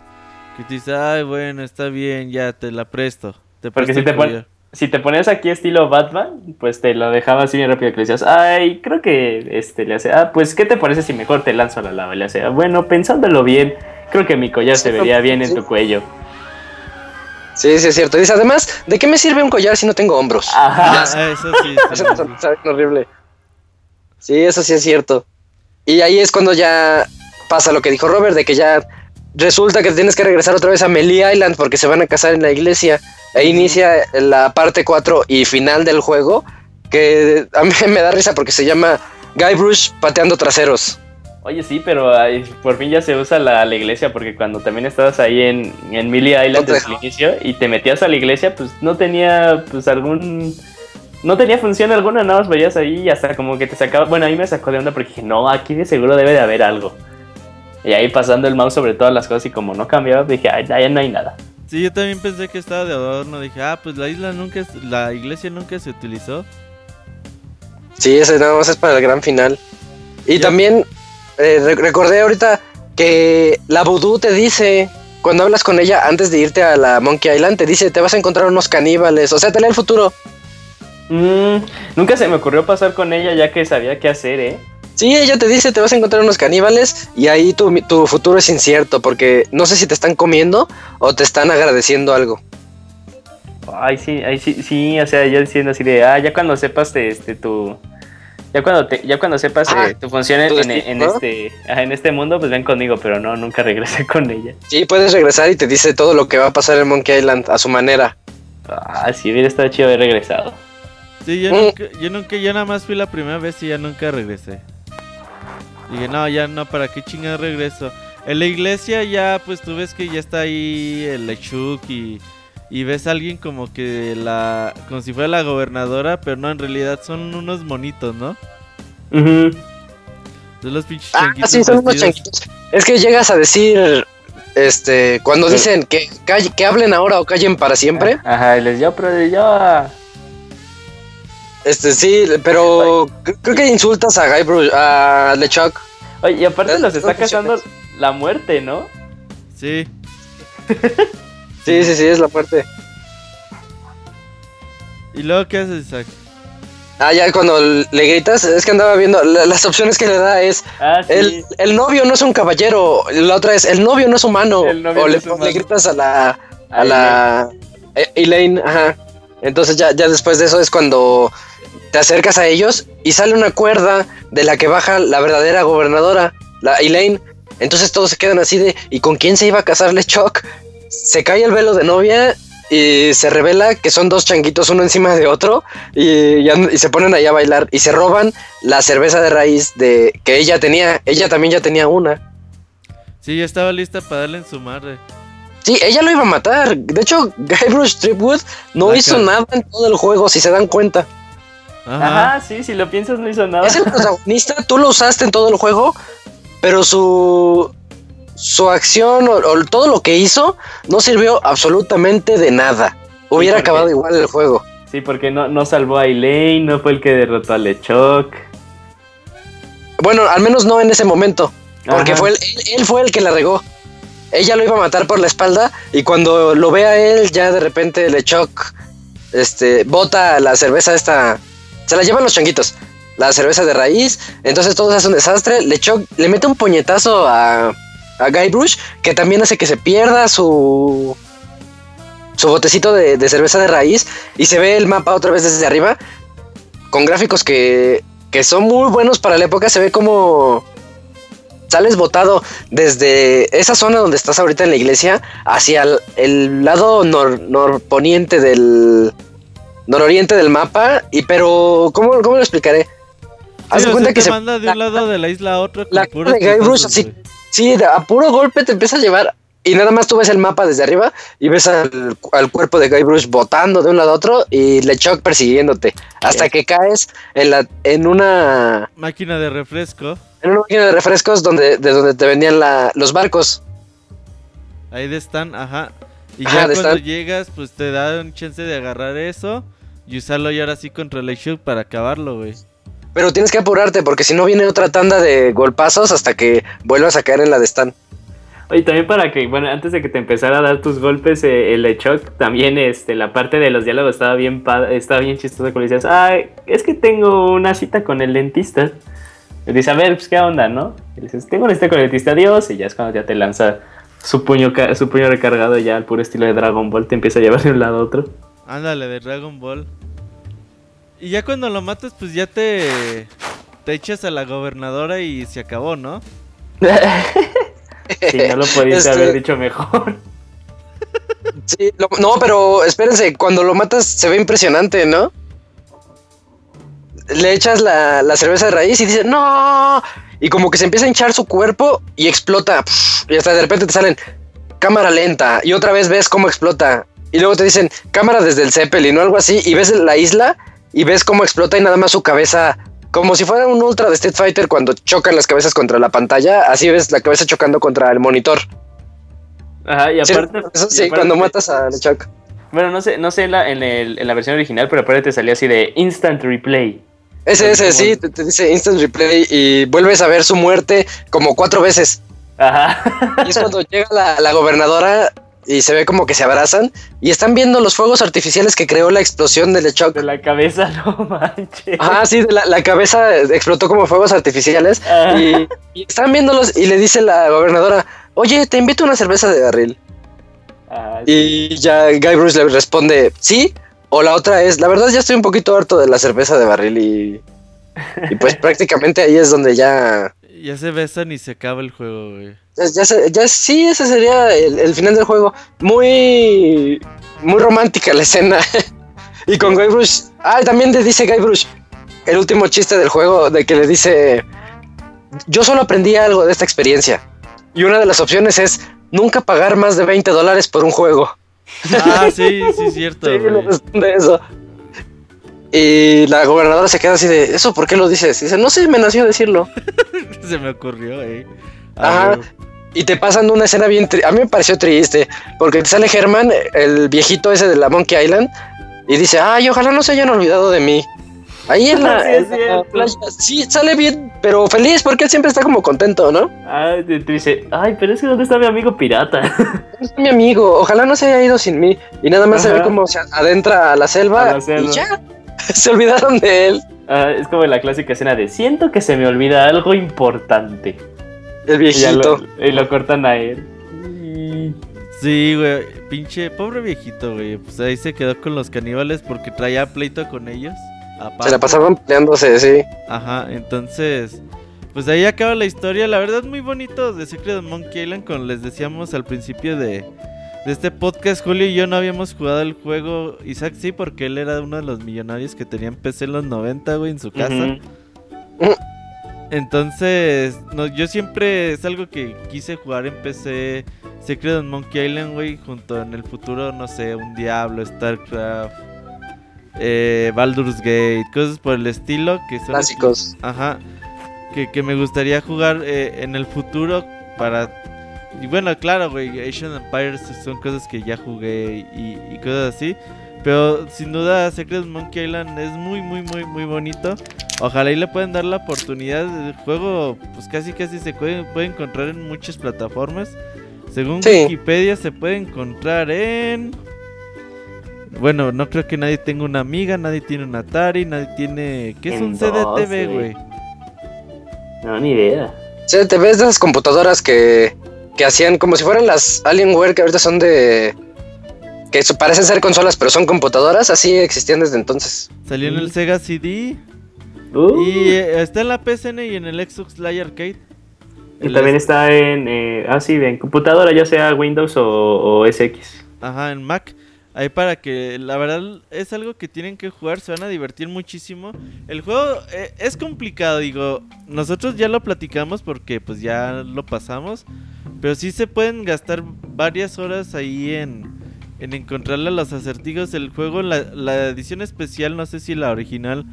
que te dice, ay, bueno, está bien, ya te la presto. Te Porque presto si te pon- si te pones aquí estilo Batman, pues te lo dejaba así bien rápido, que le decías, ay, creo que este le hace, ah, pues, ¿qué te parece si mejor te lanzo a la lava? Le hace, ah, bueno, pensándolo bien, creo que mi collar sí, se vería no, bien sí. en tu cuello. Sí, sí, es cierto. Dice, además, ¿de qué me sirve un collar si no tengo hombros? Ajá, ah, eso sí. Eso es horrible. Sí, eso sí es cierto. Y ahí es cuando ya pasa lo que dijo Robert, de que ya resulta que tienes que regresar otra vez a Mêlée Island porque se van a casar en la iglesia. Ahí inicia la parte cuatro y final del juego, que a mí me da risa porque se llama Guybrush pateando traseros. Oye, sí, pero ay, por fin ya se usa la, la iglesia, porque cuando también estabas ahí en, en Mêlée Island desde el inicio y te metías a la iglesia, pues no tenía pues algún... No tenía función alguna, nada más veías ahí y hasta como que te sacaba... Bueno, a mí me sacó de onda porque dije, no, aquí de seguro debe de haber algo. Y ahí pasando el mouse sobre todas las cosas y como no cambiaba, dije, ay, ya no hay nada. Sí, yo también pensé que estaba de adorno, dije, ah, pues la isla nunca, la iglesia nunca se utilizó. Sí, ese nada más es para el gran final. Y ¿Ya? también eh, recordé ahorita que la vudú te dice... Cuando hablas con ella antes de irte a la Monkey Island, te dice, te vas a encontrar unos caníbales, o sea, te lee el futuro. Mm, nunca se me ocurrió pasar con ella ya que sabía qué hacer, ¿eh? Sí, ella te dice, te vas a encontrar unos caníbales y ahí tu, tu futuro es incierto porque no sé si te están comiendo o te están agradeciendo algo. Ay, sí, ay, sí, sí, o sea, yo diciendo así de, ah, ya cuando sepas te, este, tu... Ya cuando te, ya cuando sepas ah, eh, tu función en, en, en, este, en este mundo, pues ven conmigo, pero no, nunca regresé con ella. Sí, puedes regresar y te dice todo lo que va a pasar en Monkey Island a su manera. Ah, sí, hubiera estado chido haber regresado. Sí, yo, mm. nunca, yo nunca, yo nada más fui la primera vez y ya nunca regresé. Dije, no, ya no, ¿para qué chingada regreso? En la iglesia ya, pues tú ves que ya está ahí el LeChuck y, y ves a alguien como que la... Como si fuera la gobernadora, pero no, en realidad son unos monitos, ¿no? Uh-huh. Son los pinches ah, changuitos. Ah, sí, son unos changuitos. Es que llegas a decir... Este, cuando sí. dicen que, calle, que hablen ahora o callen para siempre. Ajá, y les yo, pero yo... Este, sí, pero Oye. creo que insultas a Guybrush, a LeChuck. Oye, y aparte los está cazando la muerte, ¿no? Sí. sí, sí, sí, es la muerte. ¿Y luego qué haces, Isaac? Ah, ya cuando le gritas, es que andaba viendo, la, las opciones que le da es... Ah, sí. el, el novio no es un caballero, la otra es, el novio no es humano. El novio o no le, es humano. Le gritas a la... A, a la... Elaine, ajá. Entonces ya, ya después de eso es cuando... Te acercas a ellos y sale una cuerda de la que baja la verdadera gobernadora, la Elaine. Entonces todos se quedan así de, ¿y con quién se iba a casar LeChuck? Se cae el velo de novia y se revela que son dos changuitos uno encima de otro y, y, and- y se ponen ahí a bailar y se roban la cerveza de raíz de que ella tenía. Ella también ya tenía una. Sí, ya estaba lista para darle en su madre. Sí, ella lo iba a matar. De hecho, Guybrush Threepwood no hizo nada en todo el juego, si se dan cuenta. Ajá. Ajá, sí, si lo piensas no hizo nada. Es el protagonista, tú lo usaste en todo el juego, pero su su acción o, o todo lo que hizo no sirvió absolutamente de nada. Hubiera sí, porque, acabado igual el juego. Sí, porque no, no salvó a Elaine, no fue el que derrotó a LeChuck. Bueno, al menos no en ese momento, porque fue el, él, él fue el que la regó. Ella lo iba a matar por la espalda y cuando lo ve a él ya de repente LeChuck este, bota la cerveza esta... Se la llevan los changuitos, la cerveza de raíz, entonces todo se hace un desastre. LeChuck le mete un puñetazo a, a Guybrush, que también hace que se pierda su su botecito de, de cerveza de raíz, y se ve el mapa otra vez desde arriba, con gráficos que, que son muy buenos para la época. Se ve como sales botado desde esa zona donde estás ahorita en la iglesia, hacia el, el lado nor, norponiente del... nororiente del mapa, y pero ¿cómo, cómo lo explicaré? Haz sí, cuenta que se manda de un lado de la isla a otro. La cara de Guybrush, sí, sí, a puro golpe te empieza a llevar. y nada más tú ves el mapa desde arriba y ves al, al cuerpo de Guybrush botando de un lado a otro y LeChuck persiguiéndote hasta eh. que caes en la en una máquina de refresco en una máquina de refrescos donde de donde te vendían la, los barcos ahí de Stan, ajá y ajá, ya cuando Stan. Llegas pues te da un chance de agarrar eso y usarlo y ahora sí contra LeChuck para acabarlo, güey. Pero tienes que apurarte porque si no viene otra tanda de golpazos hasta que vuelvas a caer en la de Stan. Oye, también para que, bueno, antes de que te empezara a dar tus golpes, eh, el LeChuck, también este, la parte de los diálogos estaba bien pa- estaba bien chistosa cuando decías, ay, es que tengo una cita con el dentista. Y dice, a ver, pues qué onda, ¿no? Y dices, tengo una cita con el dentista, adiós, y ya es cuando ya te lanza su puño, ca- su puño recargado ya al puro estilo de Dragon Ball, te empieza a llevar de un lado a otro. Ándale, de Dragon Ball. Y ya cuando lo matas, pues ya te, te echas a la gobernadora y se acabó, ¿no? Si sí, no lo podías este... haber dicho mejor. Sí, lo, no, pero espérense, cuando lo matas se ve impresionante, ¿no? Le echas la, la cerveza de raíz y dice ¡no! Y como que se empieza a hinchar su cuerpo y explota. Y hasta de repente te salen cámara lenta y otra vez ves cómo explota. Y luego te dicen cámara desde el Zeppelin o algo así y ves la isla y ves cómo explota y nada más su cabeza... Como si fuera un ultra de Street Fighter cuando chocan las cabezas contra la pantalla, así ves la cabeza chocando contra el monitor. Ajá, y aparte... Sí, eso sí, aparte, cuando matas a LeChuck. Bueno, no sé, no sé la, en, el, en la versión original, pero aparte te salía así de Instant Replay. Ese, ese, como... sí, te, te dice Instant Replay y vuelves a ver su muerte como cuatro veces. Ajá. Y es cuando llega la, la gobernadora... Y se ve como que se abrazan y están viendo los fuegos artificiales que creó la explosión de LeChuck. De la cabeza, no manches. Ah, sí, de la, la cabeza explotó como fuegos artificiales. Ah. Y, y están viéndolos y le dice la gobernadora, oye, te invito a una cerveza de barril. Ah, sí. Y ya Guybrush le responde, sí, o la otra es, la verdad ya estoy un poquito harto de la cerveza de barril. Y, y pues prácticamente ahí es donde ya... Ya se besan y se acaba el juego, güey. Ya, se, ya sí, ese sería el, el final del juego. Muy muy romántica la escena. Y con Guybrush... Ah, también le dice Guybrush el último chiste del juego, de que le dice... Yo solo aprendí algo de esta experiencia. Y una de las opciones es nunca pagar más de veinte dólares por un juego. Ah, sí, sí, cierto. Sí, le responde eso. Y la gobernadora se queda así de... ¿Eso por qué lo dices? Y dice, no sé, me nació decirlo. Se me ocurrió, eh. Ajá. Ver. Y te pasan una escena bien triste. A mí me pareció triste. Porque sale Herman, el viejito ese de la Monkey Island. Y dice, ay, ojalá no se hayan olvidado de mí. Ahí en la, sí, en la playa. Sí, sale bien, pero feliz. Porque él siempre está como contento, ¿no? Ay, te dice, ay, pero es que ¿dónde está mi amigo pirata? ¿Dónde está mi amigo? Ojalá no se haya ido sin mí. Y nada más, ajá, se ve como se adentra a la selva. A la selva. Y ya. Se olvidaron de él. Ah, es como la clásica escena de siento que se me olvida algo importante. El viejito. Y lo, y lo cortan a él. Sí, güey. Pinche pobre viejito, güey. Pues ahí se quedó con los caníbales porque traía pleito con ellos. Se la pasaban peleándose, sí. Ajá, entonces... Pues ahí acaba la historia. La verdad, muy bonito de Secret of Monkey Island. Como les decíamos al principio de... De este podcast, Julio y yo no habíamos jugado el juego. Isaac sí, porque él era uno de los millonarios que tenían P C en los noventa, güey, en su casa. Uh-huh. Entonces, no, yo siempre es algo que quise jugar en P C. Secret of Monkey Island, güey, junto en el futuro, no sé, un Diablo, StarCraft, eh, Baldur's Gate, cosas por el estilo. Que son clásicos. Los, ajá. Que, que me gustaría jugar eh, en el futuro para... Y bueno, claro, güey, Asian Empires son cosas que ya jugué y, y cosas así. Pero sin duda Secret of Monkey Island es muy, muy, muy, muy bonito. Ojalá y le puedan dar la oportunidad. El juego, pues casi casi se puede, puede encontrar en muchas plataformas. Según sí. Wikipedia se puede encontrar en... Bueno, no creo que nadie tenga una Amiga, nadie tiene un Atari, nadie tiene... ¿Qué es un C D T V, güey? No, ni idea. C D T V es de esas computadoras que... Que hacían como si fueran las Alienware que ahorita son de... Que parecen ser consolas pero son computadoras. Así existían desde entonces. Salió en el Sega C D. Uh. Y eh, está en la P S N y en el Xbox Live Arcade. Y el también es... está en... Eh, ah, sí, en computadora, ya sea Windows o, o S X. Ajá, en Mac. Ahí para que... La verdad es algo que tienen que jugar. Se van a divertir muchísimo. El juego eh, es complicado, digo. Nosotros ya lo platicamos porque pues ya lo pasamos... Pero sí se pueden gastar varias horas ahí en, en encontrarle los acertijos del juego. La, la edición especial, no sé si la original,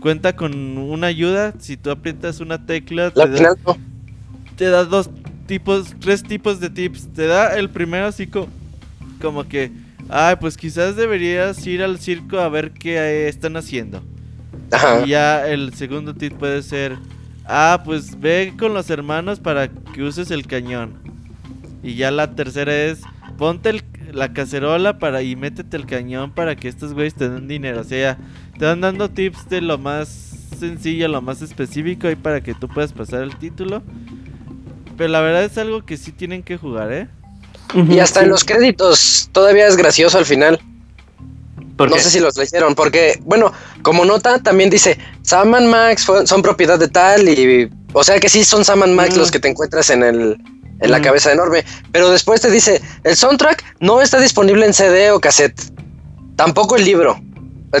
cuenta con una ayuda. Si tú aprietas una tecla, te da, te da dos tipos, tres tipos de tips. Te da el primero así como, como que, ay, pues quizás deberías ir al circo a ver qué están haciendo. Ajá. Y ya el segundo tip puede ser, ah, pues ve con los hermanos para que uses el cañón. Y ya la tercera es, ponte el, la cacerola para y métete el cañón para que estos güeyes te den dinero. O sea, te van dando tips de lo más sencillo, lo más específico, y para que tú puedas pasar el título. Pero la verdad es algo que sí tienen que jugar, ¿eh? Y hasta en los créditos todavía es gracioso al final. No sé si los leyeron, porque, bueno, como nota también dice, Sam and Max fue, son propiedad de tal, y o sea que sí son Sam and Max mm. los que te encuentras en el en mm. la cabeza enorme, pero después te dice, el soundtrack no está disponible en C D o cassette, tampoco el libro,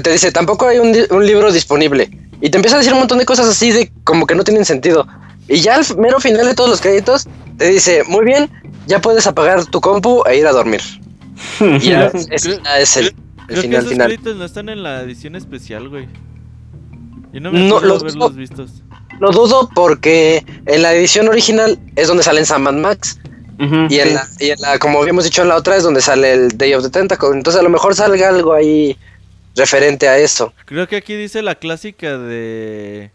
te dice, tampoco hay un, un libro disponible, y te empieza a decir un montón de cosas así de como que no tienen sentido, y ya al mero final de todos los créditos te dice, muy bien, ya puedes apagar tu compu e ir a dormir. Y ya es, es el... Creo final, que esos final. Créditos no están en la edición especial, güey. Yo no me no, acuerdo haberlos dudo, vistos. Lo dudo porque en la edición original es donde salen Sam and Max. Uh-huh, y, en sí. la, y en la, como habíamos dicho en la otra, es donde sale el Day of the Tentacle. Entonces a lo mejor salga algo ahí referente a eso. Creo que aquí dice la clásica de...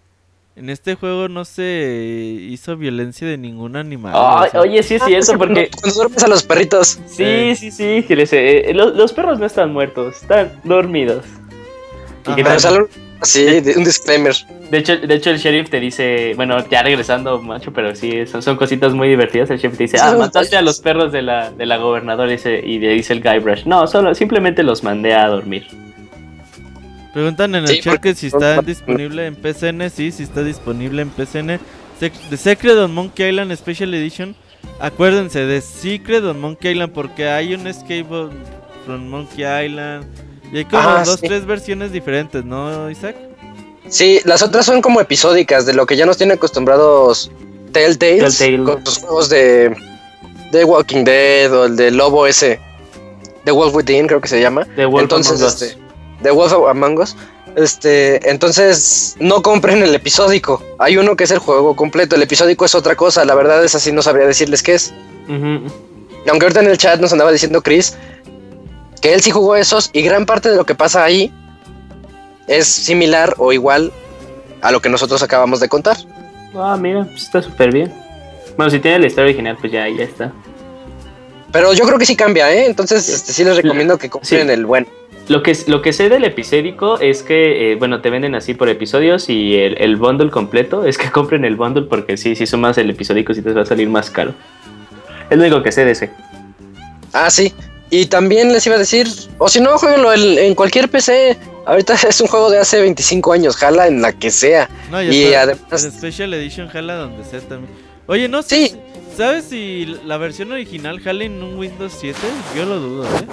En este juego no se hizo violencia de ningún animal. Oh, o sea. Oye, sí es cierto, porque... Cuando duermes a los perritos. Sí, eh. sí, sí, que les, eh, los, los perros no están muertos, están dormidos. Y que tal... Sí, de, un disclaimer. De hecho, de hecho, el sheriff te dice... Bueno, ya regresando, macho, pero sí, son, son cositas muy divertidas. El sheriff te dice, ah, mataste a los perros de la, de la gobernadora, y, se, y le dice el Guybrush, no, solo, simplemente los mandé a dormir. Preguntan en el sí, chat que si está disponible en P C N. Sí, si está disponible en P C N. The Secret of Monkey Island Special Edition. Acuérdense, The Secret of Monkey Island, porque hay un Escape from Monkey Island. Y hay como ah, dos, sí. tres versiones diferentes, ¿no, Isaac? Sí, las otras son como episódicas, de lo que ya nos tienen acostumbrados Telltale, Telltale. Con los juegos de, de Walking Dead o el de Lobo ese. The Wolf Within, creo que se llama. The Wolf Entonces, este... The Wolf Among Us, este, entonces no compren el episódico. Hay uno que es el juego completo, el episódico es otra cosa, la verdad es así, no sabría decirles qué es. Uh-huh. Y aunque ahorita en el chat nos andaba diciendo Chris que él sí jugó esos, y gran parte de lo que pasa ahí es similar o igual a lo que nosotros acabamos de contar. Ah, mira, pues está súper bien. Bueno, si tiene la historia original, pues ya, ya está. Pero yo creo que sí cambia, ¿eh? Entonces sí, este, sí les recomiendo que compren sí. el bueno. Lo que, lo que sé del episódico es que, eh, bueno, te venden así por episodios, y el, el bundle completo, es que compren el bundle, porque sí, si sumas el episódico sí te va a salir más caro. Es lo único que sé de ese. Ah, sí. Y también les iba a decir, o si no, jueguenlo en, en cualquier P C. Ahorita es un juego de hace veinticinco años, jala en la que sea. No, ya y está, además... En Special Edition jala donde sea también. Oye, no sé, sí. ¿sabes si la versión original jala en un Windows siete? Yo lo dudo, ¿eh?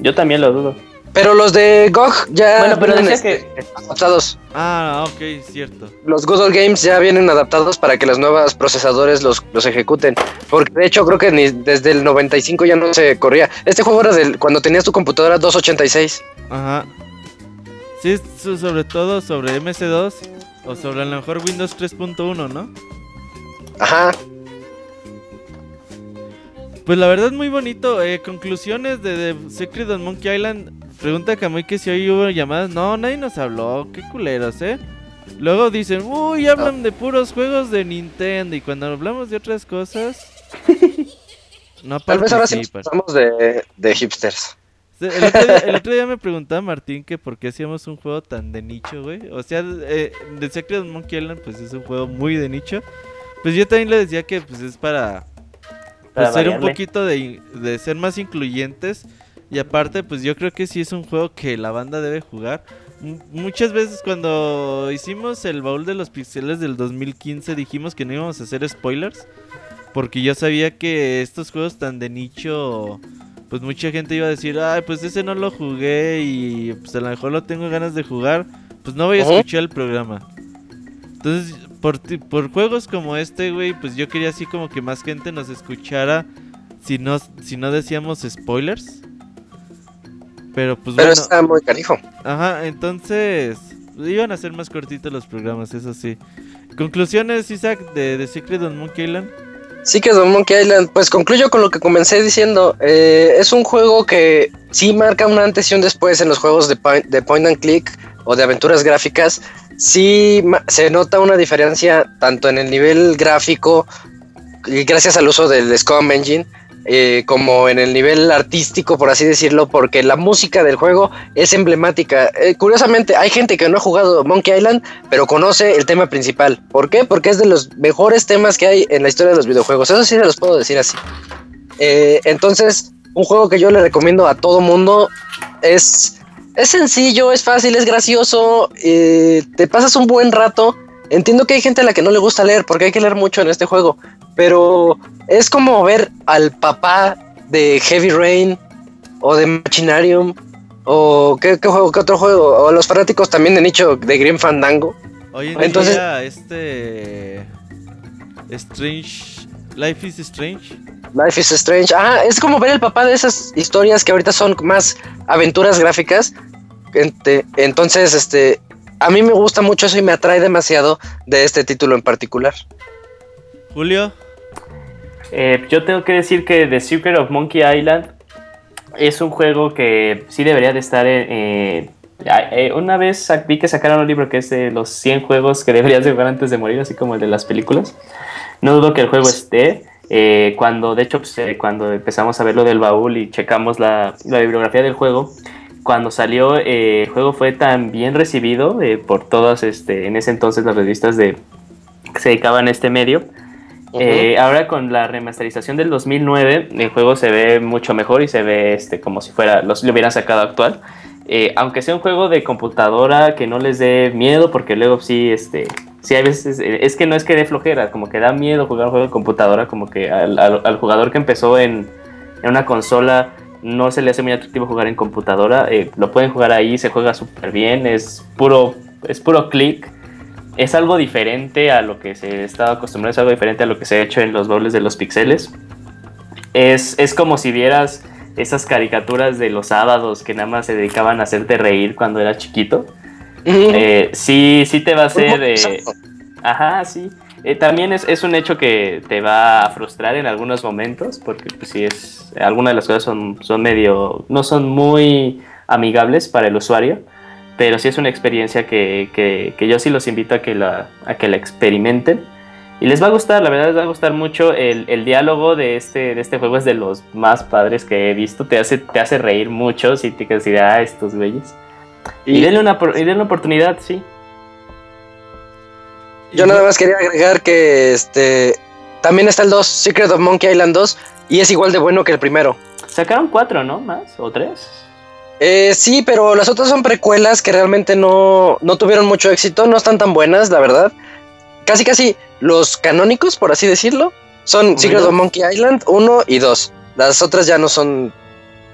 Yo también lo dudo. Pero los de G O G ya bueno, pero vienen este, que... adaptados. Ah, ok, cierto. Los Good Old Games ya vienen adaptados para que los nuevos procesadores los, los ejecuten. Porque de hecho creo que ni desde el noventa y cinco ya no se corría. Este juego era del, cuando tenías tu computadora dos ochenta y seis. Ajá. Sí, sobre todo sobre M S dos o sobre a lo mejor Windows tres punto uno, ¿no? Ajá. Pues la verdad es muy bonito. Eh, conclusiones de The Secret of Monkey Island. Pregunta Kamui que si hoy hubo llamadas. No, nadie nos habló. Qué culeros, ¿eh? Luego dicen, uy, hablan de puros juegos de Nintendo. Y cuando hablamos de otras cosas... no participan. Tal vez ahora sí hablamos de, de hipsters. El otro, día, el otro día me preguntaba Martín que por qué hacíamos un juego tan de nicho, güey. O sea, eh, The Secret of Monkey Island pues es un juego muy de nicho. Pues yo también le decía que pues es para... Pues ser un poquito de, de ser más incluyentes. Y aparte, pues yo creo que sí es un juego que la banda debe jugar. M- Muchas veces cuando hicimos el baúl de los pixeles del dos mil quince dijimos que no íbamos a hacer spoilers, porque yo sabía que estos juegos tan de nicho, pues mucha gente iba a decir, ay, pues ese no lo jugué y pues a lo mejor lo tengo ganas de jugar, pues no voy a escuchar el programa. Entonces por, por juegos como este, güey, pues yo quería así como que más gente nos escuchara si no, si no decíamos spoilers. Pero pues Pero bueno. Pero está muy canijo. Ajá, entonces iban a ser más cortitos los programas, eso sí. ¿Conclusiones, Isaac, de The Secret of Monkey Island? Sí, que Don Monkey Island, pues concluyo con lo que comencé diciendo, eh, es un juego que sí marca un antes y un después en los juegos de point, de point and click o de aventuras gráficas. Sí ma- se nota una diferencia tanto en el nivel gráfico, gracias al uso del SCUMM Engine, eh, como en el nivel artístico, por así decirlo, porque la música del juego es emblemática. Eh, curiosamente, hay gente que no ha jugado Monkey Island, pero conoce el tema principal. ¿Por qué? Porque es de los mejores temas que hay en la historia de los videojuegos. Eso sí se los puedo decir así. Eh, entonces, un juego que yo le recomiendo a todo mundo es... Es sencillo, es fácil, es gracioso, eh, te pasas un buen rato. Entiendo que hay gente a la que no le gusta leer, porque hay que leer mucho en este juego, pero es como ver al papá de Heavy Rain o de Machinarium o qué, qué juego, qué otro juego, o los fanáticos también de nicho de Grim Fandango. Oye, entonces día, este Strange, Life is Strange. Life is Strange, ajá, es como ver el papá de esas historias que ahorita son más aventuras gráficas. Entonces, este, a mí me gusta mucho eso y me atrae demasiado de este título en particular. Julio, eh, yo tengo que decir que The Secret of Monkey Island es un juego que sí debería de estar en... Eh, eh, una vez vi que sacaron un libro que es de los cien juegos que deberías de jugar antes de morir, así como el de las películas. No dudo que el juego esté... Eh, cuando de hecho pues, eh, cuando empezamos a ver lo del baúl y checamos la, la bibliografía del juego, cuando salió eh, el juego fue tan bien recibido eh, por todas este, en ese entonces las revistas de, que se dedicaban a este medio. Uh-huh. eh, ahora con la remasterización del dos mil nueve el juego se ve mucho mejor y se ve este, como si fuera los, lo hubieran sacado actual, eh, aunque sea un juego de computadora que no les dé miedo, porque luego sí este sí, hay veces, es que no es que dé flojera, como que da miedo jugar un juego de computadora, como que al, al, al jugador que empezó en, en una consola no se le hace muy atractivo jugar en computadora, eh, lo pueden jugar ahí, se juega súper bien, es puro, es puro click, es algo diferente a lo que se estaba acostumbrado, es algo diferente a lo que se ha hecho en los baúles de los pixeles, es, es como si vieras esas caricaturas de los sábados que nada más se dedicaban a hacerte reír cuando eras chiquito. Eh, sí, sí te va a hacer eh, ajá, sí eh, también es, es un hecho que te va a frustrar en algunos momentos, porque pues, sí es, algunas de las cosas son, son medio, no son muy amigables para el usuario, pero sí es una experiencia que, que, que yo sí los invito a que la, a que la experimenten y les va a gustar, la verdad les va a gustar mucho. El, el diálogo de este, de este juego es de los más padres que he visto, te hace, te hace reír mucho si te quedas de, ah, estos güeyes. Y, y, denle una, y denle una oportunidad, sí. Yo nada más quería agregar que este también está el dos, Secret of Monkey Island dos, y es igual de bueno que el primero. Sacaron cuatro, ¿no? ¿Más? ¿O tres? Eh, sí, pero las otras son precuelas que realmente no, no tuvieron mucho éxito, no están tan buenas, la verdad. Casi casi los canónicos, por así decirlo, son oh, Secret of Monkey Island uno y dos. Las otras ya no son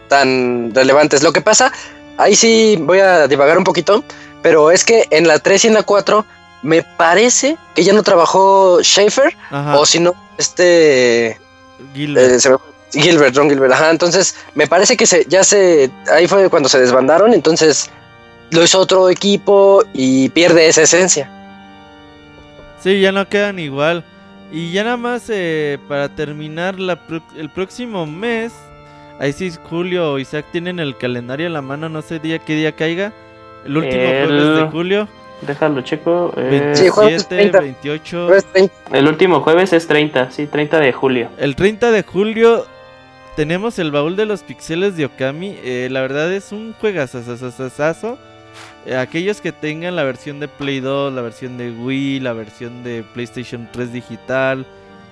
tan relevantes. Lo que pasa... Ahí sí voy a divagar un poquito, pero es que en la tres y en la cuatro me parece que ya no trabajó Schafer, ajá, o si no, este... Gilbert. Eh, se me, Gilbert, Ron Gilbert, ajá, entonces me parece que se, ya se... Ahí fue cuando se desbandaron, entonces lo hizo otro equipo y pierde esa esencia. Sí, ya no quedan igual. Y ya nada más eh, para terminar la, el próximo mes... Ahí sí, Julio o Isaac tienen el calendario a la mano, no sé día qué día caiga. El último el... jueves de julio. Déjalo, checo. Eh... veintisiete, veintiocho. El último jueves es treinta, sí, treinta de julio. El treinta de julio tenemos el baúl de los pixeles de Okami. Eh, la verdad es un juegazazazazazo. Eh, aquellos que tengan la versión de Play dos, la versión de Wii, la versión de PlayStation tres digital...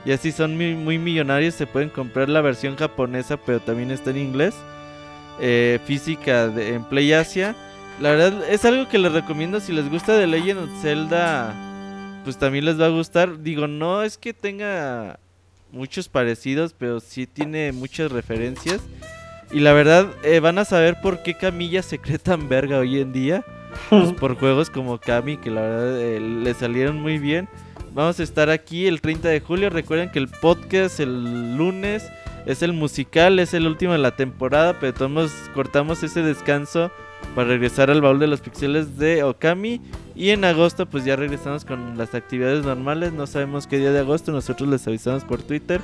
Y así son muy, muy millonarios, se pueden comprar la versión japonesa, pero también está en inglés, eh, física de, en Play Asia. La verdad es algo que les recomiendo, si les gusta The Legend of Zelda, pues también les va a gustar. Digo, no es que tenga muchos parecidos, pero sí tiene muchas referencias. Y la verdad eh, van a saber por qué Camilla se cree tan verga hoy en día, pues por juegos como Kami, que la verdad eh, le salieron muy bien. Vamos a estar aquí el treinta de julio. Recuerden que el podcast el lunes es el musical, es el último de la temporada, pero todos cortamos ese descanso para regresar al baúl de los pixeles de Okami. Y en agosto pues ya regresamos con las actividades normales. No sabemos qué día de agosto, nosotros les avisamos por Twitter.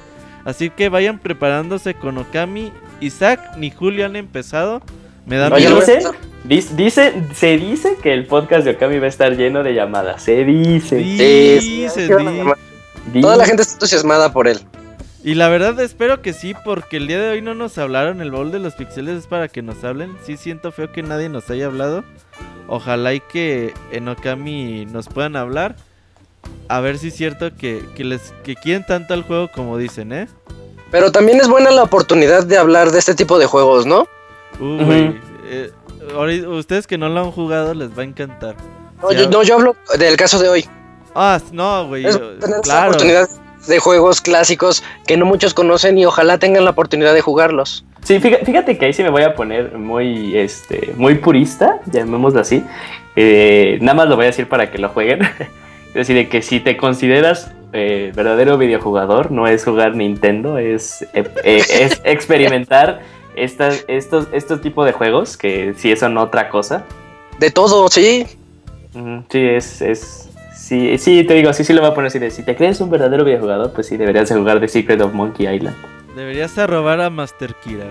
Así que vayan preparándose con Okami. Isaac ni Julio han empezado. Me da no, miedo. Dice, dice, se dice que el podcast de Okami va a estar lleno de llamadas. Se dice. Sí, sí, se dice. Toda la gente está entusiasmada por él. Y la verdad espero que sí, porque el día de hoy no nos hablaron. El baúl de los pixeles es para que nos hablen. Sí siento feo que nadie nos haya hablado. Ojalá y que en Okami nos puedan hablar. A ver si es cierto que, que les que quieren tanto al juego como dicen, ¿eh? Pero también es buena la oportunidad de hablar de este tipo de juegos, ¿no? Uh, güey. Uh-huh. Eh, ustedes que no lo han jugado les va a encantar. No, yo, no, yo hablo del caso de hoy. Ah, no, güey. Es tener claro. Oportunidad de juegos clásicos que no muchos conocen y ojalá tengan la oportunidad de jugarlos. Sí, fíjate, fíjate que ahí sí me voy a poner muy, este, muy purista, llamémoslo así. Eh, nada más lo voy a decir para que lo jueguen. Es decir, de que si te consideras eh, verdadero videojugador, no es jugar Nintendo, es, eh, eh, es experimentar. Estas, estos, estos tipos de juegos que sí son otra cosa. De todo, sí. Uh-huh, sí, es, es. Sí, sí, te digo, sí, sí lo voy a poner así de si te crees un verdadero videojugador, pues sí, deberías jugar The Secret of Monkey Island. Deberías robar a Master Kira,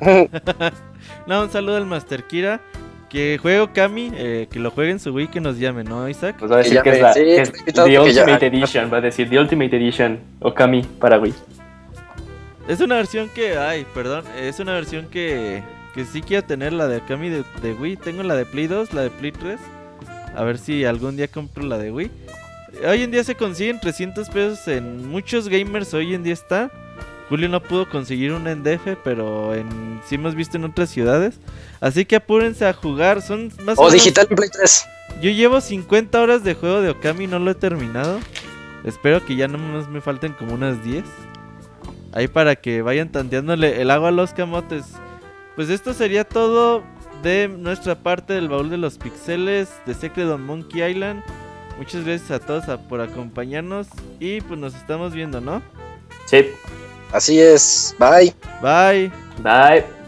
güey. No, un saludo al Master Kira. Que juego Kami, eh, que lo jueguen su Wii, que nos llamen, ¿no, Isaac? Pues va a decir que, que es la sí, que es The Ultimate Edition, va a decir The Ultimate Edition o Kami para Wii. Es una versión que, ay, perdón, es una versión que, que sí quiero tener, la de Okami de, de Wii. Tengo la de Play dos, la de Play tres. A ver si algún día compro la de Wii. Hoy en día se consiguen trescientos pesos en muchos gamers, hoy en día está. Julio no pudo conseguir una en D F, pero en, sí hemos visto en otras ciudades. Así que apúrense a jugar, son más o, o menos, digital en Play tres. Yo llevo cincuenta horas de juego de Okami, no lo he terminado. Espero que ya no más me falten como unas diez. Ahí para que vayan tanteándole el agua a los camotes. Pues esto sería todo de nuestra parte del baúl de los pixeles de Secret of Monkey Island. Muchas gracias a todos a, por acompañarnos. Y pues nos estamos viendo, ¿no? Sí. Así es. Bye. Bye. Bye.